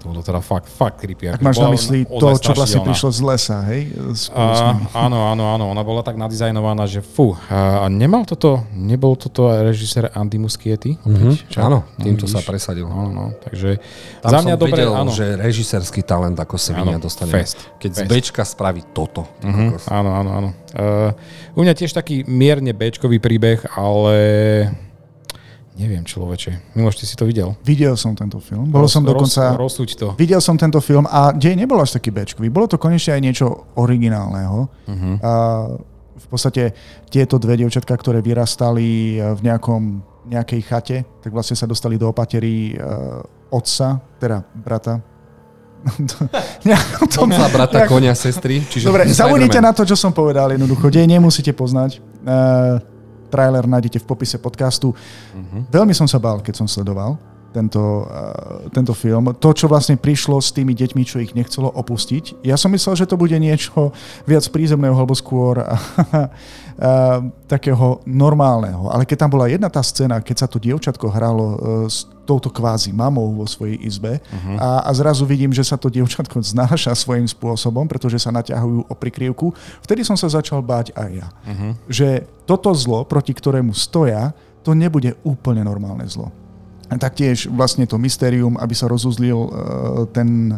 To bolo teda fakt, fakt creepy. Ak máš na mysli to, čo vlastne prišlo z lesa, hej? A, áno, áno, áno. Ona bola tak nadizajnovaná, že fú. A nemal toto, nebol toto režisér Andy Muschietti? Mm-hmm. Áno, týmto sa presadil. Áno, no. Takže tam za mňa som dobre, vedel, áno. že režisérsky talent ako Sevinia dostane. Keď fest. Z Bčka spraví toto. Mm-hmm. Áno, áno, áno. Uh, u mňa tiež taký mierne Bčkový príbeh, ale... Neviem, človeče. Miloš, ty si to videl? Videl som tento film. Bolo roz, som dokonca... Roz, rozsuď to. Videl som tento film a dej nebol až taký béčkový. Bolo to konečne aj niečo originálneho. Uh-huh. Uh, v podstate tieto dve dievčatka, ktoré vyrastali v nejakom, nejakej chate, tak vlastne sa dostali do opatery uh, otca, teda brata. Otca, brata, nejak... konia, sestry. Čiže dobre, zabudnite na to, čo som povedal jednoducho. Dej nemusíte poznať. Uh, trailer nájdete v popise podcastu. Uh-huh. Veľmi som sa bál, keď som sledoval Tento, uh, tento film. To, čo vlastne prišlo s tými deťmi, čo ich nechcelo opustiť. Ja som myslel, že to bude niečo viac prízemného, alebo skôr uh, uh, takého normálneho. Ale keď tam bola jedna tá scéna, keď sa to dievčatko hralo uh, s touto kvázi mamou vo svojej izbe, uh-huh. a, a zrazu vidím, že sa to dievčatko znáša svojím spôsobom, pretože sa naťahujú o prikrievku, vtedy som sa začal báť aj ja. Uh-huh. Že toto zlo, proti ktorému stoja, to nebude úplne normálne zlo. Taktiež vlastne to mystérium, aby sa rozuzlil ten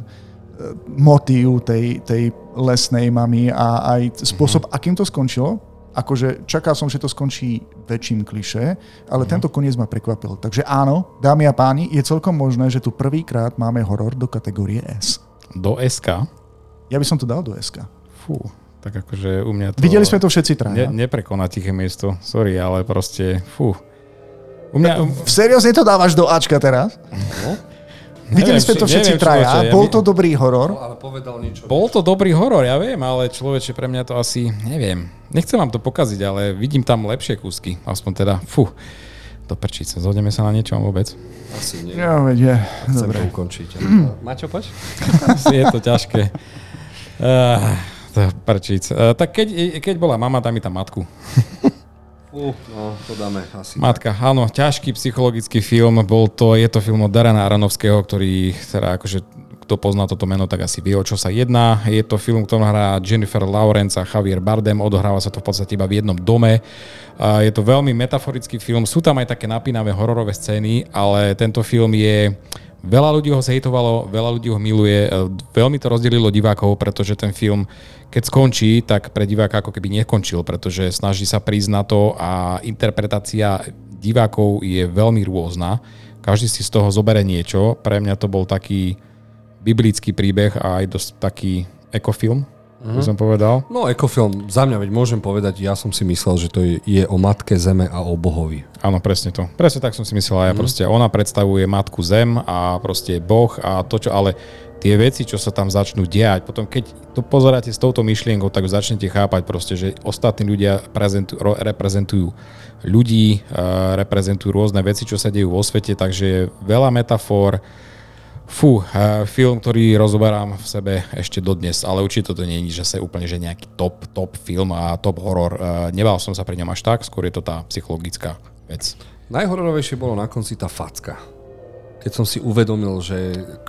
motív tej, tej lesnej mamy a aj spôsob, mm-hmm. akým to skončilo. Akože čakal som, že to skončí väčším klišé, ale mm-hmm. tento koniec ma prekvapil. Takže áno, dámy a páni, je celkom možné, že tu prvýkrát máme horor do kategórie S. Do es ká? Ja by som to dal do es ká. Fú, tak akože u mňa to... Videli sme to všetci traja. Ne, neprekoná tiché miesto, sorry, ale proste fú. U mňa... Seriózne to dávaš do Ačka teraz? No. Videli sme to všetci neviem, traja. Bol to dobrý horor? No, ale povedal niečo. Bol to dobrý horor, ja viem, ale človeče, pre mňa to asi, neviem. Nechcem vám to pokaziť, ale vidím tam lepšie kúsky. Aspoň teda, fú, do prčíce. Zhodneme sa na niečom vôbec? Asi nie. Ja, veď je. Chcem to ukončiť. Mm. Mačo, poď? Je to ťažké. Uh, to prčíc. Uh, tak keď, keď bola mama, daj mi tam matku. Uh, no, to dáme asi. Matka, tak. Áno, ťažký psychologický film, bol to, je to film od Darana Aronovského, ktorý, teda akože, kto pozná toto meno, tak asi vie, o čo sa jedná. Je to film, ktorom hrá Jennifer Lawrence a Javier Bardem, odohráva sa to v podstate iba v jednom dome. Je to veľmi metaforický film, sú tam aj také napínavé hororové scény, ale tento film je... Veľa ľudí ho zhejtovalo, veľa ľudí ho miluje, veľmi to rozdelilo divákov, pretože ten film, keď skončí, tak pre diváka ako keby nekončil, pretože snaží sa prísť na to a interpretácia divákov je veľmi rôzna. Každý si z toho zoberie niečo. Pre mňa to bol taký biblický príbeh a aj dosť taký ekofilm, mm-hmm. by som povedal. No ekofilm, za mňa veď môžem povedať, ja som si myslel, že to je, je o matke zeme a o bohovi. Áno, presne to. Presne tak som si myslel aj ja. Mm. Proste ona predstavuje matku zem a proste boh a to, čo ale tie veci, čo sa tam začnú diať, potom keď to pozeráte s touto myšlienkou, tak začnete chápať proste, že ostatní ľudia prezentu, reprezentujú ľudí, reprezentujú rôzne veci, čo sa dejú vo svete, takže je veľa metafor. Fú, film, ktorý rozoberám v sebe ešte dodnes, ale určite to nie je, že sa úplne že nejaký top, top film a top horor. Nebál som sa pri ňom až tak, skôr je to tá psychologická vec. Najhororovejšie bolo na konci tá facka. Keď som si uvedomil, že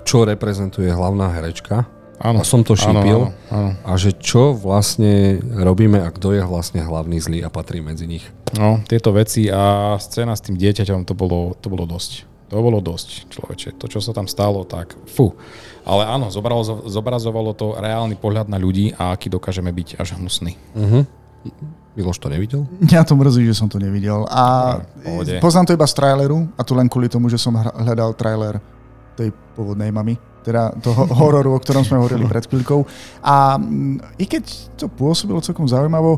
čo reprezentuje hlavná herečka, áno, a som to šípil, áno, áno, áno. A že čo vlastne robíme a kto je vlastne hlavný zlý a patrí medzi nich. No, tieto veci a scéna s tým dieťaťom, to bolo, to bolo dosť. To bolo dosť, človeče. To, čo sa tam stalo, tak fú. Ale áno, zobrazo, zobrazovalo to reálny pohľad na ľudí a aký dokážeme byť až hnusný. Uh-huh. Miloš to nevidel? Ja to mrzí, že som to nevidel. A Pohode. Poznám to iba z traileru a to len kvôli tomu, že som hľadal trailer tej pôvodnej mamy. Teda toho hororu, o ktorom sme hovorili pred chvíľkou. A i keď to pôsobilo celkom zaujímavo,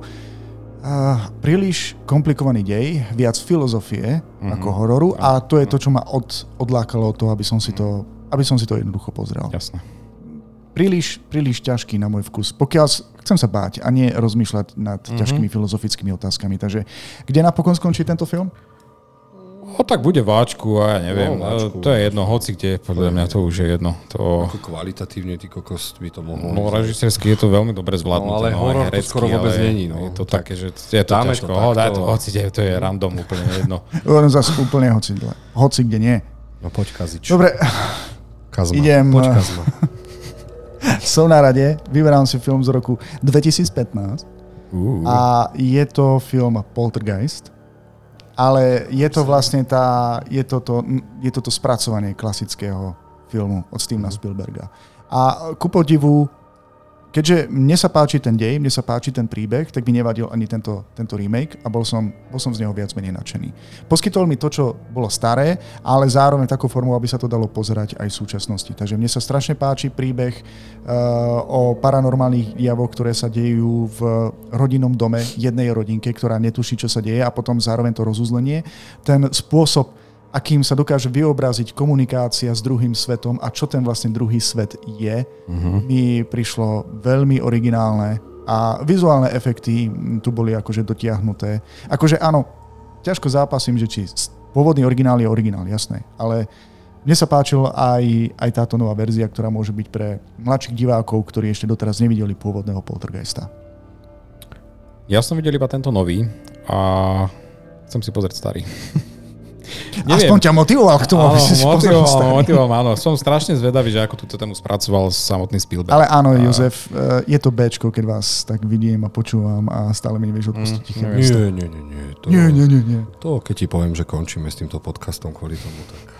Uh, príliš komplikovaný dej, viac filozofie mm-hmm. ako hororu a to je to, čo ma od, odlákalo od toho, aby som si to, aby som si to jednoducho pozrel. Jasne. Príliš, príliš ťažký na môj vkus. Pokiaľ chcem sa báť a nie rozmýšľať nad mm-hmm. ťažkými filozofickými otázkami. Takže kde napokon skončí tento film? O, tak bude váčku a ja neviem. No, to je jedno, hoci kde, podľa mňa to už je jedno. To... Ako kvalitatívne ty kokos by to mohol... No režisérsky je to veľmi dobre zvládnuté. No ale no, horor herecky, to skoro vôbec není. No. Je to tak, také, že je to dáme ťažko. To ho, daj to hoci kde, to je random úplne jedno. Zase úplne hoci, hoci kde nie. No poď kazič. Dobre. Kazma. Idem. Poď kazma. Som na rade, vyberám si film z roku dvetisícpätnásť uh. a je to film Poltergeist. Ale je to vlastne tá, je to, to, je to, to spracovanie klasického filmu od Stevena Spielberga. A ku podivu Keďže mne sa páči ten dej, mne sa páči ten príbeh, tak by nevadil ani tento, tento remake a bol som, bol som z neho viac menej nadšený. Poskytol mi to, čo bolo staré, ale zároveň takou formou, aby sa to dalo pozerať aj v súčasnosti. Takže mne sa strašne páči príbeh uh, o paranormálnych javoch, ktoré sa dejú v rodinnom dome jednej rodinke, ktorá netuší, čo sa deje a potom zároveň to rozuzlenie. Ten spôsob, akým sa dokáže vyobraziť komunikácia s druhým svetom a čo ten vlastne druhý svet je, uh-huh. mi prišlo veľmi originálne a vizuálne efekty tu boli akože dotiahnuté. Akože áno, ťažko zápasím, že či pôvodný originál je originál, jasné, ale mne sa páčila aj, aj táto nová verzia, ktorá môže byť pre mladších divákov, ktorí ešte doteraz nevideli pôvodného Poltergeista. Ja som videl iba tento nový a chcem si pozrieť starý. Neviem. Aspoň ťa motivoval k tomu, áno, aby si si motivoval, pozrel motivoval, áno. Som strašne zvedavý, že ako túto tému spracoval samotný Spielberg. Ale áno, a... Jozef, je to béčko, keď vás tak vidím a počúvam a stále mi nevieš odpustiť. Mm, nie, nie, nie, nie, to, nie, nie, nie, nie. To, keď ti poviem, že končíme s týmto podcastom kvôli tomu, tak...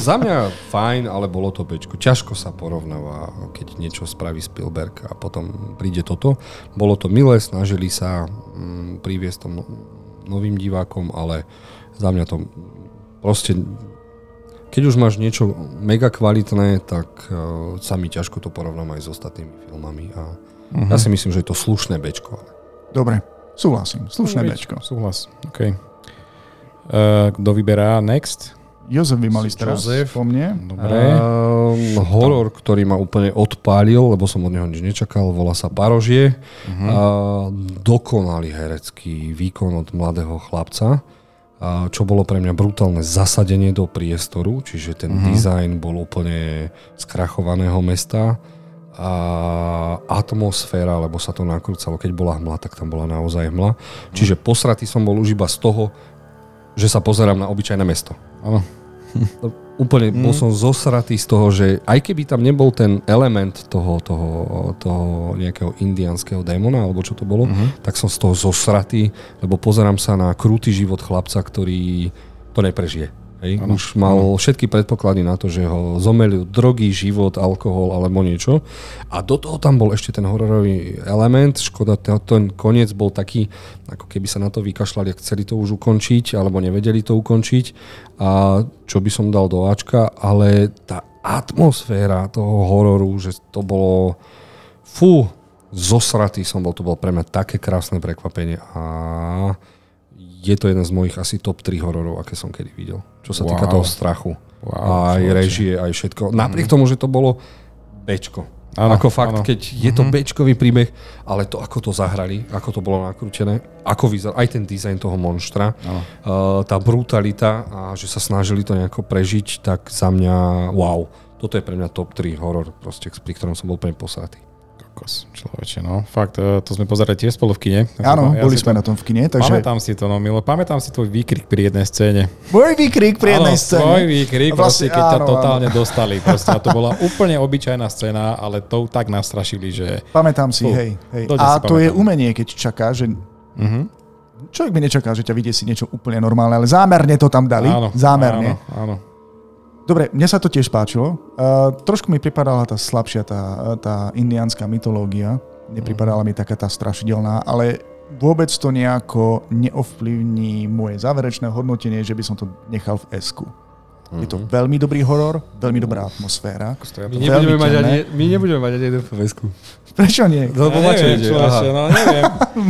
Za mňa fajn, ale bolo to béčko. Ťažko sa porovnáva, keď niečo spraví Spielberg a potom príde toto. Bolo to milé, snažili sa m, priviesť tomu novým divákom, ale za mňa to proste, keď už máš niečo mega kvalitné, tak uh, sa mi ťažko to porovnám aj s ostatnými filmami a uh-huh. ja si myslím, že je to slušné bečko. Dobre, súhlasím, slušné bečko. Súhlas, okej. Okay. Uh, kto vyberá next? Jozef by mali teraz po mne. Dobre. Uh, horor, ktorý ma úplne odpálil, lebo som od neho nič nečakal, volá sa Parožie. Uh-huh. Uh, dokonalý herecký výkon od mladého chlapca, uh, čo bolo pre mňa brutálne zasadenie do priestoru, čiže ten uh-huh. dizajn bol úplne z krachovaného mesta. A atmosféra, lebo sa to nakrúcalo, keď bola hmla, tak tam bola naozaj hmla. Uh-huh. Čiže posratý som bol už iba z toho, že sa pozerám na obyčajné mesto. Áno. Úplne mm. bol som zosratý z toho, že aj keby tam nebol ten element toho, toho, toho nejakého indiánskeho démona, alebo čo to bolo, mm-hmm. tak som z toho zosratý, lebo pozerám sa na krutý život chlapca, ktorý to neprežije. Hej? Už mal ano. Všetky predpoklady na to, že ho zomelil drogy, život, alkohol alebo niečo. A do toho tam bol ešte ten hororový element. Škoda, ten koniec bol taký, ako keby sa na to vykašľali, ak chceli to už ukončiť, alebo nevedeli to ukončiť. A čo by som dal do Ačka, ale tá atmosféra toho hororu, že to bolo fú, zosratý som bol. To bolo pre mňa také krásne prekvapenie. A je to jeden z mojich asi top tri hororov, aké som kedy videl. Čo sa wow. týka toho strachu. Wow, aj režie, aj všetko. Napriek mm. tomu, že to bolo bečko. Áno, ako fakt, áno. keď je to mm-hmm. bečkový príbeh, ale to, ako to zahrali, ako to bolo nakrútené, ako vyzeral, aj ten dizajn toho monštra, uh, tá brutalita a že sa snažili to nejako prežiť, tak za mňa wow. Toto je pre mňa top tri horor, proste, pri ktorom som bol úplne posratý. Človeče, no. Fakt, to sme pozerali tiež spolu v kine. Áno, ja boli sme to... na tom v kine, takže... Pamätám si to, no Milo, pamätám si tvoj výkrik pri jednej scéne. Môj výkrik pri jednej áno, scéne. Tvoj výkrik, proste, keď áno, ťa totálne áno. dostali. Proste, to bola úplne obyčajná scéna, ale to tak nastrašili, že... Pamätám si, to, hej. hej. To, a to pamätám. Je umenie, keď čaká, že... Mm-hmm. Človek by nečaká, že ťa vidie si niečo úplne normálne, ale zámerne to tam dali. Áno, zámerne. Áno, áno. Dobre, mne sa to tiež páčilo. Uh, trošku mi pripadala tá slabšia, tá, tá indiánska mytológia. Nepripadala mi taká tá strašidelná, ale vôbec to nejako neovplyvní moje záverečné hodnotenie, že by som to nechal v esku. Je to veľmi dobrý horor, veľmi dobrá atmosféra. My nebudeme mať ani, my nebudeme mať ani jeden fevesku. Prečo nie? No, ja neviem, čo vaše, no neviem.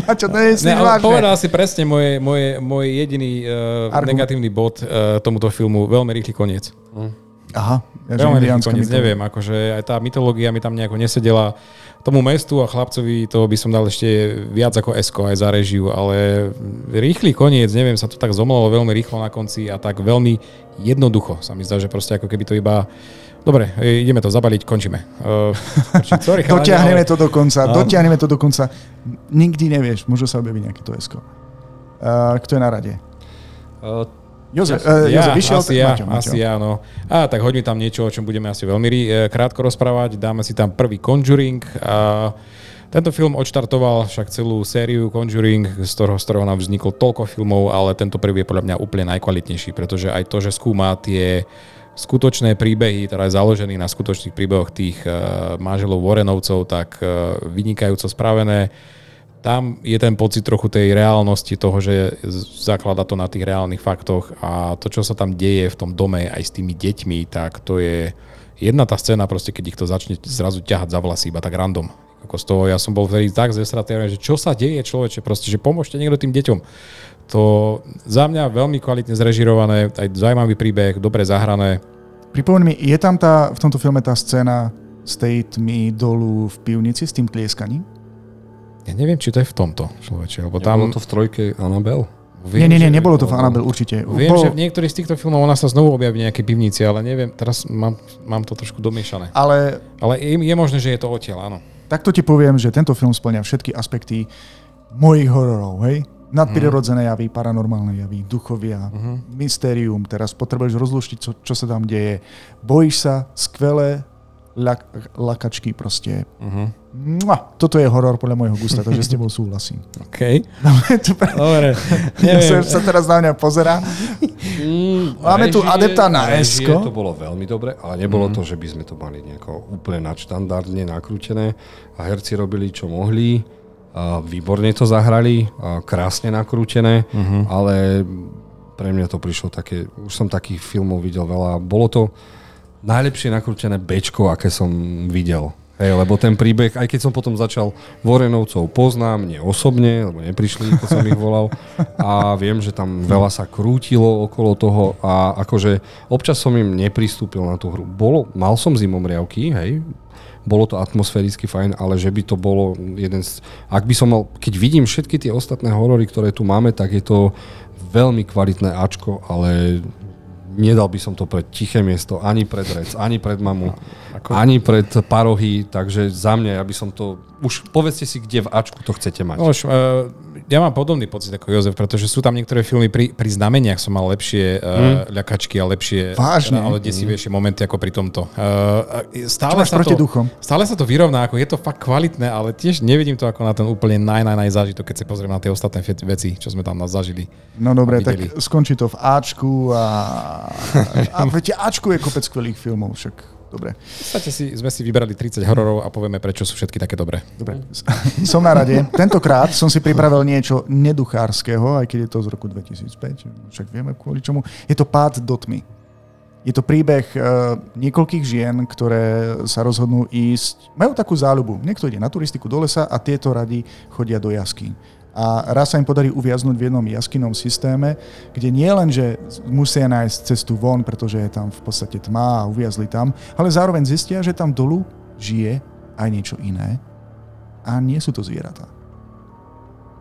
Mačo, to je ne, ale povedal si presne moje, moje, moje jediný uh, negatívny bod uh, tomuto filmu. Veľmi rýchly koniec. Hm. Aha. Ja veľmi rýchly koniec, neviem. Akože aj tá mytológia mi tam nejako nesedela. Tomu mestu a chlapcovi to by som dal ešte viac ako esko aj za režiu, ale rýchly koniec, neviem, sa to tak zomlalo veľmi rýchlo na konci a tak veľmi jednoducho sa mi zdá, že proste ako keby to iba... Dobre, ideme to zabaliť, končíme. Sorry, dotiahneme to do konca, no. dotiahneme to do konca. Nikdy nevieš, môže sa objaviť nejaké to esko. Uh, kto je na rade? Uh, Jozef, uh, ja, Jozef vyšiel, asi tak ja, Maťo, Maťo. Asi ja, no. A tak hoďme tam niečo, o čom budeme asi veľmi krátko rozprávať. Dáme si tam prvý Conjuring a... Tento film odštartoval však celú sériu Conjuring, z ktorého, z ktorého nám vzniklo toľko filmov, ale tento prvý je podľa mňa úplne najkvalitnejší, pretože aj to, že skúma tie skutočné príbehy, teda je založený na skutočných príbehoch tých uh, manželov Warrenovcov, tak uh, vynikajúco spravené. Tam je ten pocit trochu tej reálnosti toho, že zaklada to na tých reálnych faktoch a to, čo sa tam deje v tom dome aj s tými deťmi, tak to je jedna tá scéna, proste, keď ich to začne zrazu ťahať za vlasy, iba tak random. Ako z toho, ja som bol vtedy tak zesratý, že čo sa deje, človeče, proste, že pomôžte niekto tým deťom. To za mňa veľmi kvalitne zrežirované, aj zaujímavý príbeh, dobre zahrané. Pripomeň mi, je tam tá, v tomto filme tá scéna s tými dolu v pivnici s tým tlieskaním? Ja neviem, či to je v tomto, človeče. Lebo tam... Nebolo to v trojke Annabelle? Viem, nie, nie, nie, nebolo to v Annabelle určite. Viem, bolo... že v niektorých z týchto filmov ona sa znovu objaví v nejakej pivnici, ale neviem, teraz mám, mám to trošku domiešané. Ale, ale je, je možné, že je to odtiaľ, áno. Takto ti poviem, že tento film spĺňa všetky aspekty mojich hororov, hej? Nadprirodzené javy, paranormálne javy, duchovia, uh-huh. mystérium, teraz potrebuješ rozluštiť, čo, čo sa tam deje. Bojíš sa, skvelé, Lak, lakačky proste. Uh-huh. Mua, toto je horor podľa môjho gusta, takže s tebou súhlasím. OK. Dobre. Neviem. Sa teraz na mňa pozerá. Mm, Máme režie, tu adepta na esko. To bolo veľmi dobre, ale nebolo mm. to, že by sme to mali nejako úplne nadštandardne nakrútené. A herci robili, čo mohli. A výborne to zahrali. A krásne nakrútené. Uh-huh. Ale pre mňa to prišlo také... Už som takých filmov videl veľa. Bolo to najlepšie nakrútené bečko, aké som videl. Hej, lebo ten príbeh, aj keď som potom začal Warrenovcov poznám, nie osobne, lebo neprišli, keď som ich volal. A viem, že tam veľa sa krútilo okolo toho a akože občas som im nepristúpil na tú hru. Bolo, mal som zimomriavky, hej, bolo to atmosféricky fajn, ale že by to bolo jeden z... Ak by som mal... Keď vidím všetky tie ostatné horory, ktoré tu máme, tak je to veľmi kvalitné Ačko, ale... Nedal by som to pre tiché miesto, ani pred Rec, ani pred Mamu, ako... ani pred Parohy, takže za mňa, ja by som to... Už povedzte si, kde v Ačku to chcete mať. Nož, uh, ja mám podobný pocit ako Jozef, pretože sú tam niektoré filmy, pri, pri znameniach som mal lepšie uh, mm. ľakačky a lepšie... Vážne? Teda, ale desivejšie mm. momenty ako pri tomto. Uh, stále sa proti to, duchom? Stále sa to vyrovná, ako je to fakt kvalitné, ale tiež nevidím to ako na ten úplne naj, naj, naj zážitok, keď sa pozrieme na tie ostatné veci, čo sme tam nás zažili. No dobre, tak skončí to v Ačku a... A viete, Ačku je kopec skvelých filmov, však dobre. V podstate si, sme si vybrali tridsať hororov a povieme, prečo sú všetky také dobré. Dobre, som na rade. Tentokrát som si pripravil niečo neduchárskeho, aj keď je to z roku dvetisícpäť, však vieme kvôli čomu. Je to Pád do tmy. Je to príbeh e, niekoľkých žien, ktoré sa rozhodnú ísť, majú takú záľubu. Niekto ide na turistiku do lesa a tieto radi chodia do jaskýň. A raz sa im podarí uviaznuť v jednom jaskynovom systéme, kde nie len, že musia nájsť cestu von, pretože je tam v podstate tma a uviazli tam, ale zároveň zistia, že tam dolu žije aj niečo iné a nie sú to zvieratá.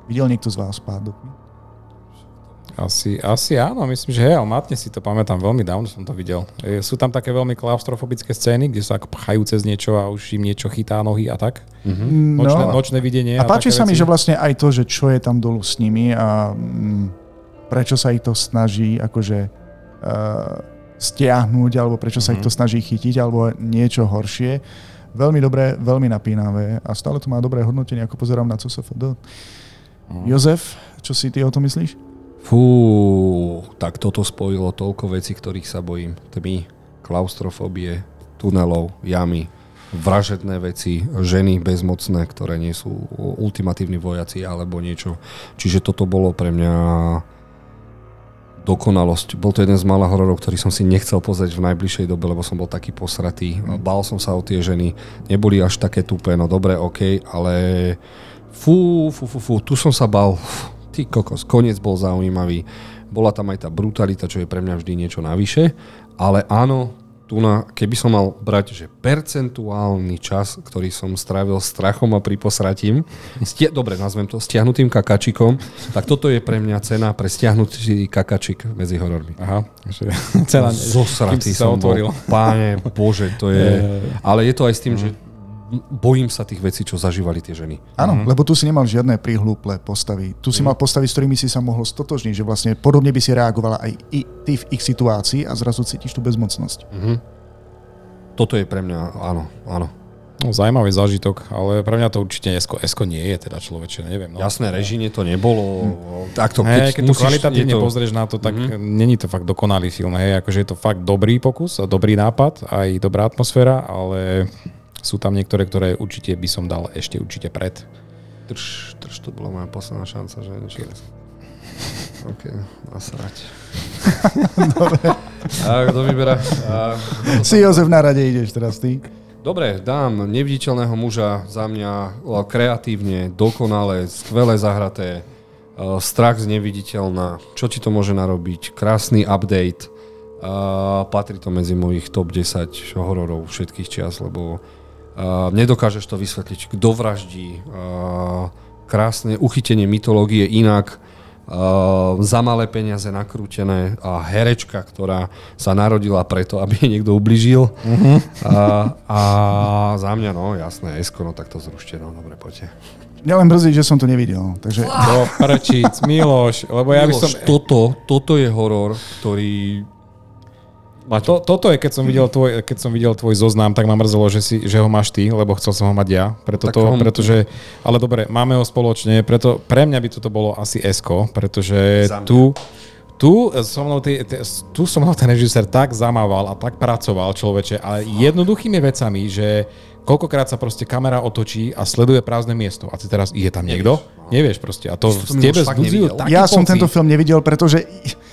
Videl niekto z vás Pád do tmy? Asi, asi áno, myslím, že hej, ale matne si to pamätám, veľmi dávno som to videl. Sú tam také veľmi klaustrofobické scény, kde sa ako pchajú cez niečo a už im niečo chytá nohy a tak. Mm-hmm. Nočné, no. nočné videnie. A, a páči sa veci. Mi, že vlastne aj to, že čo je tam dolu s nimi a m, prečo sa ich to snaží akože uh, stiahnuť, alebo prečo sa mm-hmm. ich to snaží chytiť, alebo niečo horšie. Veľmi dobré, veľmi napínavé a stále to má dobré hodnotenie, ako pozerám na C S F D. Mm. Jozef, čo si ty o to myslíš? Fú, tak toto spojilo toľko vecí, ktorých sa bojím. Tmy, klaustrofóbie, tunelov, jamy, vražedné veci, ženy bezmocné, ktoré nie sú ultimatívni vojaci alebo niečo. Čiže toto bolo pre mňa dokonalosť. Bol to jeden z mála hororov, ktorý som si nechcel pozrieť v najbližšej dobe, lebo som bol taký posratý. Bál som sa o tie ženy. Neboli až také tupé, no dobre, okej, ale fú, fú, fú, fú, tu som sa bál. Ty kokos, koniec bol zaujímavý. Bola tam aj tá brutalita, čo je pre mňa vždy niečo navyše, ale áno, tu na, keby som mal brať, že percentuálny čas, ktorý som strávil strachom a priposratím, stia- dobre, nazvem to, stiahnutým kakačikom, tak toto je pre mňa cena pre stiahnutý kakačik medzi horormi. Aha. Cena, zosratý som otvoril. Bol. Páne, bože, to je... Ale je to aj s tým, že bojím sa tých vecí, čo zažívali tie ženy. Áno, mm-hmm. lebo tu si nemal žiadne prihlúple postavy. Tu si mm. mal postavy, s ktorými si sa mohol stotožniť, že vlastne podobne by si reagovala aj i, ty v ich situácii a zrazu cítiš tú bezmocnosť. Mm-hmm. Toto je pre mňa, áno, áno. No, zaujímavý zážitok, ale pre mňa to určite esko, esko nie je, teda človeče, neviem. No. Jasné, režine to nebolo. Hm. Tak to, keď, hey, keď musíš, to kvalitatívne to... pozrieš na to, tak mm-hmm. není to fakt dokonalý film. Hej, akože je to fakt dobrý pokus a dobrý nápad, aj dobrá atmosféra, ale sú tam niektoré, ktoré určite by som dal ešte určite pred. Trž, trž, to bola moja posledná šanca, že niečo. OK, nasrať. Dobre. A kto vyberá? A... Si Jozef, na rade ideš teraz ty. Dobre, dám Neviditeľného muža, za mňa kreatívne, dokonale, skvele zahraté, strach z neviditeľná, čo ti to môže narobiť, krásny update, patrí to medzi mojich top desať hororov všetkých čias, lebo nedokážeš to vysvetliť, kto vraždí, krásne uchytenie mytológie inak, Uh, za malé peniaze nakrútené a herečka, ktorá sa narodila preto, aby jej niekto ubližil. Uh-huh. Uh, a za mňa, no jasné, esko, no tak to zrušte, no dobre, poďte. Ja len brzí, že som to nevidel. Takže... Do prčíc, Miloš, lebo ja Miloš, by som... toto, toto je horor, ktorý... To, toto je, keď som videl tvoj, keď som videl tvoj zoznam, tak ma mrzelo, že, si, že ho máš ty, lebo chcel som ho mať ja. Preto to, on... pretože, ale dobre, máme ho spoločne, preto pre mňa by toto bolo asi esko, pretože tu, tu, so mnou tý, tý, tu so mnou ten režisér tak zamával a tak pracoval, človeče, ale jednoduchými vecami, že koľkokrát sa proste kamera otočí a sleduje prázdne miesto. A ty teraz, je tam niekto? Nevieš, Nevieš proste. A to z tebe zbudzujú taký Ja pocit. Som tento film nevidel, pretože...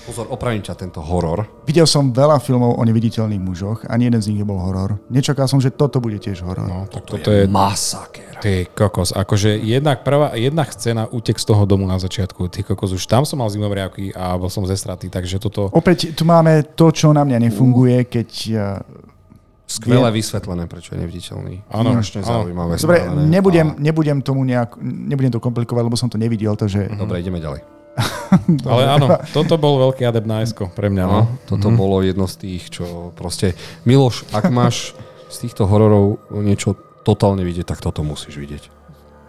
Pozor, opravím ťa, tento horor. Videl som veľa filmov o neviditeľných mužoch, ani jeden z nich nebol horor. Nečakal som, že toto bude tiež horor. No, tak toto, toto je... masaker. Ty kokos, akože jednak prvá, jednak scéna, útek z toho domu na začiatku. Ty kokos, už tam som mal zimomriavky a bol som zestratý, takže toto... Opäť tu máme to, čo na mňa nefunguje, keď... Skvelé vysvetlené, prečo je neviditeľný. Áno, ešte zaujímavé. Dobre, nebudem, nebudem tomu nejak, nebudem to komplikovať, lebo som to nevidel, takže... Dobre, ideme ďalej. Ale áno, toto bol veľký adept na esko pre mňa. No, toto mm-hmm. bolo jedno z tých, čo proste... Miloš, ak máš z týchto hororov niečo totálne vidieť, tak toto musíš vidieť.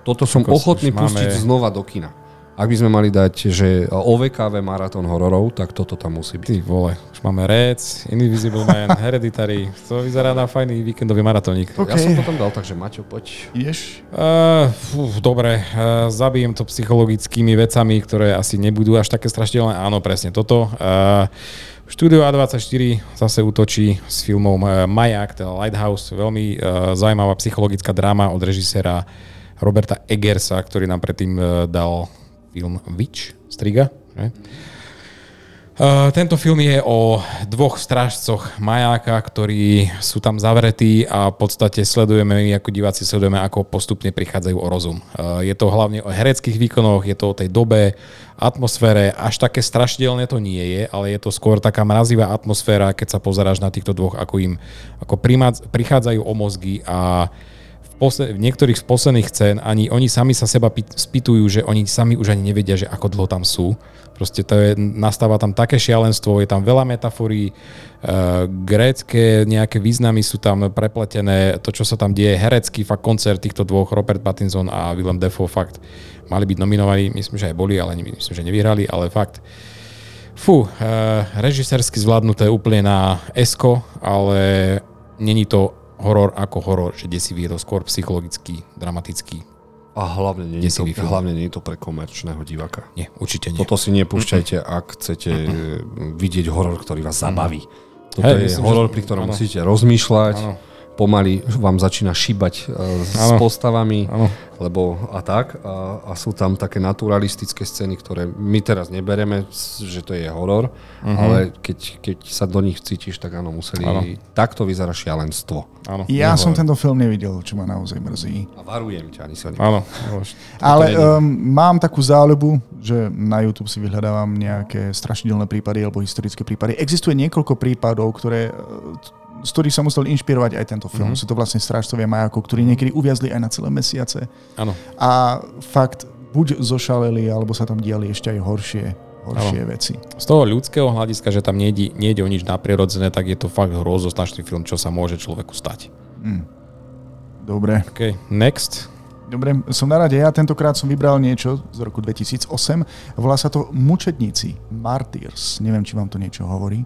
Toto som Tako ochotný pustiť máme... znova do kina. Ak by sme mali dať, že O V K V maratón hororov, tak toto tam musí byť. Ty vole, už máme Rec, Invisible Man, Hereditary, to vyzerá na fajný víkendový maratónik. Okay. Ja som to tam dal, takže Maťo, poď. Ideš? Uh, fú, dobre, uh, zabijem to psychologickými vecami, ktoré asi nebudú až také strašidelné. Áno, presne toto. Uh, Štúdio A dvadsaťštyri zase útočí s filmom uh, Maják, The Lighthouse, veľmi uh, zaujímavá psychologická dráma od režiséra Roberta Eggersa, ktorý nám predtým uh, dal... film Witch, Striga. Že? Uh, tento film je o dvoch strážcoch majáka, ktorí sú tam zavretí a v podstate sledujeme, my ako diváci sledujeme, ako postupne prichádzajú o rozum. Uh, je to hlavne o hereckých výkonoch, je to o tej dobe, atmosfére. Až také strašidelné to nie je, ale je to skôr taká mrazivá atmosféra, keď sa pozeráš na týchto dvoch, ako im ako primác, prichádzajú o mozgy a v niektorých z posledných scén ani oni sami sa seba spýtujú, že oni sami už ani nevedia, že ako dlho tam sú. Proste to je, nastáva tam také šialenstvo, je tam veľa metaforí, e, grécké nejaké významy sú tam prepletené, to, čo sa tam deje, herecký fakt koncert týchto dvoch, Robert Pattinson a Willem Dafoe, fakt mali byť nominovaní, myslím, že aj boli, ale myslím, že nevyhrali, ale fakt. Fú, e, režisérsky zvládnuté úplne na esko, ale není to horor ako horor, že desivý, je to skôr psychologický, dramatický. A hlavne nie je to, hlavne nie je to pre komerčného diváka. Nie, určite nie. Toto si nepúšťajte, mm-hmm. ak chcete mm-hmm. vidieť horor, ktorý vás zabaví. Mm-hmm. Toto hey, je myslím, horor, že... pri ktorom ano. Musíte rozmýšľať, ano. Pomaly vám začína šíbať uh, s postavami, ano. Lebo a tak. A, a sú tam také naturalistické scény, ktoré my teraz nebereme, že to je horor, mm-hmm. ale keď, keď sa do nich cítiš, tak áno, museli... Ano. Takto vyzerá šialenstvo. Áno, ja som tento film nevidel, čo ma naozaj mrzí. A varujem ťa, ani sa nevidel. Ale um, mám takú záľubu, že na YouTube si vyhľadávam nejaké strašidelné prípady alebo historické prípady. Existuje niekoľko prípadov, ktoré, z ktorých sa musel inšpirovať aj tento film. Mm-hmm. Sú to vlastne strážcovia majákov, ktorí niekedy uviazli aj na celé mesiace. Áno. A fakt buď zošaleli, alebo sa tam diali ešte aj horšie horšie ano. Veci. Z toho ľudského hľadiska, že tam nejde, nejde o nič naprirodzené, tak je to fakt hrozostrašný film, čo sa môže človeku stať. Mm. Dobre. OK, next. Dobre, som na rade. Ja tentokrát som vybral niečo z roku dvetisíc osem. Volá sa to Mučedníci, Martyrs. Neviem, či vám to niečo hovorí.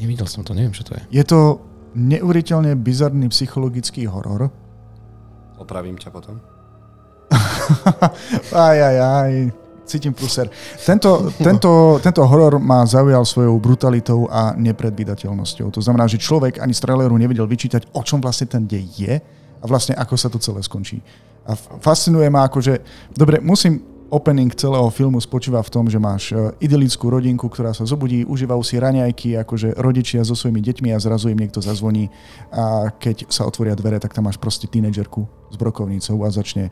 Nevidel som to, neviem, čo to je. Je to neuveriteľne bizarný psychologický horor, Opravím ťa potom. aj, aj, aj. Cítim pluser. Tento, tento, tento horor ma zaujal svojou brutalitou a nepredvídateľnosťou. To znamená, že človek ani z traileru nevedel vyčítať, o čom vlastne ten dej je a vlastne ako sa to celé skončí. A fascinuje ma akože... Dobre, musím... Opening celého filmu spočíva v tom, že máš idylickú rodinku, ktorá sa zobudí, užívajú si raňajky, akože rodičia so svojimi deťmi a zrazu im niekto zazvoní a keď sa otvoria dvere, tak tam máš proste tínedžerku s brokovnicou a začne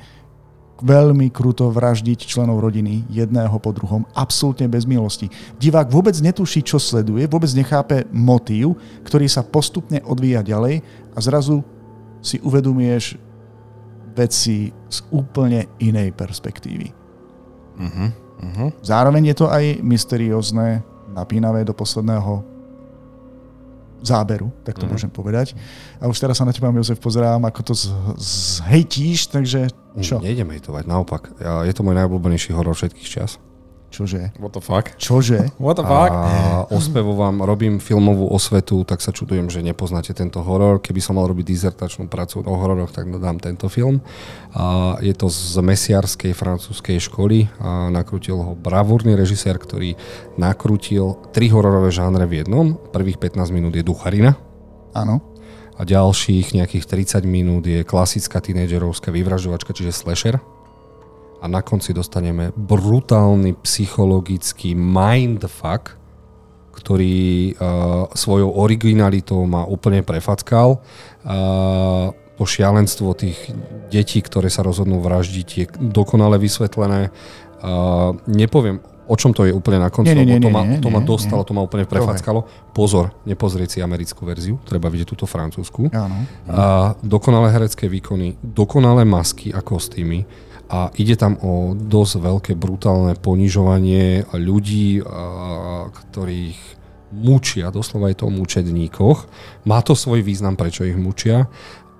veľmi kruto vraždiť členov rodiny jedného po druhom, absolútne bez milosti. Divák vôbec netuší, čo sleduje, vôbec nechápe motív, ktorý sa postupne odvíja ďalej a zrazu si uvedomieš veci z úplne inej perspektívy. Uh-huh, uh-huh. Zároveň je to aj mysteriózne, napínavé do posledného záberu, tak to uh-huh. môžem povedať. A už teraz sa na teba, Jozef, pozerám, ako to zhejtíš, takže čo? Nejdem hejtovať, naopak. Ja, je to môj najobľúbenejší horor všetkých čas. Čože? What the fuck? Čože? What the fuck? A ospevovám, robím filmovú osvetu, tak sa čudujem, že nepoznáte tento horor. Keby som mal robiť dizertačnú prácu o hororoch, tak dodám tento film. A je to z mesiarskej francúzskej školy. A nakrútil ho bravúrny režisér, ktorý nakrútil tri hororové žánre v jednom. Prvých pätnásť minút je ducharina. Áno. A ďalších nejakých tridsať minút je klasická tínedžerovská vyvražďovačka, čiže slasher. A na konci dostaneme brutálny psychologický mindfuck, ktorý uh, svojou originalitou ma úplne prefackal. Uh, to šialenstvo tých detí, ktoré sa rozhodnú vraždiť, je dokonale vysvetlené. Uh, nepoviem, o čom to je úplne na konci, nie, nie, lebo to ma, to ma dostalo, nie. To ma úplne prefackalo. Pozor, nepozrieť si americkú verziu, treba vidieť túto francúzsku. Áno. Uh, dokonalé herecké výkony, dokonalé masky a kostýmy. A ide tam o dosť veľké brutálne ponižovanie ľudí, ktorých mučia, doslova je to o mučedníkoch. Má to svoj význam, prečo ich mučia.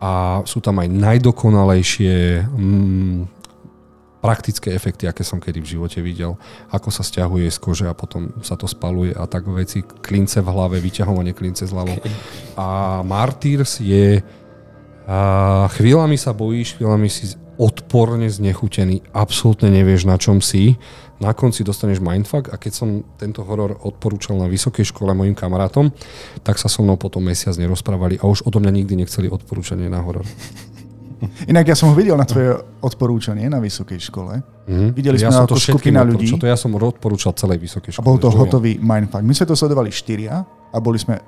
A sú tam aj najdokonalejšie mm, praktické efekty, aké som kedy v živote videl. Ako sa sťahuje z kože a potom sa to spaluje a tak veci. Klince v hlave, vyťahovanie klince z hlavou. A Martyrs je... A chvíľami sa bojíš, chvíľami si odporne znechutený, absolútne nevieš, na čom si. Na konci dostaneš mindfuck a keď som tento horor odporúčal na vysokej škole mojim kamarátom, tak sa so mnou potom mesiac nerozprávali a už odo mňa nikdy nechceli odporúčanie na horor. Inak ja som ho videl na tvoje odporúčanie na vysokej škole. Mm-hmm. Videli ja sme to skupina ľudí. Čo to ja som odporúčal celej vysokej škole. A bol to hotový mindfuck. My sme to sledovali štyria a boli sme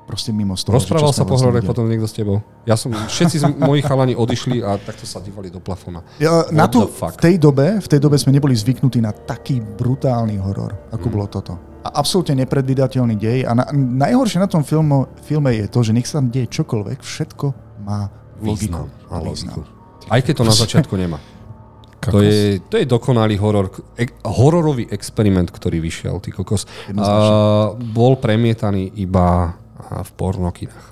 proste mimo toho. Rozprával sa po horore potom niekto s tebou. Ja som, všetci z mojich chalani odišli a takto sa dívali do plafona. Ja, na tú, v tej dobe, v tej dobe sme neboli zvyknutí na taký brutálny horor, ako mm. bolo toto. A absolútne nepredvídateľný dej a na, najhoršie na tom filmu, filme je to, že nech sa tam deje čokoľvek, všetko má logiku. Význam. Aj keď to na začiatku nemá. To je, to je dokonalý horor, hororový experiment, ktorý vyšiel, ty kokos. A bol premietaný iba v pornokinách.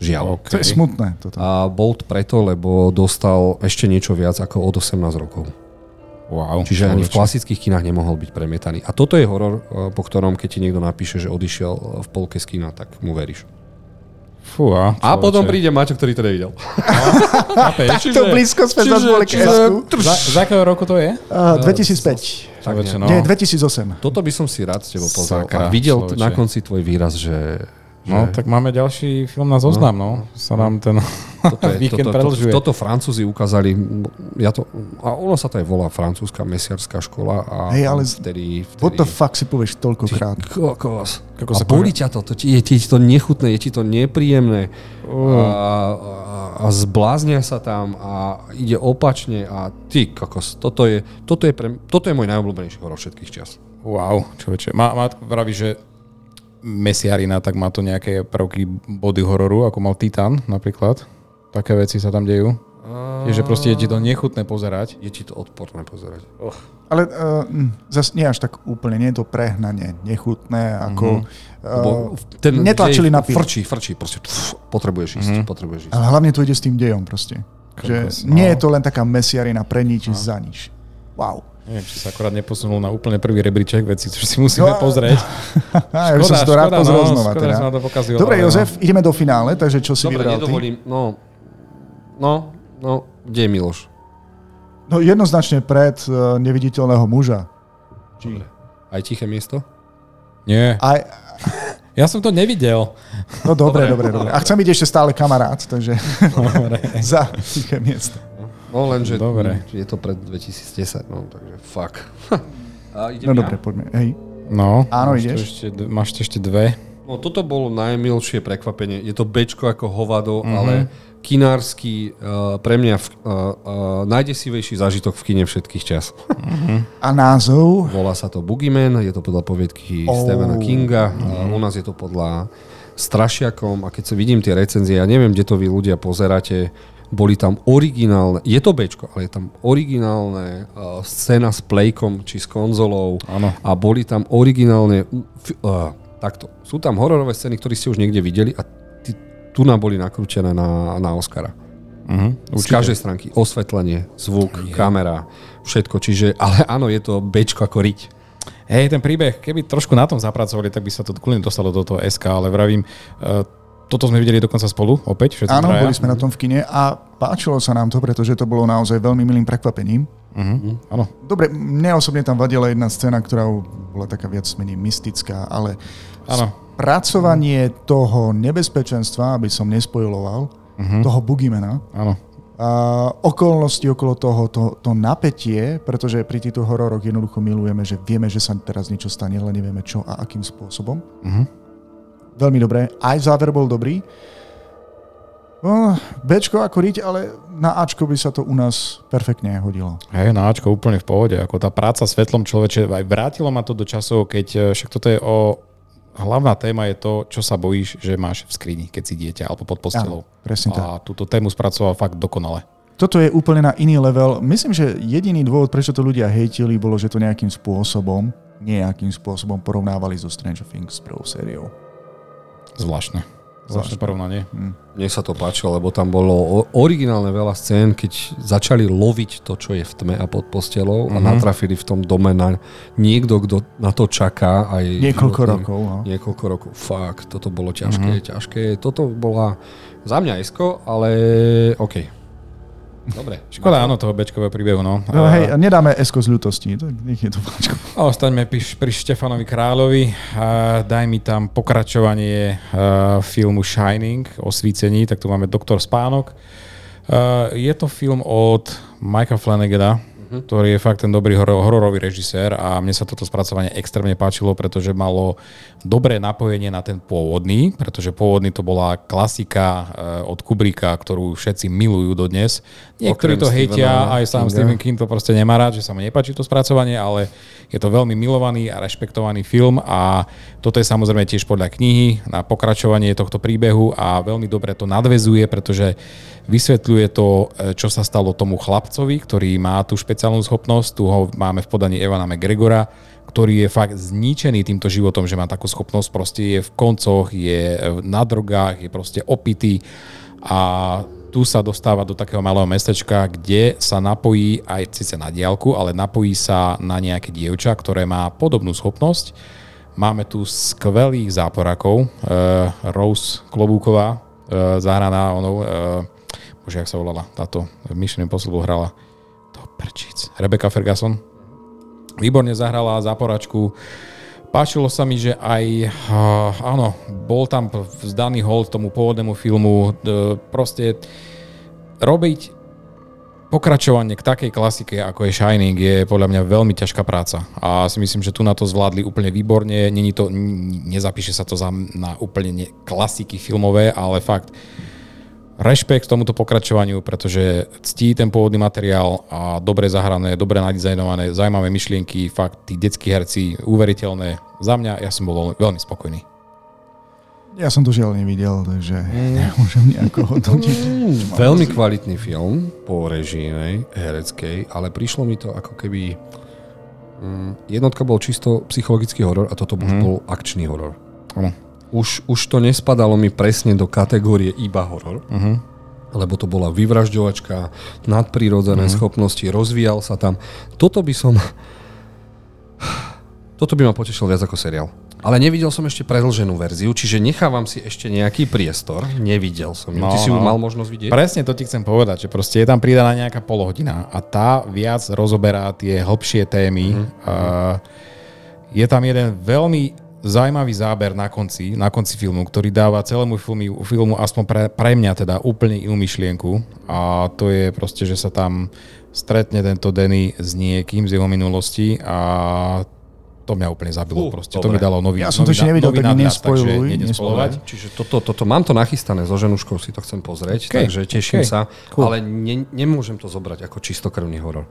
Žiaľ. Okay. To je smutné. Toto. A bol preto, lebo dostal ešte niečo viac ako od osemnásť rokov. Wow. Čiže ani v klasických kinách nemohol byť premietaný. A toto je horor, po ktorom, keď ti niekto napíše, že odišiel v polke z kina, tak mu veríš. Fúha, a potom príde Maťo, ktorý to nevidel. Takto blízko sme zase boli k esku. Za akého roku to je? Uh, dvetisícpäť. Tak, no. Nie, dvetisícosem. Toto by som si rád s tebou pozrel. A videl človeče. Na konci tvoj výraz, že... No, že... tak máme ďalší film na zoznam, no. no. Sa nám ten toto je, víkend toto, predlžuje. Toto, toto Francúzi ukázali, ja to, a ono sa to aj volá francúzska mesiarská škola. A hej, ale vtedy, vtedy... what the fuck si povieš toľkokrát? Kokos. A boli ťa to, to je ti to nechutné, je ti to nepríjemné uh. a, a zbláznia sa tam a ide opačne a ty kokos, toto je, toto je, pre, toto je môj najobľúbenejší horor všetkých čas. Wow, človeče, má, má vraví, že mesiarina, tak má to nejaké prvky body hororu, ako mal Titan napríklad, také veci sa tam dejú. Je, že proste je ti to nechutné pozerať. Je ti to odporné pozerať. Oh. Ale uh, zase nie až tak úplne, nie je to prehnanie nechutné, ako mm-hmm. uh, ten netlačili na pilu. Frčí, frčí, proste pf, potrebuješ ísť, mm-hmm. potrebuješ ísť. Ale hlavne to ide s tým dejom proste. Že Kres, nie no. je to len taká mesiarina pre nič, no. za nič. Wow. Neviem, či sa akorát neposunul na úplne prvý rebríček veci, čo si musíme no, pozrieť. Ja už som si to rád pozrel no, znova. Teda. Dobre, Jozef, ideme do finále, takže čo si dobre, vybral ty? No, no. No, kde je Miloš? No jednoznačne pred uh, neviditeľného muža. Či... Aj tiché miesto? Nie. Aj... Ja som to nevidel. No dobre, dobre, dobre. A chcem byť ešte stále kamarát, takže za tiché miesto. No lenže dobre. Je to pred dvetisícdesať, no takže fuck. A idem no ja? Dobre, poďme. Hej. No, áno, máš ideš. Ešte, máš to ešte dve. No toto bolo najmilšie prekvapenie. Je to bečko ako hovado, mm-hmm. ale kinársky uh, pre mňa v, uh, uh, najdesivejší zážitok v kine všetkých čas. Mm-hmm. A názov? Volá sa to Boogeyman, je to podľa poviedky oh. Stephena Kinga, mm-hmm. uh, u nás je to podľa Strašiakom a keď sa vidím tie recenzie, ja neviem, kde to vy ľudia pozeráte, boli tam originálne, je to bečko, ale je tam originálne uh, scéna s plejkom či s konzolou ano. A boli tam originálne uh, takto. Sú tam hororové scény, ktoré ste už niekde videli a tí, tu nám boli nakrútené na, na Oscara. Uh-huh, z každej stránky. Osvetlenie, zvuk, je. Kamera, všetko. Čiže, ale áno, je to bečko ako riť. Hej, ten príbeh, keby trošku na tom zapracovali, tak by sa to kľudne dostalo do toho es ká, ale vravím... Uh, Toto sme videli dokonca spolu, opäť všetci áno, traja. Boli sme na tom v kine a páčilo sa nám to, pretože to bolo naozaj veľmi milým prekvapením. Uh-huh, áno. Dobre, mne osobne tam vadila jedna scéna, ktorá bola taká viac menej mystická, ale áno. Spracovanie uh-huh. toho nebezpečenstva, aby som nespojiloval, uh-huh. toho Boogeymana, áno. A okolnosti okolo toho, to, to napätie, pretože pri týchto hororoch jednoducho milujeme, že vieme, že sa teraz niečo stane, ale nevieme čo a akým spôsobom. Uh-huh. Veľmi dobré. Aj záver bol dobrý. No, Bčko ako riť, ale na Ačko by sa to u nás perfektne hodilo. Hej, na Ačko úplne v pohode. Ako tá práca s svetlom človeče, aj vrátilo ma to do časov, keď však toto je o... Hlavná téma je to, čo sa bojíš, že máš v skrini, keď si dieťa, alebo pod postelou. Presne tak. A túto tému spracoval fakt dokonale. Toto je úplne na iný level. Myslím, že jediný dôvod, prečo to ľudia hejtili, bolo, že to nejakým spôsobom, nejakým spôsobom porovnávali so Stranger Things prvou sériou. Zvláštne. Zvláštne porovnanie. Mne sa to páčilo, lebo tam bolo originálne veľa scén, keď začali loviť to, čo je v tme a pod postelou mm-hmm. a natrafili v tom dome na niekto, kto na to čaká. Aj niekoľko životný, rokov. No. Niekoľko rokov. Fakt, toto bolo ťažké, mm-hmm. ťažké. Toto bola za mňa esko, ale okej. Okay. Dobre. Škoda, áno, toho bečkového príbehu, no. no a... Hej, nedáme esko z ľutosti, tak nech je to bečko. Ostaňme pri Štefanovi Kráľovi. A daj mi tam pokračovanie uh, filmu Shining, o svícení, tak tu máme Doktor Spánok. Uh, je to film od Mike'a Flanagana, uh-huh. ktorý je fakt ten dobrý horor, hororový režisér a mne sa toto spracovanie extrémne páčilo, pretože malo dobré napojenie na ten pôvodný, pretože pôvodný to bola klasika uh, od Kubricka, ktorú všetci milujú dodnes. Niektorí to hejtia, aj sám Stephen King to proste nemá rád, že sa mu nepáči to spracovanie, ale je to veľmi milovaný a rešpektovaný film a toto je samozrejme tiež podľa knihy na pokračovanie tohto príbehu a veľmi dobre to nadväzuje, pretože vysvetľuje to, čo sa stalo tomu chlapcovi, ktorý má tú špeciálnu schopnosť, tu ho máme v podaní Evana McGregora, ktorý je fakt zničený týmto životom, že má takú schopnosť, proste je v koncoch, je na drogách, je proste opitý a tu sa dostáva do takého malého mestečka, kde sa napojí aj síce na diaľku, ale napojí sa na nejaké dievča, ktoré má podobnú schopnosť. Máme tu skvelých záporakov, Rose Klobúková, zahraná onou, bože, jak sa volala táto, v Mission Impossible hrala, to prčic, Rebecca Ferguson. Výborne zahrala záporačku. Páčilo sa mi, že aj áno, bol tam vzdaný hold tomu pôvodnému filmu. Proste robiť pokračovanie k takej klasike, ako je Shining, je podľa mňa veľmi ťažká práca. A si myslím, že tu na to zvládli úplne výborne. Není to, nezapíše sa to za, na úplne klasiky filmové, ale fakt rešpekt tomuto pokračovaniu, pretože ctí ten pôvodný materiál a dobre zahrané, dobre nadizajnované, zaujímavé myšlienky, fakt tí detskí herci, uveriteľné. Za mňa, ja som bol veľmi spokojný. Ja som to žiaľ nevidel, takže nemôžem nejako hodnotiť. Veľmi kvalitný film po režijnej, hereckej, ale prišlo mi to ako keby... Jednotka bol čisto psychologický horor a toto už mm. bol akčný horor. Áno. Už, už to nespadalo mi presne do kategórie iba horor, uh-huh. lebo to bola vyvražďovačka, nadprirodzené uh-huh. schopnosti, rozvíjal sa tam. Toto by som... Toto by ma potešil viac ako seriál. ale nevidel som ešte predĺženú verziu, čiže nechávam si ešte nejaký priestor. Nevidel som ju. No, Ty si ju mal možnosť vidieť? Presne to ti chcem povedať, že proste je tam pridaná nejaká polhodina a tá viac rozoberá tie hlbšie témy. Mm-hmm. Uh, je tam jeden veľmi zaujímavý záber na konci, na konci filmu, ktorý dáva celému filmu, filmu aspoň pre, pre mňa teda úplne inú myšlienku a to je proste, že sa tam stretne tento Danny s niekým z jeho minulosti a to mňa úplne zabilo uh, proste. Dobre. To mi dalo nový nadľad. Ja som to ešte nevidel, tak nespojluj. Čiže toto, toto, mám to nachystané, so ženuškou si to chcem pozrieť, okay, takže teším okay. sa, cool. ale ne, nemôžem to zobrať ako čistokrvný horor.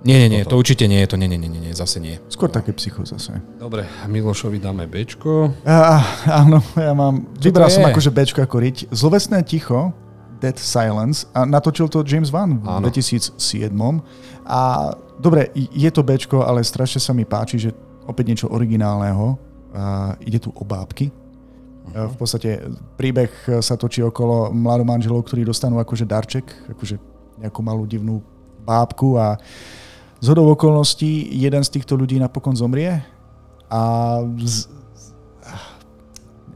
Nie, nie, nie, to určite nie je to, nie, nie, nie, nie, zase nie. Skôr také psycho zase. Dobre, Milošovi dáme Bčko. Á, áno, ja mám, vybral som akože Bčko ako riť. Zlovesné ticho, Dead Silence, a natočil to James Wan v dvetisícsedem. A dobre, je to Bčko, ale strašne sa mi páči, že opäť niečo originálneho. A ide tu o bábky. A v podstate príbeh sa točí okolo mladomanželov, ktorí dostanú akože darček, akože nejakú malú divnú bábku a zhodou okolností jeden z týchto ľudí napokon zomrie a z...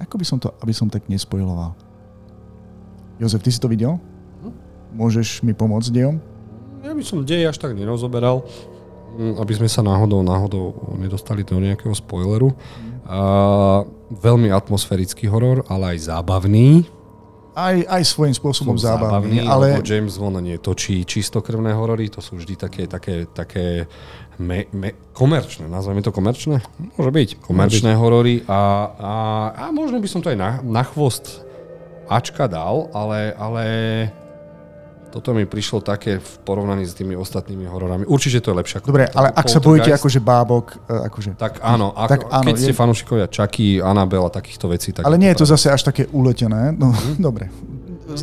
ako by som to, aby som tak nespojiloval. Jozef, ty si to videl? Môžeš mi pomôcť dejom? Ja by som dej až tak nerozoberal, aby sme sa náhodou, náhodou nedostali do nejakého spoileru. A veľmi atmosférický horor, ale aj zábavný. Aj, aj svojím spôsobom zábavný, zábavný, ale... James Wan netočí čistokrvné horory, to sú vždy také, také, také me, me, komerčné, nazveme to komerčné? Môže byť. Komerčné Môže byť. horory a, a, a možno by som to aj na, na chvost Ačka dal, ale, ale toto mi prišlo také v porovnaní s tými ostatnými hororami. Určite to je lepšie. Dobre, ale ak sa bojíte akože bábok, akože... Tak áno, ako, tak áno keď je... ste fanúšikovia Chucky, Annabelle a takýchto vecí... Tak ale nie je to práve zase až také uletené. No, mm. Dobre,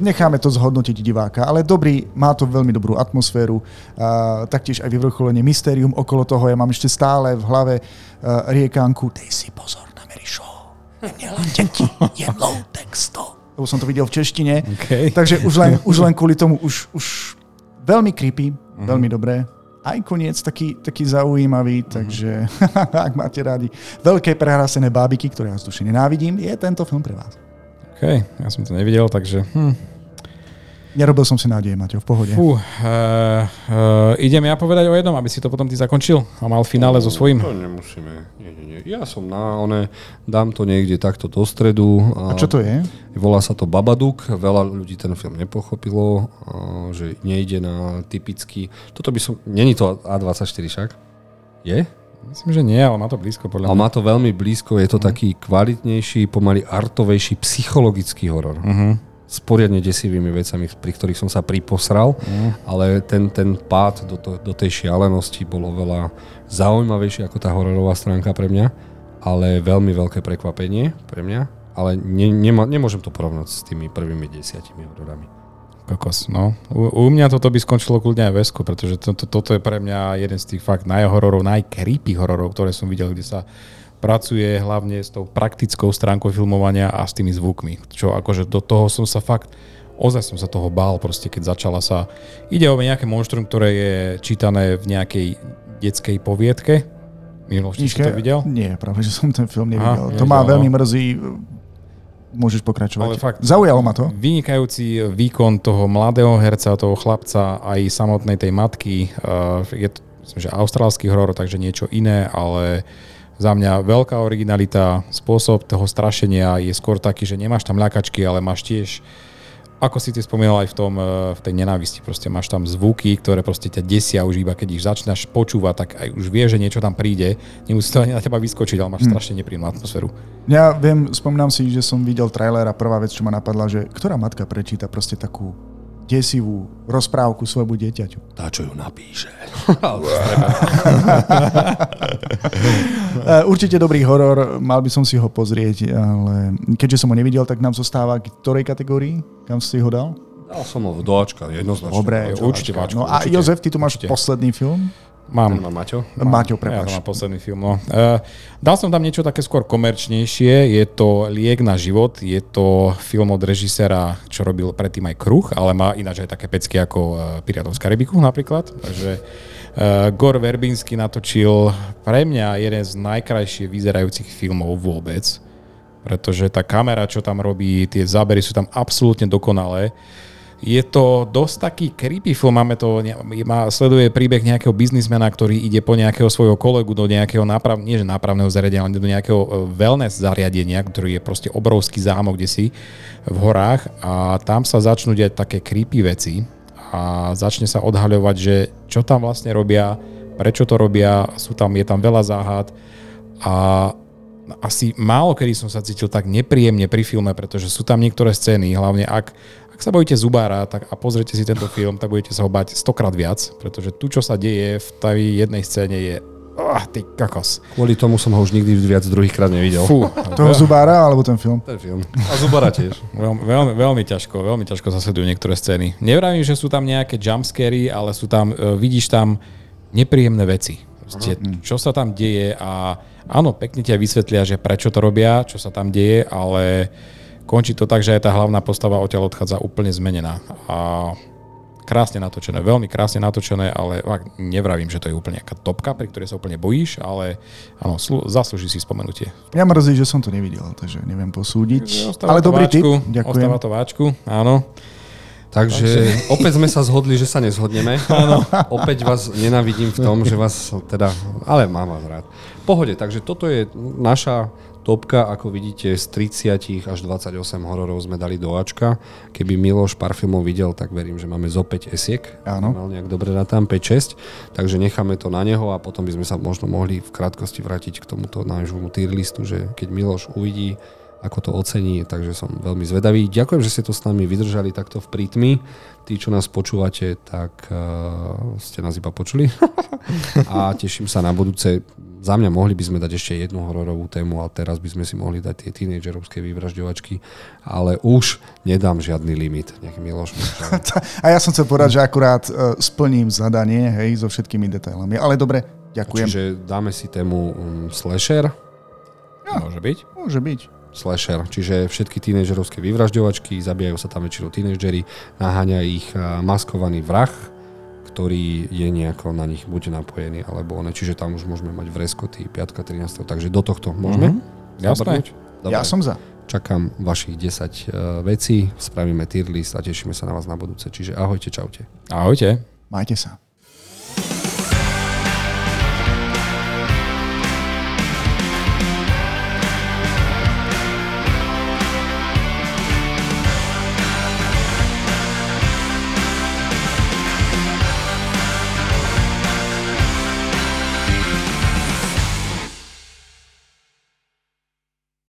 necháme to zhodnotiť diváka, ale dobrý, má to veľmi dobrú atmosféru, uh, taktiež aj vyvrcholenie mystérium okolo toho. Ja mám ešte stále v hlave uh, riekanku Dej si pozor na Mary Show, nelen deti, jednou textom. Lebo som to videl v češtine. Okay. Takže už len, už len kvôli tomu už, už veľmi creepy, uh-huh. veľmi dobré. Aj koniec taký, taký zaujímavý, uh-huh. takže ak máte rádi veľké prehrasené bábiky, ktoré ja z duše nenávidím, je tento film pre vás. OK, ja som to nevidel, takže... Hm. Nerobil som si nádeje, Maťo, v pohode. Fú, uh, uh, idem ja povedať o jednom, aby si to potom ty zakončil a mal finále no, so svojím. To nemusíme. Nie, nie, nie. Ja som na one, dám to niekde takto do stredu. A, a čo to je? Volá sa to Babadook. Veľa ľudí ten film nepochopilo, že nejde na typický... Toto by som... Není to á dvadsaťštyri však? Je? Myslím, že nie, ale má to blízko podľa mňa. Ale má to veľmi blízko. Je to mm. taký kvalitnejší, pomaly artovejší, psychologický horor. Mhm. S poriadne desivými vecami, pri ktorých som sa priposral, mm. ale ten, ten pád do, to, do tej šialenosti bolo veľa zaujímavejšie ako tá hororová stránka pre mňa, ale veľmi veľké prekvapenie pre mňa, ale ne, nema, nemôžem to porovnať s tými prvými desiatimi hororami. Kokos, no. U, u mňa toto by skončilo kľudne aj Vesku, pretože to, to, toto je pre mňa jeden z tých fakt najhororov, najcreepy hororov, ktoré som videl, kde sa pracuje hlavne s tou praktickou stránkou filmovania a s tými zvukmi. Čo akože do toho som sa fakt, ozaj som sa toho bál proste, keď začala sa... Ide o nejaké monštrum, ktoré je čítané v nejakej detskej poviedke. Miloš, si to videl? Nie, práve, že som ten film nevidel. Aha, to ma veľmi mrzí... Môžeš pokračovať. Fakt, zaujalo ma to. Vynikajúci výkon toho mladého herca, toho chlapca, aj samotnej tej matky. Je to, myslím, že austrálsky horor, takže niečo iné, ale... Za mňa veľká originalita, spôsob toho strašenia je skôr taký, že nemáš tam ľakačky, ale máš tiež, ako si ty spomínal aj v tom, v tej nenávisti, proste máš tam zvuky, ktoré proste ťa desia už iba, keď ich začínaš počúvať, tak aj už vieš, že niečo tam príde, nemusí to ani na teba vyskočiť, ale máš hmm. strašne nepríjemnú atmosféru. Ja viem, spomínam si, že som videl trailer a prvá vec, čo ma napadla, že ktorá matka prečíta proste takú desivú rozprávku svojmu dieťaťu. Tá, čo ju napíše. Určite dobrý horor, mal by som si ho pozrieť, ale keďže som ho nevidel, tak nám zostáva k ktorej kategórii? Kam si ho dal? Dal som ho do Ačka, jednoznačne. Dobre, do Ačka. Určite Ačka. No a určite. Jozef, ty tu máš určite posledný film? Mám. Má Maťo? Mám. Maťo, prepáč. Ja mám posledný film. No. Uh, dal som tam niečo také skôr komerčnejšie. Je to Liek na život. Je to film od režiséra, čo robil predtým aj Kruh, ale má ináč aj také pecky ako Pirátov z Karibiku napríklad. Takže Gore Verbinski natočil pre mňa jeden z najkrajšie vyzerajúcich filmov vôbec, pretože tá kamera, čo tam robí, tie zábery sú tam absolútne dokonalé. Je to dosť taký creepy film, máme to, má, sleduje príbeh nejakého biznismena, ktorý ide po nejakého svojho kolegu do nejakého náprav, nie že nápravného zariadenia, ale do nejakého wellness zariadenia, ktorý je proste obrovský zámok kdesi v horách, a tam sa začnú diať také creepy veci a začne sa odhaľovať, že čo tam vlastne robia, prečo to robia, sú tam, je tam veľa záhad a asi málo kedy som sa cítil tak nepríjemne pri filme, pretože sú tam niektoré scény, hlavne ak, ak sa bojíte zubára tak, a pozrite si tento film, tak budete sa ho bať stokrát viac, pretože tu, čo sa deje v tej jednej scéne je oh, ty kakos. Kvôli tomu som ho už nikdy viac druhýkrát nevidel. Fú. Toho zubára alebo ten film? Ten film. A zubára tiež. Veľ, veľmi, veľmi ťažko, veľmi ťažko zasledujú niektoré scény. Nevravím, že sú tam nejaké jumpscary, ale sú tam, vidíš tam nepríjemné veci. Proste, čo sa tam deje a áno, pekne ťa vysvetlia, že prečo to robia, čo sa tam deje, ale končí to tak, že aj tá hlavná postava odtiaľ odchádza úplne zmenená. A krásne natočené, veľmi krásne natočené, ale nevravím, že to je úplne nejaká topka, pri ktorej sa úplne bojíš, ale áno, zaslúži si spomenutie. Ja mrzí, že som to nevidel, takže neviem posúdiť. Ostáva, ale dobrý tip, ďakujem. Ostáva to váčku, áno. Takže, Takže opäť sme sa zhodli, že sa nezhodneme. Áno. Opäť vás nenávidím v tom, že vás teda... Ale mám vás rád. Pohode, takže toto je naša topka, ako vidíte, z tridsať až dvadsaťosem hororov sme dali do Ačka. Keby Miloš pár filmov videl, tak verím, že máme zo päť esiek. Áno. Mal nejak dobre rátam, päť šesť. Takže necháme to na neho a potom by sme sa možno mohli v krátkosti vrátiť k tomuto nášmu tier listu, že keď Miloš uvidí, ako to ocení, takže som veľmi zvedavý. Ďakujem, že ste to s nami vydržali takto v prítmi. Tí, čo nás počúvate, tak uh, ste nás iba počuli. A teším sa na budúce. Za mňa mohli by sme dať ešte jednu hororovú tému, ale teraz by sme si mohli dať tie tínedžerovské vyvražďovačky, ale už nedám žiadny limit. Nech Miloš môže. A ja som chcel povedať, že akurát uh, splním zadanie, hej, so všetkými detailami. Ale dobre, ďakujem. Čiže dáme si tému um, slasher? Ja, môže byť? Môže byť. Slasher, čiže všetky tínedžerovské vyvražďovačky, zabíjajú sa tam väčšinou tínedžeri, naháňa ich maskovaný vrah, ktorý je nejako na nich buď napojený, alebo one, čiže tam už môžeme mať vreskoty piatka trinásteho Takže do tohto môžeme? Mm-hmm. Jasné. Dobre. Ja som za. Čakám vašich desať uh, vecí, spravíme tier list a tešíme sa na vás na budúce. Čiže ahojte, čaute. Ahojte. Majte sa.